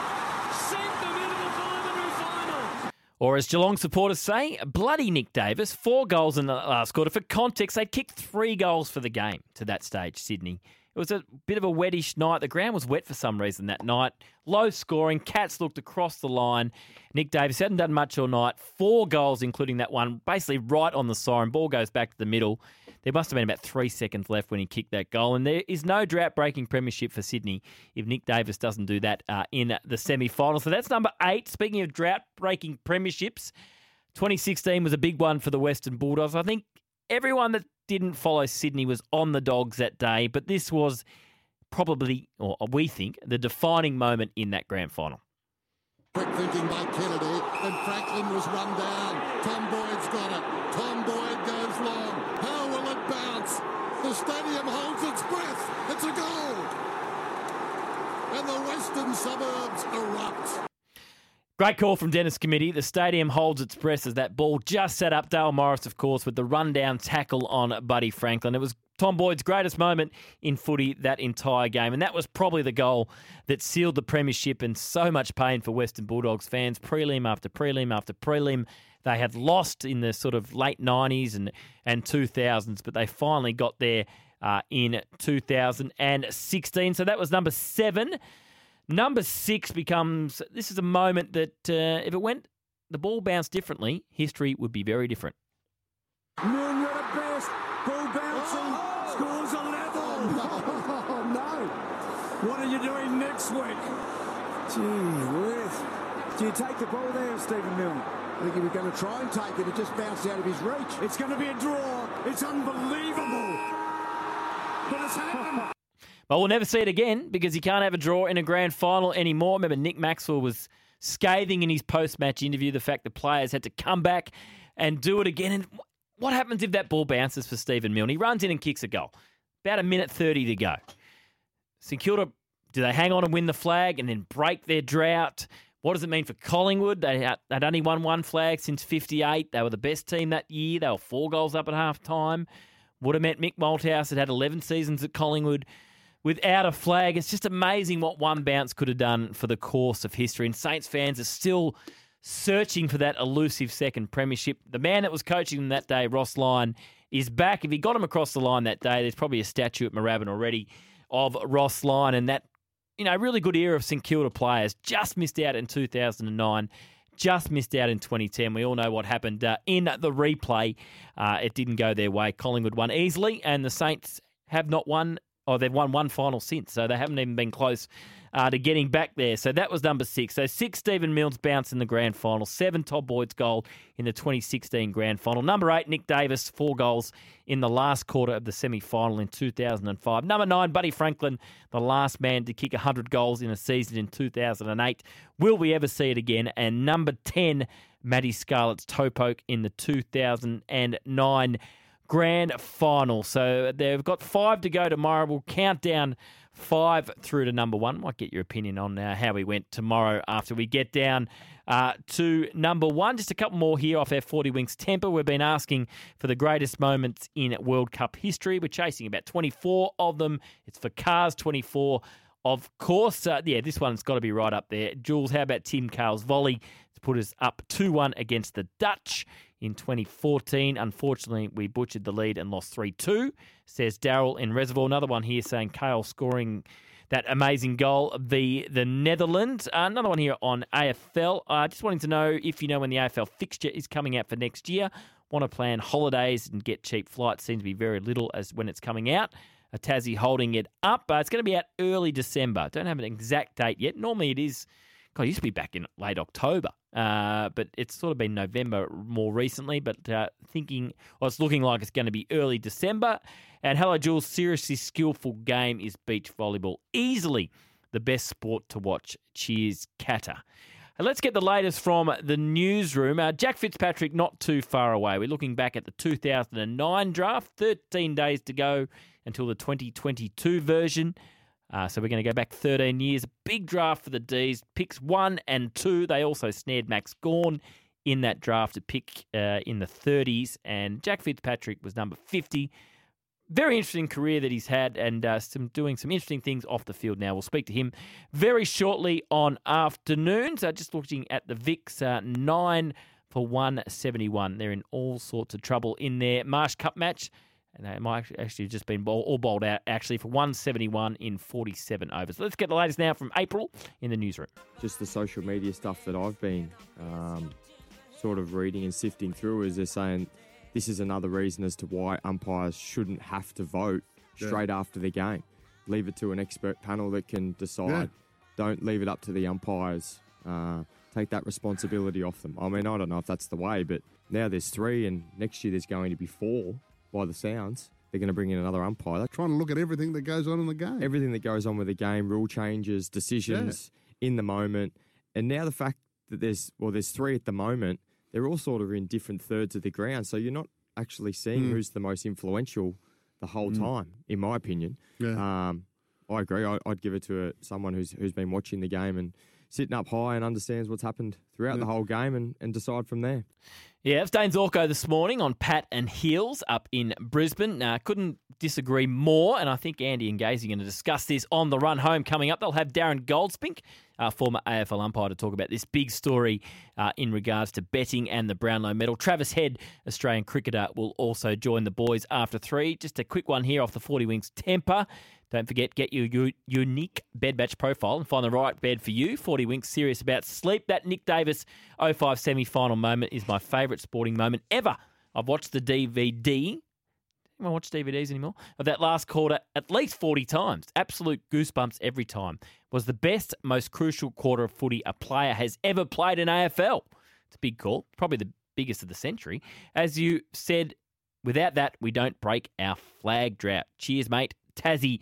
sent them into the preliminary final. Or as Geelong supporters say, bloody Nick Davis, four goals in the last quarter. For context, they kicked three goals for the game to that stage, Sydney. It was a bit of a wettish night. The ground was wet for some reason that night. Low scoring. Cats looked across the line. Nick Davis hadn't done much all night. Four goals, including that one, basically right on the siren. Ball goes back to the middle. There must have been about three seconds left when he kicked that goal. And there is no drought-breaking premiership for Sydney if Nick Davis doesn't do that uh, in the semi-final. So that's number eight. Speaking of drought-breaking premierships, twenty sixteen was a big one for the Western Bulldogs. I think everyone that didn't follow Sydney was on the Dogs that day, but this was probably, or we think, the defining moment in that grand final. Quick thinking by Kennedy, and Franklin was run down. Tom Boyd's got it. Tom Boyd goes long. How will it bounce? The stadium holds its breath. It's a goal. And the western suburbs erupt. Great call from Dennis Committee. The stadium holds its breath as that ball just set up Dale Morris, of course, with the run-down tackle on Buddy Franklin. It was Tom Boyd's greatest moment in footy that entire game, and that was probably the goal that sealed the premiership and so much pain for Western Bulldogs fans. Prelim after prelim after prelim, they had lost in the sort of late nineties and, and two thousands, but they finally got there uh, in two thousand sixteen. So that was number seven. Number six becomes, this is a moment that uh, if it went, the ball bounced differently, history would be very different. Milner at best, ball bouncing, oh, oh. Scores a level. Oh, no. Oh, no. What are you doing next week? Gee whiz. Do you take the ball there, Stephen Milne? I think he was going to try and take it. It just bounced out of his reach. It's going to be a draw. It's unbelievable. But it's happened. But we'll never see it again because he can't have a draw in a grand final anymore. Remember, Nick Maxwell was scathing in his post-match interview the fact that players had to come back and do it again. And what happens if that ball bounces for Stephen Milne? He runs in and kicks a goal. About a minute thirty to go. St Kilda, do they hang on and win the flag and then break their drought? What does it mean for Collingwood? They had only won one flag since fifty-eight. They were the best team that year. They were four goals up at half-time. Would have meant Mick Malthouse had had eleven seasons at Collingwood without a flag. It's just amazing what one bounce could have done for the course of history. And Saints fans are still searching for that elusive second premiership. The man that was coaching them that day, Ross Lyon, is back. If he got him across the line that day, there's probably a statue at Moorabbin already of Ross Lyon. And that, you know, really good era of St Kilda players. Just missed out in two thousand nine. Just missed out in twenty ten. We all know what happened uh, in the replay. Uh, it didn't go their way. Collingwood won easily, and the Saints have not won. Oh, they've won one final since, so they haven't even been close uh, to getting back there. So that was number six. So six, Stephen Milne's bounce in the grand final. Seven, Todd Boyd's goal in the twenty sixteen grand final. Number eight, Nick Davis, four goals in the last quarter of the semi-final in two thousand five. Number nine, Buddy Franklin, the last man to kick one hundred goals in a season in two thousand eight. Will we ever see it again? And number ten, Matty Scarlett's toe poke in the two thousand nine grand final. So they've got five to go tomorrow. We'll count down five through to number one. Might get your opinion on uh, how we went tomorrow after we get down uh, to number one. Just a couple more here off our forty Winks temper. We've been asking for the greatest moments in World Cup history. We're chasing about twenty-four of them. It's for Cars twenty-four. Of course, uh, yeah, this one's got to be right up there. Jules, how about Tim Carl's volley to put us up two one against the Dutch in twenty fourteen? Unfortunately, we butchered the lead and lost three two, says Daryl in Reservoir. Another one here saying Carl scoring that amazing goal, the, the Netherlands. Uh, another one here on A F L. Uh, just wanting to know if you know when the A F L fixture is coming out for next year. Want to plan holidays and get cheap flights. Seems to be very little as when it's coming out. A Tassie holding it up. Uh, it's going to be out early December. Don't have an exact date yet. Normally it is, God, it used to be back in late October, uh, but it's sort of been November more recently. But uh, thinking, well, it's looking like it's going to be early December. And hello, Jules, seriously skillful game is beach volleyball. Easily the best sport to watch. Cheers, Kata. Let's get the latest from the newsroom. Uh, Jack Fitzpatrick, not too far away. We're looking back at the two thousand nine draft, thirteen days to go until the twenty twenty-two version. Uh, so we're going to go back thirteen years. A big draft for the Ds. Picks one and two. They also snared Max Gorn in that draft, a pick uh, in the thirties. And Jack Fitzpatrick was number fifty. Very interesting career that he's had and uh, some doing some interesting things off the field now. We'll speak to him very shortly on afternoons. Uh, just looking at the Vicks, uh, nine for one seventy-one. They're in all sorts of trouble in their Marsh Cup match. And they might actually have just been all bowled out, actually, for one seventy-one in forty-seven overs. So let's get the latest now from April in the newsroom. Just the social media stuff that I've been um, sort of reading and sifting through is they're saying this is another reason as to why umpires shouldn't have to vote straight yeah. after the game. Leave it to an expert panel that can decide. Yeah. Don't leave it up to the umpires. Uh, take that responsibility off them. I mean, I don't know if that's the way, but now there's three and next year there's going to be four. By the sounds, they're going to bring in another umpire. They're trying to look at everything that goes on in the game. Everything that goes on with the game, rule changes, decisions yeah. in the moment. And now the fact that there's, well, there's three at the moment, they're all sort of in different thirds of the ground. So you're not actually seeing mm. who's the most influential the whole mm. time, in my opinion. Yeah. Um, I agree. I, I'd give it to a, someone who's who's been watching the game and sitting up high and understands what's happened throughout yeah. the whole game and, and decide from there. Yeah, that's Dane Zorko this morning on Pat and Heels up in Brisbane. Uh, couldn't disagree more, and I think Andy and Gazy are going to discuss this on the run home coming up. They'll have Darren Goldspink, uh, former A F L umpire, to talk about this big story uh, in regards to betting and the Brownlow medal. Travis Head, Australian cricketer, will also join the boys after three. Just a quick one here off the forty Winks temper. Don't forget, get your u- unique bed match profile and find the right bed for you. forty Winks, serious about sleep. That Nick Davis oh five semi-final moment is my favourite sporting moment ever. I've watched the D V D. I watch D V Ds anymore, of that last quarter at least forty times. Absolute goosebumps every time. Was the best, most crucial quarter of footy a player has ever played in A F L. It's a big call. Probably the biggest of the century. As you said, without that, we don't break our flag drought. Cheers, mate. Tassie.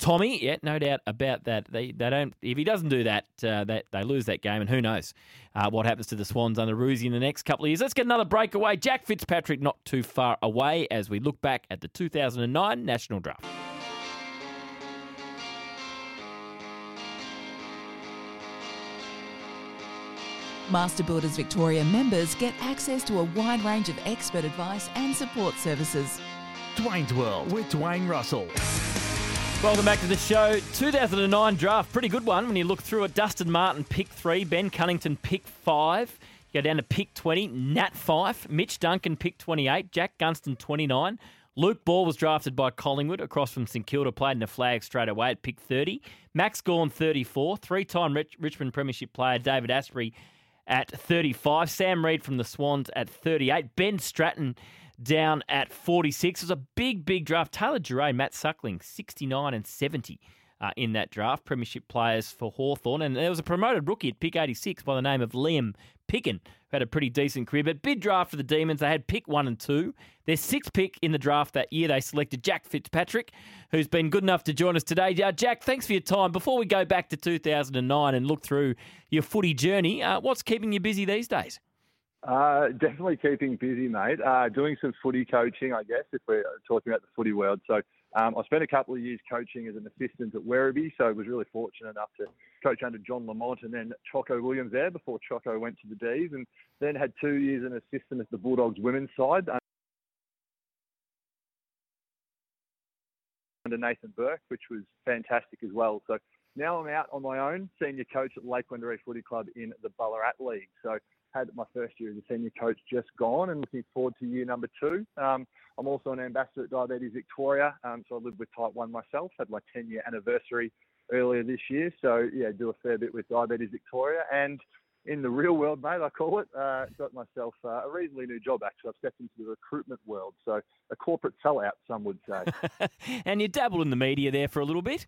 Tommy, yeah, no doubt about that. They they don't. If he doesn't do that, uh, they, they lose that game, and who knows uh, what happens to the Swans under Roosie in the next couple of years. Let's get another breakaway. Jack Fitzpatrick not too far away as we look back at the two thousand nine National Draft. Master Builders Victoria members get access to a wide range of expert advice and support services. Dwayne's World with Dwayne Russell. Welcome back to the show. two thousand nine draft, pretty good one when you look through it. Dustin Martin, pick three. Ben Cunnington, pick five. You go down to pick twenty. Nat Fyfe. Mitch Duncan, pick twenty-eight. Jack Gunston, twenty-nine. Luke Ball was drafted by Collingwood across from St Kilda, played in the flag straight away at pick thirty. Max Gorn, thirty-four. Three-time Rich- Richmond Premiership player David Asprey at thirty-five. Sam Reid from the Swans at thirty-eight. Ben Stratton down at forty-six. It was a big, big draft. Taylor Duray, Matt Suckling, sixty-nine and seventy uh, in that draft. Premiership players for Hawthorn. And there was a promoted rookie at pick eighty-six by the name of Liam Pickin, who had a pretty decent career. But big draft for the Demons. They had pick one and two. Their sixth pick in the draft that year, they selected Jack Fitzpatrick, who's been good enough to join us today. Uh, Jack, thanks for your time. Before we go back to two thousand nine and look through your footy journey, uh, what's keeping you busy these days? Uh, definitely keeping busy, mate. Uh, doing some footy coaching, I guess, if we're talking about the footy world. So um, I spent a couple of years coaching as an assistant at Werribee, so I was really fortunate enough to coach under John Lamont and then Choco Williams there before Choco went to the D's, and then had two years an assistant at the Bulldogs women's side under Nathan Burke, which was fantastic as well. So now I'm out on my own, senior coach at Lake Wendouree Footy Club in the Ballarat League. So had my first year as a senior coach just gone and looking forward to year number two. Um, I'm also an ambassador at Diabetes Victoria, um, so I live with type one myself, had my ten-year anniversary earlier this year. So, yeah, do a fair bit with Diabetes Victoria. And in the real world, mate, I call it, uh, got myself uh, a reasonably new job, actually. I've stepped into the recruitment world, so a corporate sellout, some would say. And you dabbled in the media there for a little bit?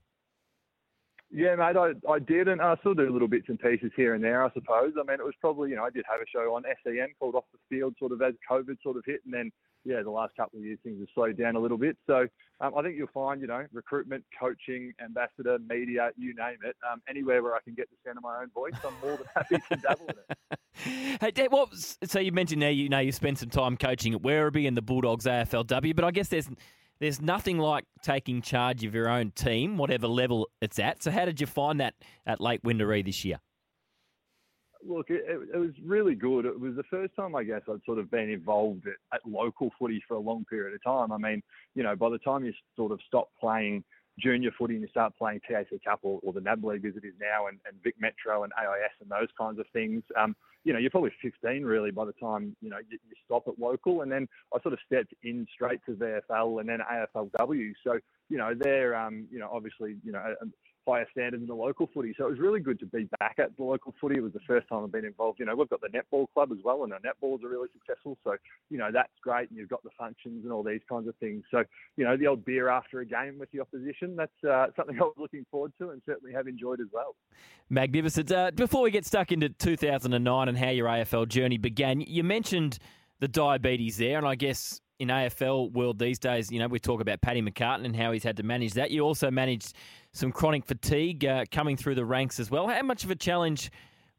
Yeah, mate, I, I did, and I still do little bits and pieces here and there, I suppose. I mean, it was probably, you know, I did have a show on S E N called Off the Field sort of as COVID sort of hit, and then, yeah, the last couple of years things have slowed down a little bit. So um, I think you'll find, you know, recruitment, coaching, ambassador, media, you name it, um, anywhere where I can get the sound of my own voice, I'm more than happy to dabble in it. Hey, Dad, what was, so you mentioned now, you know, you spent some time coaching at Werribee and the Bulldogs A F L W, but I guess there's... There's nothing like taking charge of your own team, whatever level it's at. So how did you find that at Lake Wendouree this year? Look, it, it was really good. It was the first time, I guess, I'd sort of been involved at, at local footy for a long period of time. I mean, you know, by the time you sort of stop playing junior footy and you start playing T A C Cup or, or the N A B League as it is now and, and Vic Metro and A I S and those kinds of things, um, you know, you're probably fifteen really by the time, you know, you, you stop at local. And then I sort of stepped in straight to V F L and then A F L W. So, you know, they're, um, you know, obviously, you know, a, a higher standard than the local footy. So it was really good to be back at the local footy. It was the first time I've been involved. You know, we've got the netball club as well, and our netballers are really successful. So, you know, that's great. And you've got the functions and all these kinds of things. So, you know, the old beer after a game with the opposition, that's uh, something I was looking forward to and certainly have enjoyed as well. Magnificent. Uh, before we get stuck into two thousand nine and how your A F L journey began, you mentioned the diabetes there. And I guess in A F L world these days, you know, we talk about Paddy McCartan and how he's had to manage that. You also managed some chronic fatigue uh, coming through the ranks as well. How much of a challenge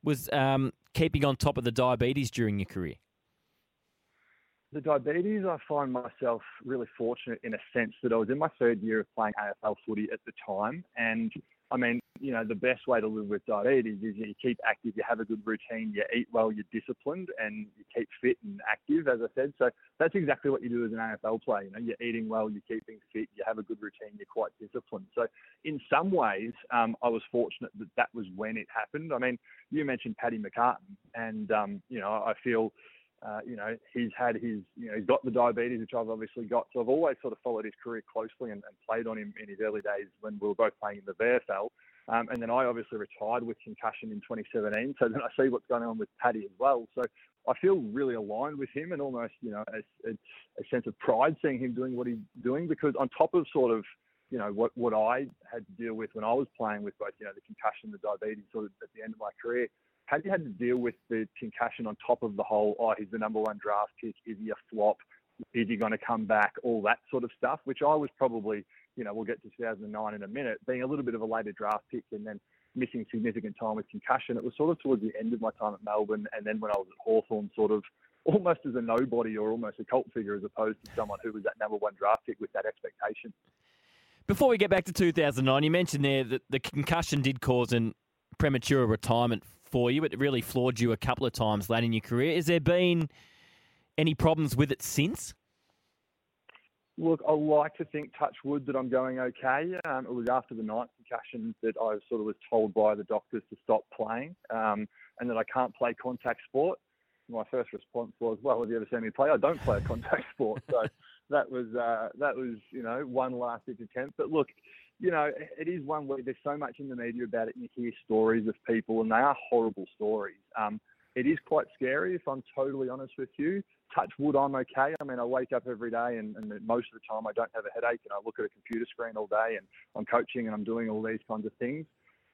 was um, keeping on top of the diabetes during your career? The diabetes, I find myself really fortunate in a sense that I was in my third year of playing A F L footy at the time. And, I mean, you know, the best way to live with diabetes is you keep active, you have a good routine, you eat well, you're disciplined, and you keep fit and active, as I said. So that's exactly what you do as an A F L player. You know, you're eating well, you're keeping fit, you have a good routine, you're quite disciplined. So in some ways, um, I was fortunate that that was when it happened. I mean, you mentioned Paddy McCartan, and, um, you know, I feel... Uh, you know, he's had his, you know, he's got the diabetes, which I've obviously got. So I've always sort of followed his career closely and, and played on him in his early days when we were both playing in the V F L. Um, and then I obviously retired with concussion in twenty seventeen. So then I see what's going on with Paddy as well. So I feel really aligned with him and almost, you know, a, a, a sense of pride seeing him doing what he's doing, because on top of sort of, you know, what, what I had to deal with when I was playing with both, you know, the concussion, the diabetes sort of at the end of my career, Paddy had to deal with the concussion on top of the whole, oh, he's the number one draft pick, is he a flop, is he going to come back, all that sort of stuff, which I was probably, you know, we'll get to two thousand nine in a minute, being a little bit of a later draft pick and then missing significant time with concussion. It was sort of towards the end of my time at Melbourne, and then when I was at Hawthorn, sort of almost as a nobody or almost a cult figure as opposed to someone who was that number one draft pick with that expectation. Before we get back to two thousand nine, you mentioned there that the concussion did cause an premature retirement for you. It really floored you a couple of times late in your career. Has there been any problems with it since? Look, I like to think, touch wood, that I'm going okay. Um, it was after the ninth concussion that I sort of was told by the doctors to stop playing um, and that I can't play contact sport. My first response was, well, have you ever seen me play? I don't play a contact sport. So that was, uh, that was, you know, one last ditch attempt. But look, you know, it is one where there's so much in the media about it, and you hear stories of people, and they are horrible stories. Um, it is quite scary, if I'm totally honest with you. Touch wood, I'm okay. I mean, I wake up every day and, and most of the time I don't have a headache, and I look at a computer screen all day and I'm coaching and I'm doing all these kinds of things.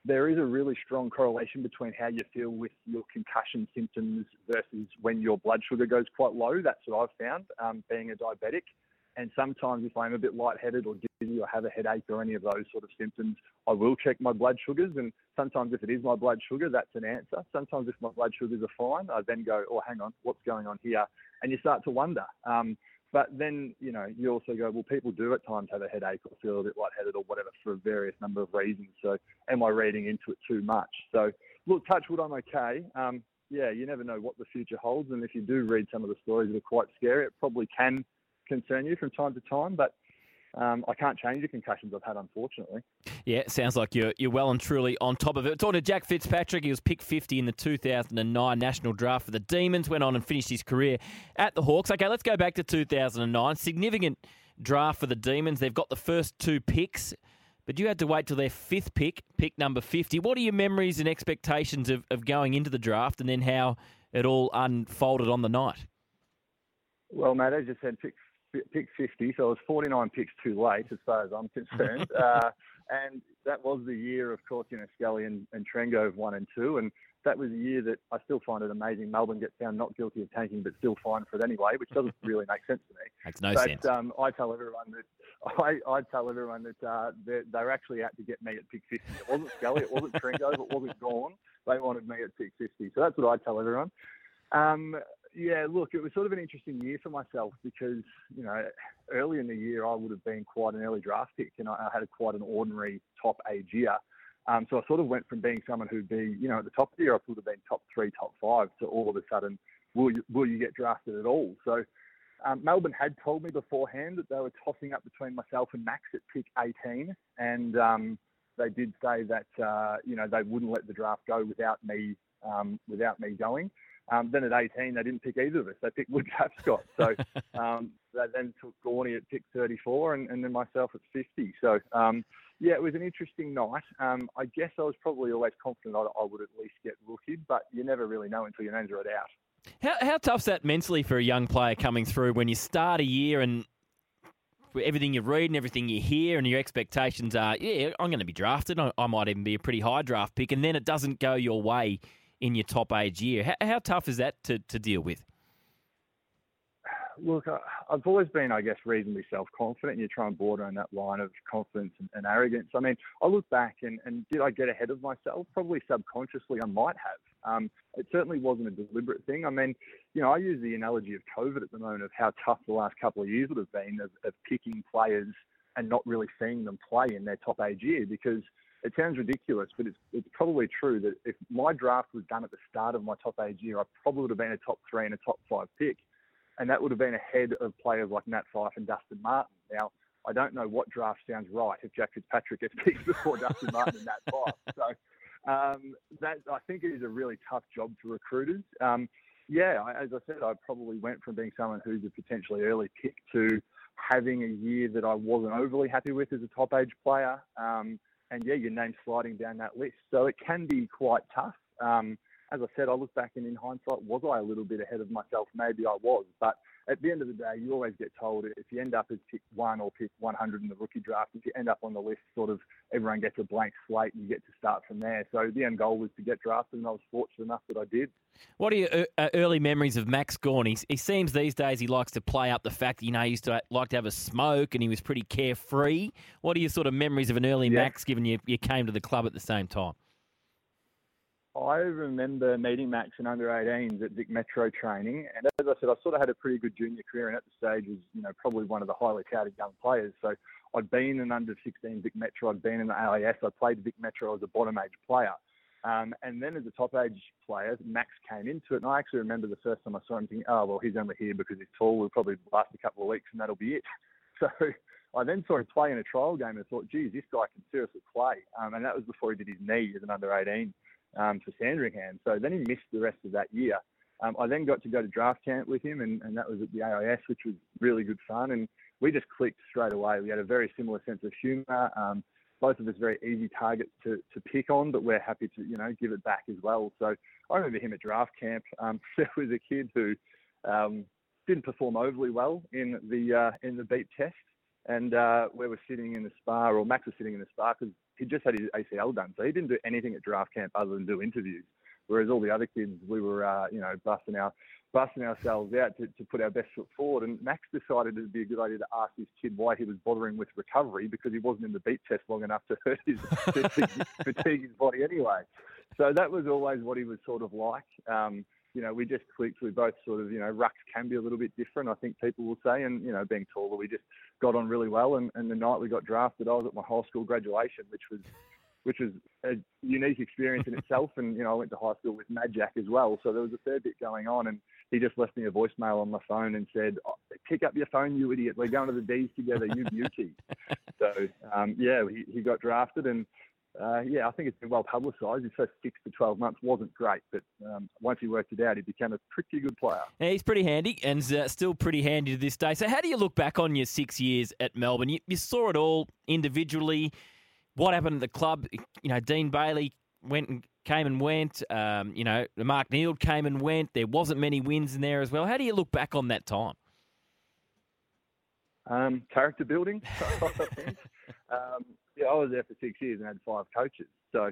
There is a really strong correlation between how you feel with your concussion symptoms versus when your blood sugar goes quite low. That's what I've found, um, being a diabetic. And sometimes if I'm a bit lightheaded or dizzy or have a headache or any of those sort of symptoms, I will check my blood sugars. And sometimes if it is my blood sugar, that's an answer. Sometimes if my blood sugars are fine, I then go, oh, hang on, what's going on here? And you start to wonder. Um, but then, you know, you also go, well, people do at times have a headache or feel a bit lightheaded or whatever for a various number of reasons. So am I reading into it too much? So look, touch wood, I'm okay. Um, yeah, you never know what the future holds. And if you do read some of the stories that are quite scary, it probably can concern you from time to time, but um, I can't change the concussions I've had, unfortunately. Yeah, it sounds like you're you're well and truly on top of it. We're talking to Jack Fitzpatrick. He was pick fifty in the two thousand nine National Draft for the Demons, went on and finished his career at the Hawks. Okay, let's go back to two thousand nine. Significant draft for the Demons. They've got the first two picks, but you had to wait till their fifth pick, pick number fifty. What are your memories and expectations of, of going into the draft and then how it all unfolded on the night? Well, mate, as you said, pick Pick fifty, so it was forty-nine picks too late as far as I'm concerned. uh, and that was the year, of course, you know, Scully and, and Trengove one and two. And that was a year that I still find it amazing. Melbourne gets found not guilty of tanking, but still fined for it anyway, which doesn't really make sense to me. Makes no but, sense. Um, I tell everyone that I, I tell everyone that uh, they're, they're actually out to get me at pick fifty. It wasn't Scully, it wasn't Trengove, it wasn't Gorn. They wanted me at pick fifty. So that's what I tell everyone. Um, Yeah, look, it was sort of an interesting year for myself because, you know, early in the year I would have been quite an early draft pick and I, I had a, quite an ordinary top age year. Um, so I sort of went from being someone who'd be, you know, at the top of the year I would have been top three, top five to all of a sudden, will you, will you get drafted at all? So um, Melbourne had told me beforehand that they were tossing up between myself and Max at pick eighteen and um, they did say that, uh, you know, they wouldn't let the draft go without me, um, without me going. Um, then at eighteen, they didn't pick either of us. They picked Wood Tapscott. So um, they then took Gorney at pick thirty-four and, and then myself at fifty. So, um, yeah, it was an interesting night. Um, I guess I was probably always confident I, I would at least get rookied, but you never really know until your names are out. How, how tough's that mentally for a young player coming through when you start a year and everything you read and everything you hear and your expectations are, yeah, I'm going to be drafted. I, I might even be a pretty high draft pick. And then it doesn't go your way in your top age year. How, how tough is that to, to deal with? Look, I, I've always been, I guess, reasonably self-confident, and you try and border on that line of confidence and, and arrogance. I mean, I look back and, and did I get ahead of myself? Probably subconsciously I might have. Um, it certainly wasn't a deliberate thing. I mean, you know, I use the analogy of COVID at the moment of how tough the last couple of years would have been of, of picking players and not really seeing them play in their top age year because it sounds ridiculous, but it's, it's probably true that if my draft was done at the start of my top age year, I probably would have been a top three and a top five pick. And that would have been ahead of players like Nat Fyfe and Dustin Martin. Now, I don't know what draft sounds right if Jack Fitzpatrick gets picked before Dustin Martin and Nat Fyfe. So um, that, I think it is a really tough job for recruiters. Um, yeah, I, as I said, I probably went from being someone who's a potentially early pick to having a year that I wasn't overly happy with as a top age player. Um and yeah, your name's sliding down that list. So it can be quite tough. Um, as I said, I look back and in hindsight, was I a little bit ahead of myself? Maybe I was. But at the end of the day, you always get told if you end up as pick one or pick one hundred in the rookie draft, if you end up on the list, sort of everyone gets a blank slate and you get to start from there. So the end goal was to get drafted, and I was fortunate enough that I did. What are your early memories of Max Gorn? He, he seems these days he likes to play up the fact that, you know, he used to like to have a smoke and he was pretty carefree. What are your sort of memories of an early yeah. Max, given you, you came to the club at the same time? I remember meeting Max in under eighteens at Vic Metro training. And as I said, I sort of had a pretty good junior career and at the stage was, you know, probably one of the highly touted young players. So I'd been in under sixteen Vic Metro. I'd been in the A I S. I played Vic Metro as a bottom-age player. Um, and then as a top-age player, Max came into it. And I actually remember the first time I saw him thinking, oh, well, he's only here because he's tall. We'll probably last a couple of weeks and that'll be it. So I then saw him play in a trial game and thought, geez, this guy can seriously play. Um, and that was before he did his knee as an under eighteen. Um, for Sandringham. So then he missed the rest of that year. Um, I then got to go to draft camp with him, and, and that was at the A I S, which was really good fun. And we just clicked straight away. We had a very similar sense of humour. Um, both of us very easy targets to, to pick on, but we're happy to, you know, give it back as well. So I remember him at draft camp. Um, there was a kid who um, didn't perform overly well in the uh, in the beep test, and uh, we were sitting in the spa, or Max was sitting in the spa because he just had his A C L done, so he didn't do anything at draft camp other than do interviews. Whereas all the other kids, we were, uh, you know, busting our busting ourselves out to, to put our best foot forward. And Max decided it would be a good idea to ask his kid why he was bothering with recovery because he wasn't in the beat test long enough to hurt his to, to fatigue his body anyway. So that was always what he was sort of like. Um, you know, we just clicked. We both sort of, you know, rucks can be a little bit different, I think people will say. And, you know, being taller, we just got on really well. And, and the night we got drafted, I was at my high school graduation, which was which was a unique experience in itself. And, you know, I went to high school with Mad Jack as well. So there was a fair bit going on. And he just left me a voicemail on my phone and said, oh, pick up your phone, you idiot. We're going to the D's together, you beauty. So, um, yeah, he, he got drafted. And, Uh, yeah, I think it's been well publicised. His first six to twelve months wasn't great, but um, once he worked it out, he became a pretty good player. Yeah, he's pretty handy and uh, still pretty handy to this day. So how do you look back on your six years at Melbourne? You, you saw it all individually. What happened at the club? You know, Dean Bailey went and came and went. Um, you know, Mark Neal came and went. There wasn't many wins in there as well. How do you look back on that time? Um, character building, I think. Um, yeah, I was there for six years and had five coaches. So,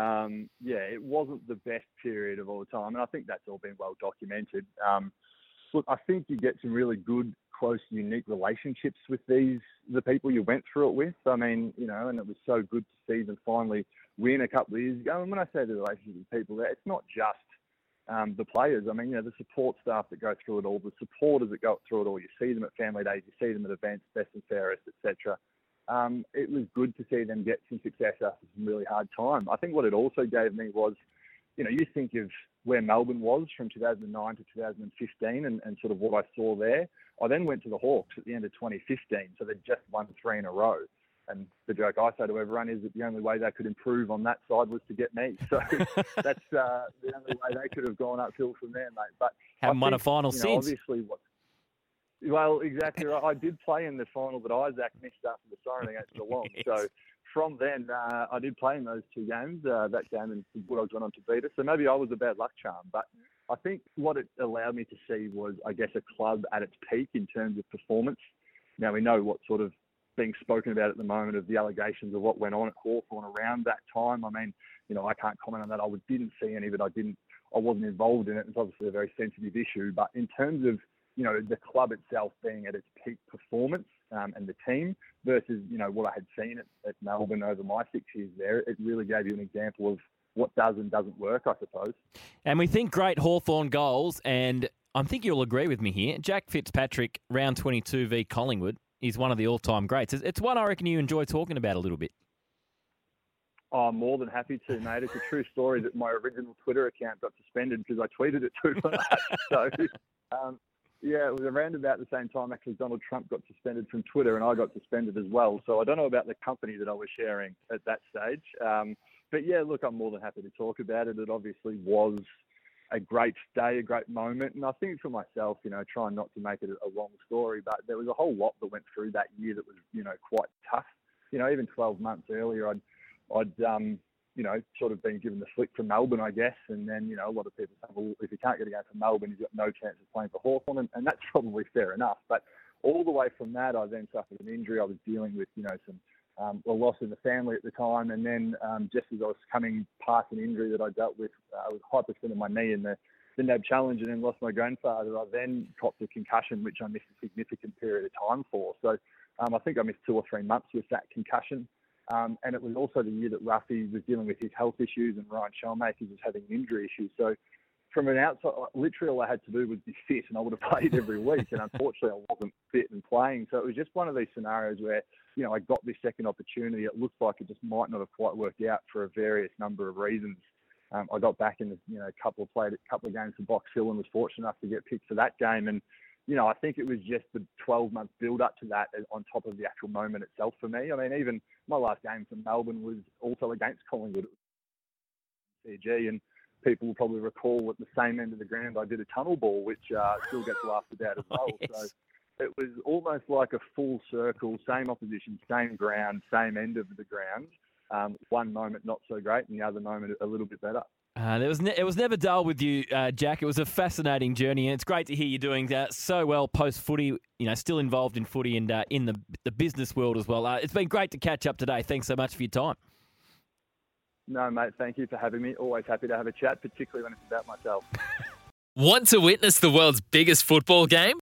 um, yeah, it wasn't the best period of all time. And I think that's all been well documented. Um, look, I think you get some really good, close, unique relationships with these, the people you went through it with. I mean, you know, and it was so good to see them finally win a couple of years ago. And when I say the relationship with people there, it's not just Um, the players. I mean, you know, the support staff that go through it all, the supporters that go through it all. You see them at family days, you see them at events, best and fairest, et cetera. Um, it was good to see them get some success after some really hard time. I think what it also gave me was, you know, you think of where Melbourne was from two thousand nine to two thousand fifteen and, and sort of what I saw there. I then went to the Hawks at the end of twenty fifteen, so they'd just won three in a row. And the joke I say to everyone is that the only way they could improve on that side was to get me. So that's uh, the only way they could have gone uphill from there, mate. But haven't won a final you know, since. Obviously, what, well, exactly right. I did play in the final that Isaac missed after the siren against Geelong. Yes. So from then, uh, I did play in those two games, uh, that game and the Bulldogs went on to beat us. So maybe I was a bad luck charm. But I think what it allowed me to see was, I guess, a club at its peak in terms of performance. Now, we know what sort of being spoken about at the moment of the allegations of what went on at Hawthorn around that time. I mean, you know, I can't comment on that. I didn't see any of it. I didn't, I wasn't involved in it. It's obviously a very sensitive issue, but in terms of, you know, the club itself being at its peak performance um, and the team versus, you know, what I had seen at, at Melbourne over my six years there, it really gave you an example of what does and doesn't work, I suppose. And we think great Hawthorn goals, and I think you'll agree with me here. Jack Fitzpatrick, round twenty-two v Collingwood. He's one of the all-time greats. It's one I reckon you enjoy talking about a little bit. Oh, I'm more than happy to, mate. It's a true story that my original Twitter account got suspended because I tweeted it too much. So, um, yeah, it was around about the same time, actually, Donald Trump got suspended from Twitter and I got suspended as well. So I don't know about the company that I was sharing at that stage. Um, but, yeah, look, I'm more than happy to talk about it. It obviously was a great day, a great moment. And I think for myself, you know, trying not to make it a long story, but there was a whole lot that went through that year that was, you know, quite tough. You know, even twelve months earlier, I'd I'd, um, you know, sort of been given the flick from Melbourne, I guess. And then, you know, a lot of people say, well, if you can't get a game from Melbourne, you've got no chance of playing for Hawthorn. And, and that's probably fair enough. But all the way from that, I then suffered an injury. I was dealing with, you know, some um, a loss in the family at the time. And then um, just as I was coming past an injury that I dealt with, I was hyperextended my knee in the, the N A B Challenge and then lost my grandfather. I then copped a concussion, which I missed a significant period of time for. So um, I think I missed two or three months with that concussion. Um, and it was also the year that Ruffy was dealing with his health issues and Ryan Shellmakers was having injury issues. So from an outside, literally all I had to do was be fit and I would have played every week. And unfortunately, I wasn't fit and playing. So it was just one of these scenarios where, you know, I got this second opportunity. It looked like it just might not have quite worked out for a various number of reasons. Um, I got back in, the, you know, a couple of played a couple of games for Box Hill and was fortunate enough to get picked for that game. And, you know, I think it was just the twelve-month build-up to that on top of the actual moment itself for me. I mean, even my last game for Melbourne was also against Collingwood at C G, and people will probably recall at the same end of the ground I did a tunnel ball, which uh, still gets laughed about as well. Oh, yes. So it was almost like a full circle, same opposition, same ground, same end of the ground. Um, one moment not so great and the other moment a little bit better. Uh, it was ne- it was never dull with you, uh, Jack. It was a fascinating journey, and it's great to hear you doing that so well post footy. You know, still involved in footy and uh, in the the business world as well. Uh, it's been great to catch up today. Thanks so much for your time. No, mate. Thank you for having me. Always happy to have a chat, particularly when it's about myself. Want to witness the world's biggest football game?